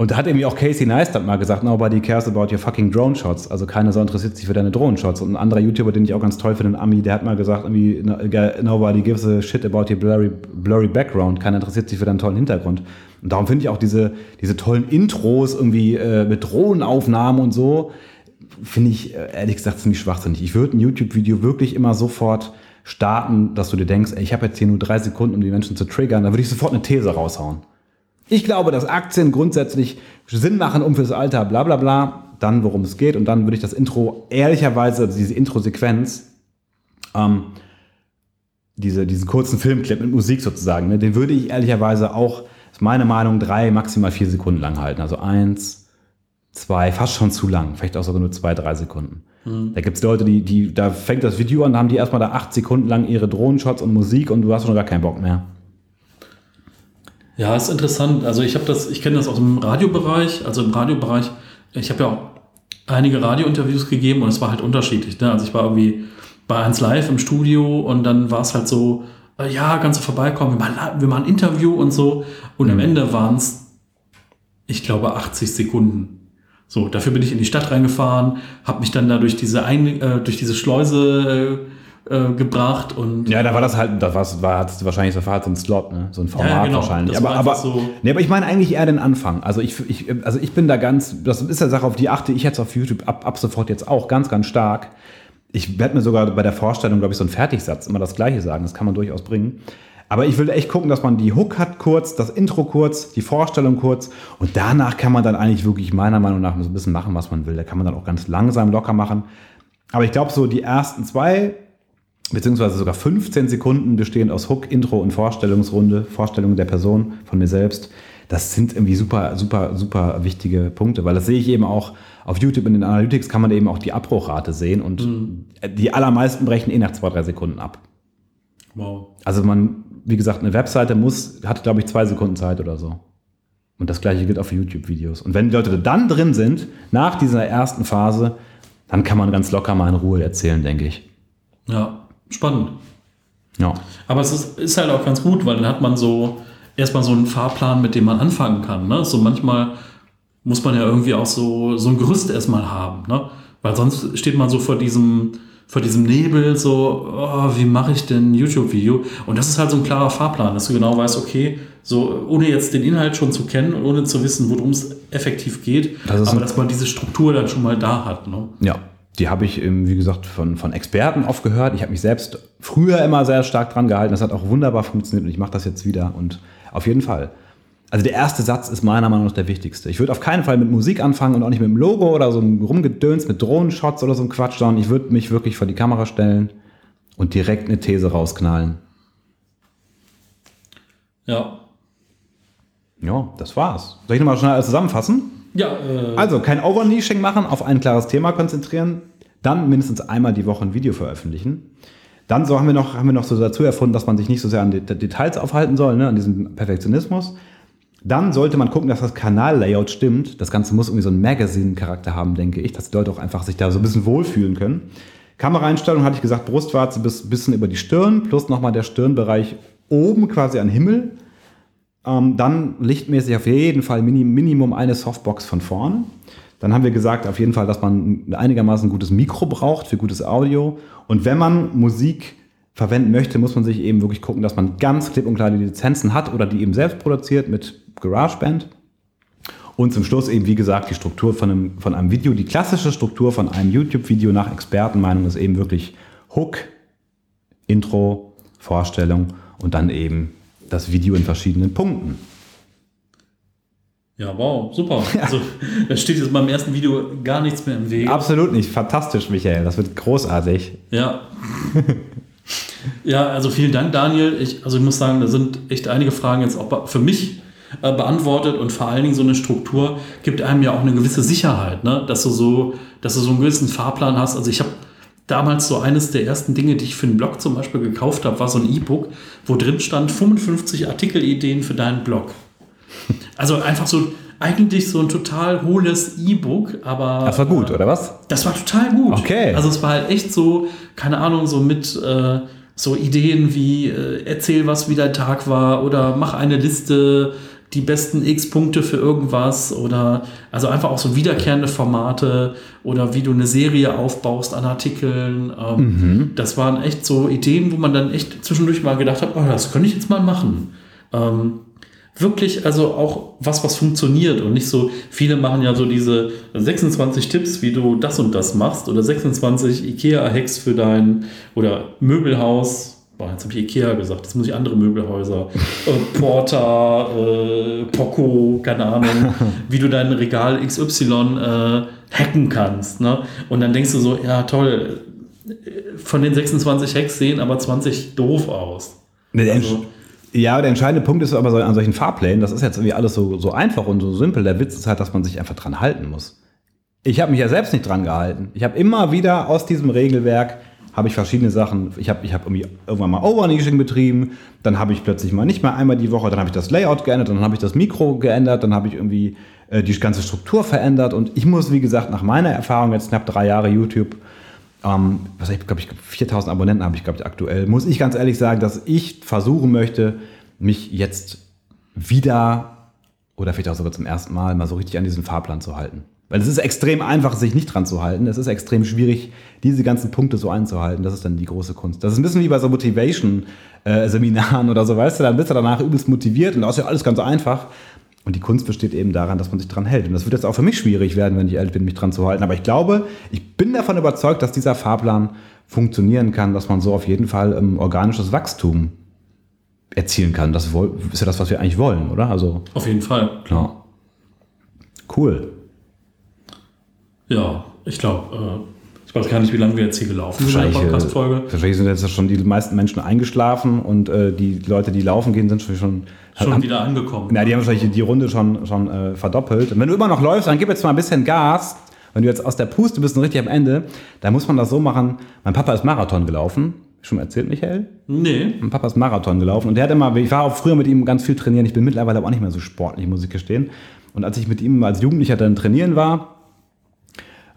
Und da hat irgendwie auch Casey Neistat mal gesagt, nobody cares about your fucking drone shots. Also keiner so interessiert sich für deine Drohnen-Shots. Und ein anderer YouTuber, den ich auch ganz toll finde, ein Ami, der hat mal gesagt, irgendwie, nobody gives a shit about your blurry, blurry background. Keiner interessiert sich für deinen tollen Hintergrund. Und darum finde ich auch diese, diese tollen Intros irgendwie äh, mit Drohnenaufnahmen und so, finde ich ehrlich gesagt ziemlich schwachsinnig. Ich würde ein YouTube-Video wirklich immer sofort starten, dass du dir denkst, ey, ich habe jetzt hier nur drei Sekunden, um die Menschen zu triggern. Da würde ich sofort eine These raushauen. Ich glaube, dass Aktien grundsätzlich Sinn machen, um fürs Alter, bla bla bla, dann worum es geht. Und dann würde ich das Intro, ehrlicherweise, also diese Intro-Sequenz, ähm, diese, diesen kurzen Filmclip mit Musik sozusagen, ne, den würde ich ehrlicherweise auch, ist meine Meinung, drei, maximal vier Sekunden lang halten. Also eins, zwei, fast schon zu lang, vielleicht auch sogar nur zwei, drei Sekunden. Mhm. Da gibt es Leute, die, die, da fängt das Video an, da haben die erstmal da acht Sekunden lang ihre Drohnenshots und Musik und du hast schon gar keinen Bock mehr. Ja, ist interessant. Also ich habe das, ich kenne das aus dem Radiobereich. Also im Radiobereich, ich habe ja auch einige Radiointerviews gegeben und es war halt unterschiedlich. Ne? Also ich war irgendwie bei eins live im Studio und dann war es halt so, ja, kannst du vorbeikommen, wir machen, wir machen ein Interview und so. Und mhm. am Ende waren es, ich glaube, achtzig Sekunden. So, dafür bin ich in die Stadt reingefahren, habe mich dann da durch diese, ein, äh, durch diese Schleuse äh, gebracht und ja, da war das halt, da war hat wahrscheinlich so ein Slot, ne? So ein Format, ja, genau. Wahrscheinlich. Aber, aber, so nee, aber ich meine eigentlich eher den Anfang. Also ich, ich, also ich bin da ganz, das ist eine Sache, auf die achte ich jetzt auf YouTube ab, ab sofort jetzt auch ganz, ganz stark. Ich werde mir sogar bei der Vorstellung, glaube ich, so einen Fertigsatz immer das Gleiche sagen. Das kann man durchaus bringen. Aber ich will echt gucken, dass man die Hook hat kurz, das Intro kurz, die Vorstellung kurz und danach kann man dann eigentlich wirklich meiner Meinung nach so ein bisschen machen, was man will. Da kann man dann auch ganz langsam locker machen. Aber ich glaube so die ersten zwei beziehungsweise sogar fünfzehn Sekunden bestehend aus Hook, Intro und Vorstellungsrunde, Vorstellung der Person von mir selbst. Das sind irgendwie super, super, super wichtige Punkte, weil das sehe ich eben auch auf YouTube in den Analytics kann man eben auch die Abbruchrate sehen und mhm. die allermeisten brechen eh nach zwei, drei Sekunden ab. Wow. Also man, wie gesagt, eine Webseite muss, hat glaube ich zwei Sekunden Zeit oder so. Und das gleiche gilt auch für YouTube-Videos. Und wenn die Leute dann drin sind, nach dieser ersten Phase, dann kann man ganz locker mal in Ruhe erzählen, denke ich. Ja. Spannend. Ja. Aber es ist, ist halt auch ganz gut, weil dann hat man so erstmal so einen Fahrplan, mit dem man anfangen kann. Ne? So manchmal muss man ja irgendwie auch so, so ein Gerüst erstmal haben. Ne? Weil sonst steht man so vor diesem, vor diesem Nebel, so, oh, wie mache ich denn ein YouTube-Video? Und das ist halt so ein klarer Fahrplan, dass du genau weißt, okay, so ohne jetzt den Inhalt schon zu kennen und ohne zu wissen, worum es effektiv geht, das aber dass man diese Struktur dann schon mal da hat. Ne? Ja. Die habe ich, wie gesagt, von, von Experten oft gehört. Ich habe mich selbst früher immer sehr stark dran gehalten. Das hat auch wunderbar funktioniert und ich mache das jetzt wieder. Und auf jeden Fall. Also der erste Satz ist meiner Meinung nach der wichtigste. Ich würde auf keinen Fall mit Musik anfangen und auch nicht mit dem Logo oder so einem Rumgedöns mit Drohnenshots oder so einem Quatsch, sondern ich würde mich wirklich vor die Kamera stellen und direkt eine These rausknallen. Ja. Ja, das war's. Soll ich nochmal schnell alles zusammenfassen? Ja, äh also kein Overniching machen, auf ein klares Thema konzentrieren, dann mindestens einmal die Woche ein Video veröffentlichen. Dann so haben wir noch, haben wir noch so dazu erfunden, dass man sich nicht so sehr an De- Details aufhalten soll, ne, an diesem Perfektionismus. Dann sollte man gucken, dass das Kanal-Layout stimmt. Das Ganze muss irgendwie so einen Magazine-Charakter haben, denke ich, dass die Leute auch einfach sich da so ein bisschen wohlfühlen können. Kameraeinstellung hatte ich gesagt, Brustwarze bis bisschen über die Stirn, plus nochmal der Stirnbereich oben quasi an Himmel. Ähm, dann lichtmäßig auf jeden Fall Minim- Minimum eine Softbox von vorne. Dann haben wir gesagt, auf jeden Fall, dass man einigermaßen ein gutes Mikro braucht für gutes Audio. Und wenn man Musik verwenden möchte, muss man sich eben wirklich gucken, dass man ganz klipp und klar die Lizenzen hat oder die eben selbst produziert mit GarageBand. Und zum Schluss eben, wie gesagt, die Struktur von einem, von einem Video. Die klassische Struktur von einem YouTube-Video nach Expertenmeinung ist eben wirklich Hook, Intro, Vorstellung und dann eben das Video in verschiedenen Punkten. Ja, wow, super. Ja. Also, da steht jetzt beim ersten Video gar nichts mehr im Weg. Absolut nicht. Fantastisch, Michael. Das wird großartig. Ja. Ja, also vielen Dank, Daniel. Ich, also ich muss sagen, da sind echt einige Fragen jetzt auch für mich äh, beantwortet und vor allen Dingen so eine Struktur gibt einem ja auch eine gewisse Sicherheit, ne? Dass du so, dass du so einen gewissen Fahrplan hast. Also ich habe damals so eines der ersten Dinge, die ich für einen Blog zum Beispiel gekauft habe, war so ein E-Book, wo drin stand fünfundfünfzig Artikelideen für deinen Blog. Also einfach so, eigentlich so ein total hohles E-Book, aber... Das war gut, äh, oder was? Das war total gut. Okay. Also es war halt echt so, keine Ahnung, so mit äh, so Ideen wie äh, erzähl was, wie dein Tag war oder mach eine Liste, die besten X-Punkte für irgendwas oder also einfach auch so wiederkehrende Formate oder wie du eine Serie aufbaust an Artikeln. Mhm. Das waren echt so Ideen, wo man dann echt zwischendurch mal gedacht hat, oh, das könnte ich jetzt mal machen. Ähm, wirklich also auch was, was funktioniert und nicht so, viele machen ja so diese sechsundzwanzig Tipps, wie du das und das machst oder sechsundzwanzig Ikea-Hacks für dein oder Möbelhaus. Jetzt habe ich Ikea gesagt, jetzt muss ich andere Möbelhäuser, äh, Porta, äh, Poco, keine Ahnung, wie du dein Regal X Y äh, hacken kannst. Ne? Und dann denkst du so, ja toll, von den sechsundzwanzig Hacks sehen aber zwanzig doof aus. Also, ja, der entscheidende Punkt ist aber so, an solchen Fahrplänen, das ist jetzt irgendwie alles so, so einfach und so simpel, der Witz ist halt, dass man sich einfach dran halten muss. Ich habe mich ja selbst nicht dran gehalten. Ich habe immer wieder aus diesem Regelwerk habe ich verschiedene Sachen, ich habe ich hab irgendwie irgendwann mal Overnishing betrieben, dann habe ich plötzlich mal nicht mehr einmal die Woche, dann habe ich das Layout geändert, dann habe ich das Mikro geändert, dann habe ich irgendwie äh, die ganze Struktur verändert und ich muss, wie gesagt, nach meiner Erfahrung jetzt knapp drei Jahre YouTube, ähm, was ich glaube ich, viertausend Abonnenten habe ich, glaube ich, aktuell, muss ich ganz ehrlich sagen, dass ich versuchen möchte, mich jetzt wieder oder vielleicht auch sogar zum ersten Mal mal so richtig an diesen Fahrplan zu halten. Weil es ist extrem einfach, sich nicht dran zu halten. Es ist extrem schwierig, diese ganzen Punkte so einzuhalten. Das ist dann die große Kunst. Das ist ein bisschen wie bei so Motivation-Seminaren äh, oder so, weißt du, dann bist du danach übelst motiviert und das ist ja alles ganz einfach. Und die Kunst besteht eben daran, dass man sich dran hält. Und das wird jetzt auch für mich schwierig werden, wenn ich ehrlich bin, mich dran zu halten. Aber ich glaube, ich bin davon überzeugt, dass dieser Fahrplan funktionieren kann, dass man so auf jeden Fall ähm, organisches Wachstum erzielen kann. Das ist ja das, was wir eigentlich wollen, oder? Also, auf jeden Fall. Klar. Cool. Ja, ich glaube, äh, ich weiß gar nicht, wie lange wir jetzt hier gelaufen sind in der Podcast-Folge. Wahrscheinlich sind jetzt schon die meisten Menschen eingeschlafen und äh, die Leute, die laufen gehen, sind schon, schon, schon haben, wieder angekommen. Na, die haben wahrscheinlich die Runde schon, schon äh, verdoppelt. Und wenn du immer noch läufst, dann gib jetzt mal ein bisschen Gas. Wenn du jetzt aus der Puste bist und richtig am Ende, dann muss man das so machen. Mein Papa ist Marathon gelaufen. Schon erzählt, Michael? Nee. Mein Papa ist Marathon gelaufen und der hat immer, ich war auch früher mit ihm ganz viel trainieren. Ich bin mittlerweile aber auch nicht mehr so sportlich, muss ich gestehen. Und als ich mit ihm als Jugendlicher dann trainieren war,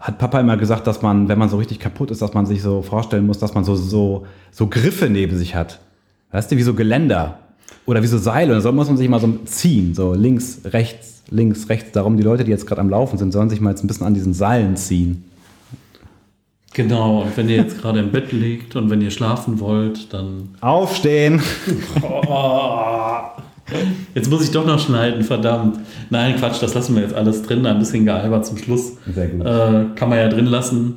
hat Papa immer gesagt, dass man, wenn man so richtig kaputt ist, dass man sich so vorstellen muss, dass man so, so, so Griffe neben sich hat. Weißt du, wie so Geländer oder wie so Seile. Und da muss man sich mal so ziehen, so links, rechts, links, rechts. Darum, die Leute, die jetzt gerade am Laufen sind, sollen sich mal jetzt ein bisschen an diesen Seilen ziehen. Genau, und wenn ihr jetzt gerade im Bett liegt und wenn ihr schlafen wollt, dann... Aufstehen! Jetzt muss ich doch noch schneiden, verdammt. Nein, Quatsch, das lassen wir jetzt alles drin. Ein bisschen gealbert zum Schluss. Sehr gut. Äh, kann man ja drin lassen.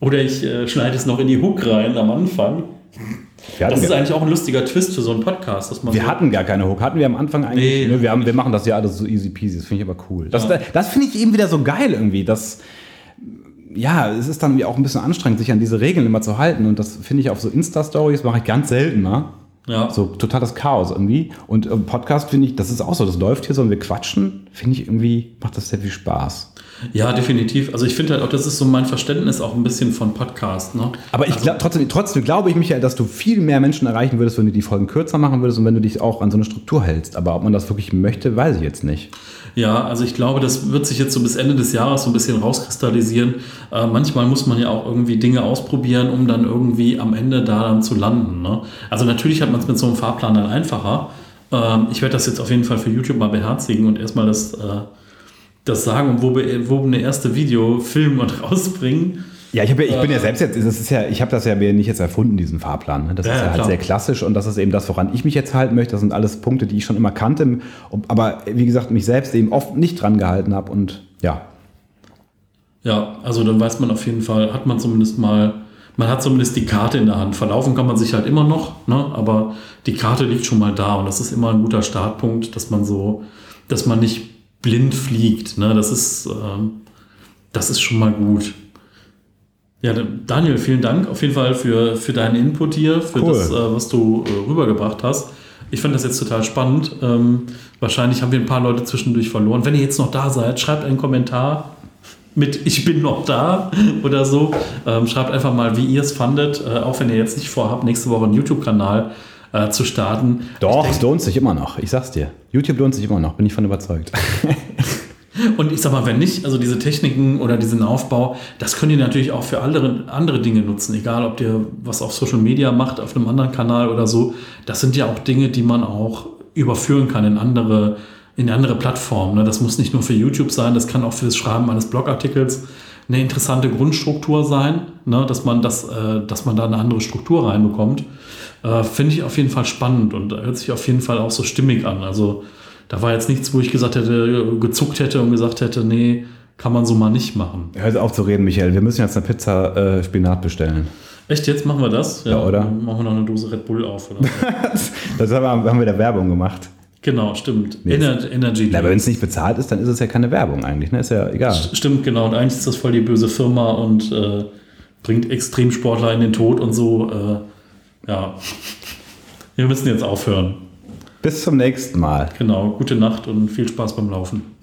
Oder ich äh, schneide es noch in die Hook rein am Anfang. Das ist eigentlich auch ein lustiger Twist für so einen Podcast. Dass man wir so hatten gar keine Hook. Hatten wir am Anfang eigentlich? Nee, ne, wir, haben, wir machen das ja alles so easy peasy. Das finde ich aber cool. Das, ja. das finde ich eben wieder so geil irgendwie. Das, ja, es ist dann auch ein bisschen anstrengend, sich an diese Regeln immer zu halten. Und das finde ich auf so Insta-Stories mache ich ganz selten mal. Ne? Ja. So totales Chaos irgendwie. Und im Podcast finde ich, das ist auch so, das läuft hier so und wir quatschen, finde ich irgendwie, macht das sehr viel Spaß. Ja, definitiv. Also ich finde halt auch, das ist so mein Verständnis auch ein bisschen von Podcast. Ne? Aber ich also, glaub, trotzdem, trotzdem glaube ich, Michael, dass du viel mehr Menschen erreichen würdest, wenn du die Folgen kürzer machen würdest und wenn du dich auch an so eine Struktur hältst. Aber ob man das wirklich möchte, weiß ich jetzt nicht. Ja, also ich glaube, das wird sich jetzt so bis Ende des Jahres so ein bisschen rauskristallisieren. Äh, manchmal muss man ja auch irgendwie Dinge ausprobieren, um dann irgendwie am Ende da dann zu landen. Ne? Also natürlich hat man es mit so einem Fahrplan dann einfacher. Ähm, ich werde das jetzt auf jeden Fall für YouTube mal beherzigen und erstmal das... Äh, das sagen und wo wir, wo wir eine erste Video filmen und rausbringen. Ja, ich, hab ja, ich äh, bin ja selbst jetzt, das ist ja, ich habe das ja mir nicht jetzt erfunden, diesen Fahrplan. Das ja, ist ja, ja halt sehr klassisch und das ist eben das, woran ich mich jetzt halten möchte. Das sind alles Punkte, die ich schon immer kannte, aber wie gesagt, mich selbst eben oft nicht dran gehalten habe und ja. Ja, also dann weiß man auf jeden Fall, hat man zumindest mal, man hat zumindest die Karte in der Hand. Verlaufen kann man sich halt immer noch, ne? Aber die Karte liegt schon mal da und das ist immer ein guter Startpunkt, dass man so, dass man nicht blind fliegt, ne? Das ist, ähm, das ist schon mal gut. Ja, Daniel, vielen Dank auf jeden Fall für, für deinen Input hier, für cool. das, äh, was du äh, rübergebracht hast. Ich fand das jetzt total spannend. Ähm, wahrscheinlich haben wir ein paar Leute zwischendurch verloren. Wenn ihr jetzt noch da seid, schreibt einen Kommentar mit "Ich bin noch da" oder so. Ähm, schreibt einfach mal, wie ihr es fandet, äh, auch wenn ihr jetzt nicht vorhabt, nächste Woche einen YouTube-Kanal Äh, zu starten. Doch, es lohnt sich immer noch. Ich sag's dir. YouTube lohnt sich immer noch. Bin ich von überzeugt. Und ich sag mal, wenn nicht, also diese Techniken oder diesen Aufbau, das könnt ihr natürlich auch für andere, andere Dinge nutzen. Egal, ob ihr was auf Social Media macht, auf einem anderen Kanal oder so. Das sind ja auch Dinge, die man auch überführen kann in andere in andere Plattformen. Ne? Das muss nicht nur für YouTube sein, das kann auch für das Schreiben eines Blogartikels eine interessante Grundstruktur sein, ne? dass man das, äh, dass man da eine andere Struktur reinbekommt. Äh, finde ich auf jeden Fall spannend und hört sich auf jeden Fall auch so stimmig an. Also da war jetzt nichts, wo ich gesagt hätte, gezuckt hätte und gesagt hätte, nee, kann man so mal nicht machen. Hör auf zu reden, Michael. Wir müssen jetzt eine Pizza äh, Spinat bestellen. Echt, jetzt machen wir das? Ja, ja, oder? Dann machen wir noch eine Dose Red Bull auf. Oder? Das haben wir, haben wir da Werbung gemacht. Genau, stimmt. Nee, Ener- Energy. Na, aber wenn es nicht bezahlt ist, dann ist es ja keine Werbung eigentlich. Ne? Ist ja egal. Stimmt, genau. Und eigentlich ist das voll die böse Firma und äh, bringt Extremsportler in den Tod und so. Äh, ja, wir müssen jetzt aufhören. Bis zum nächsten Mal. Genau, gute Nacht und viel Spaß beim Laufen.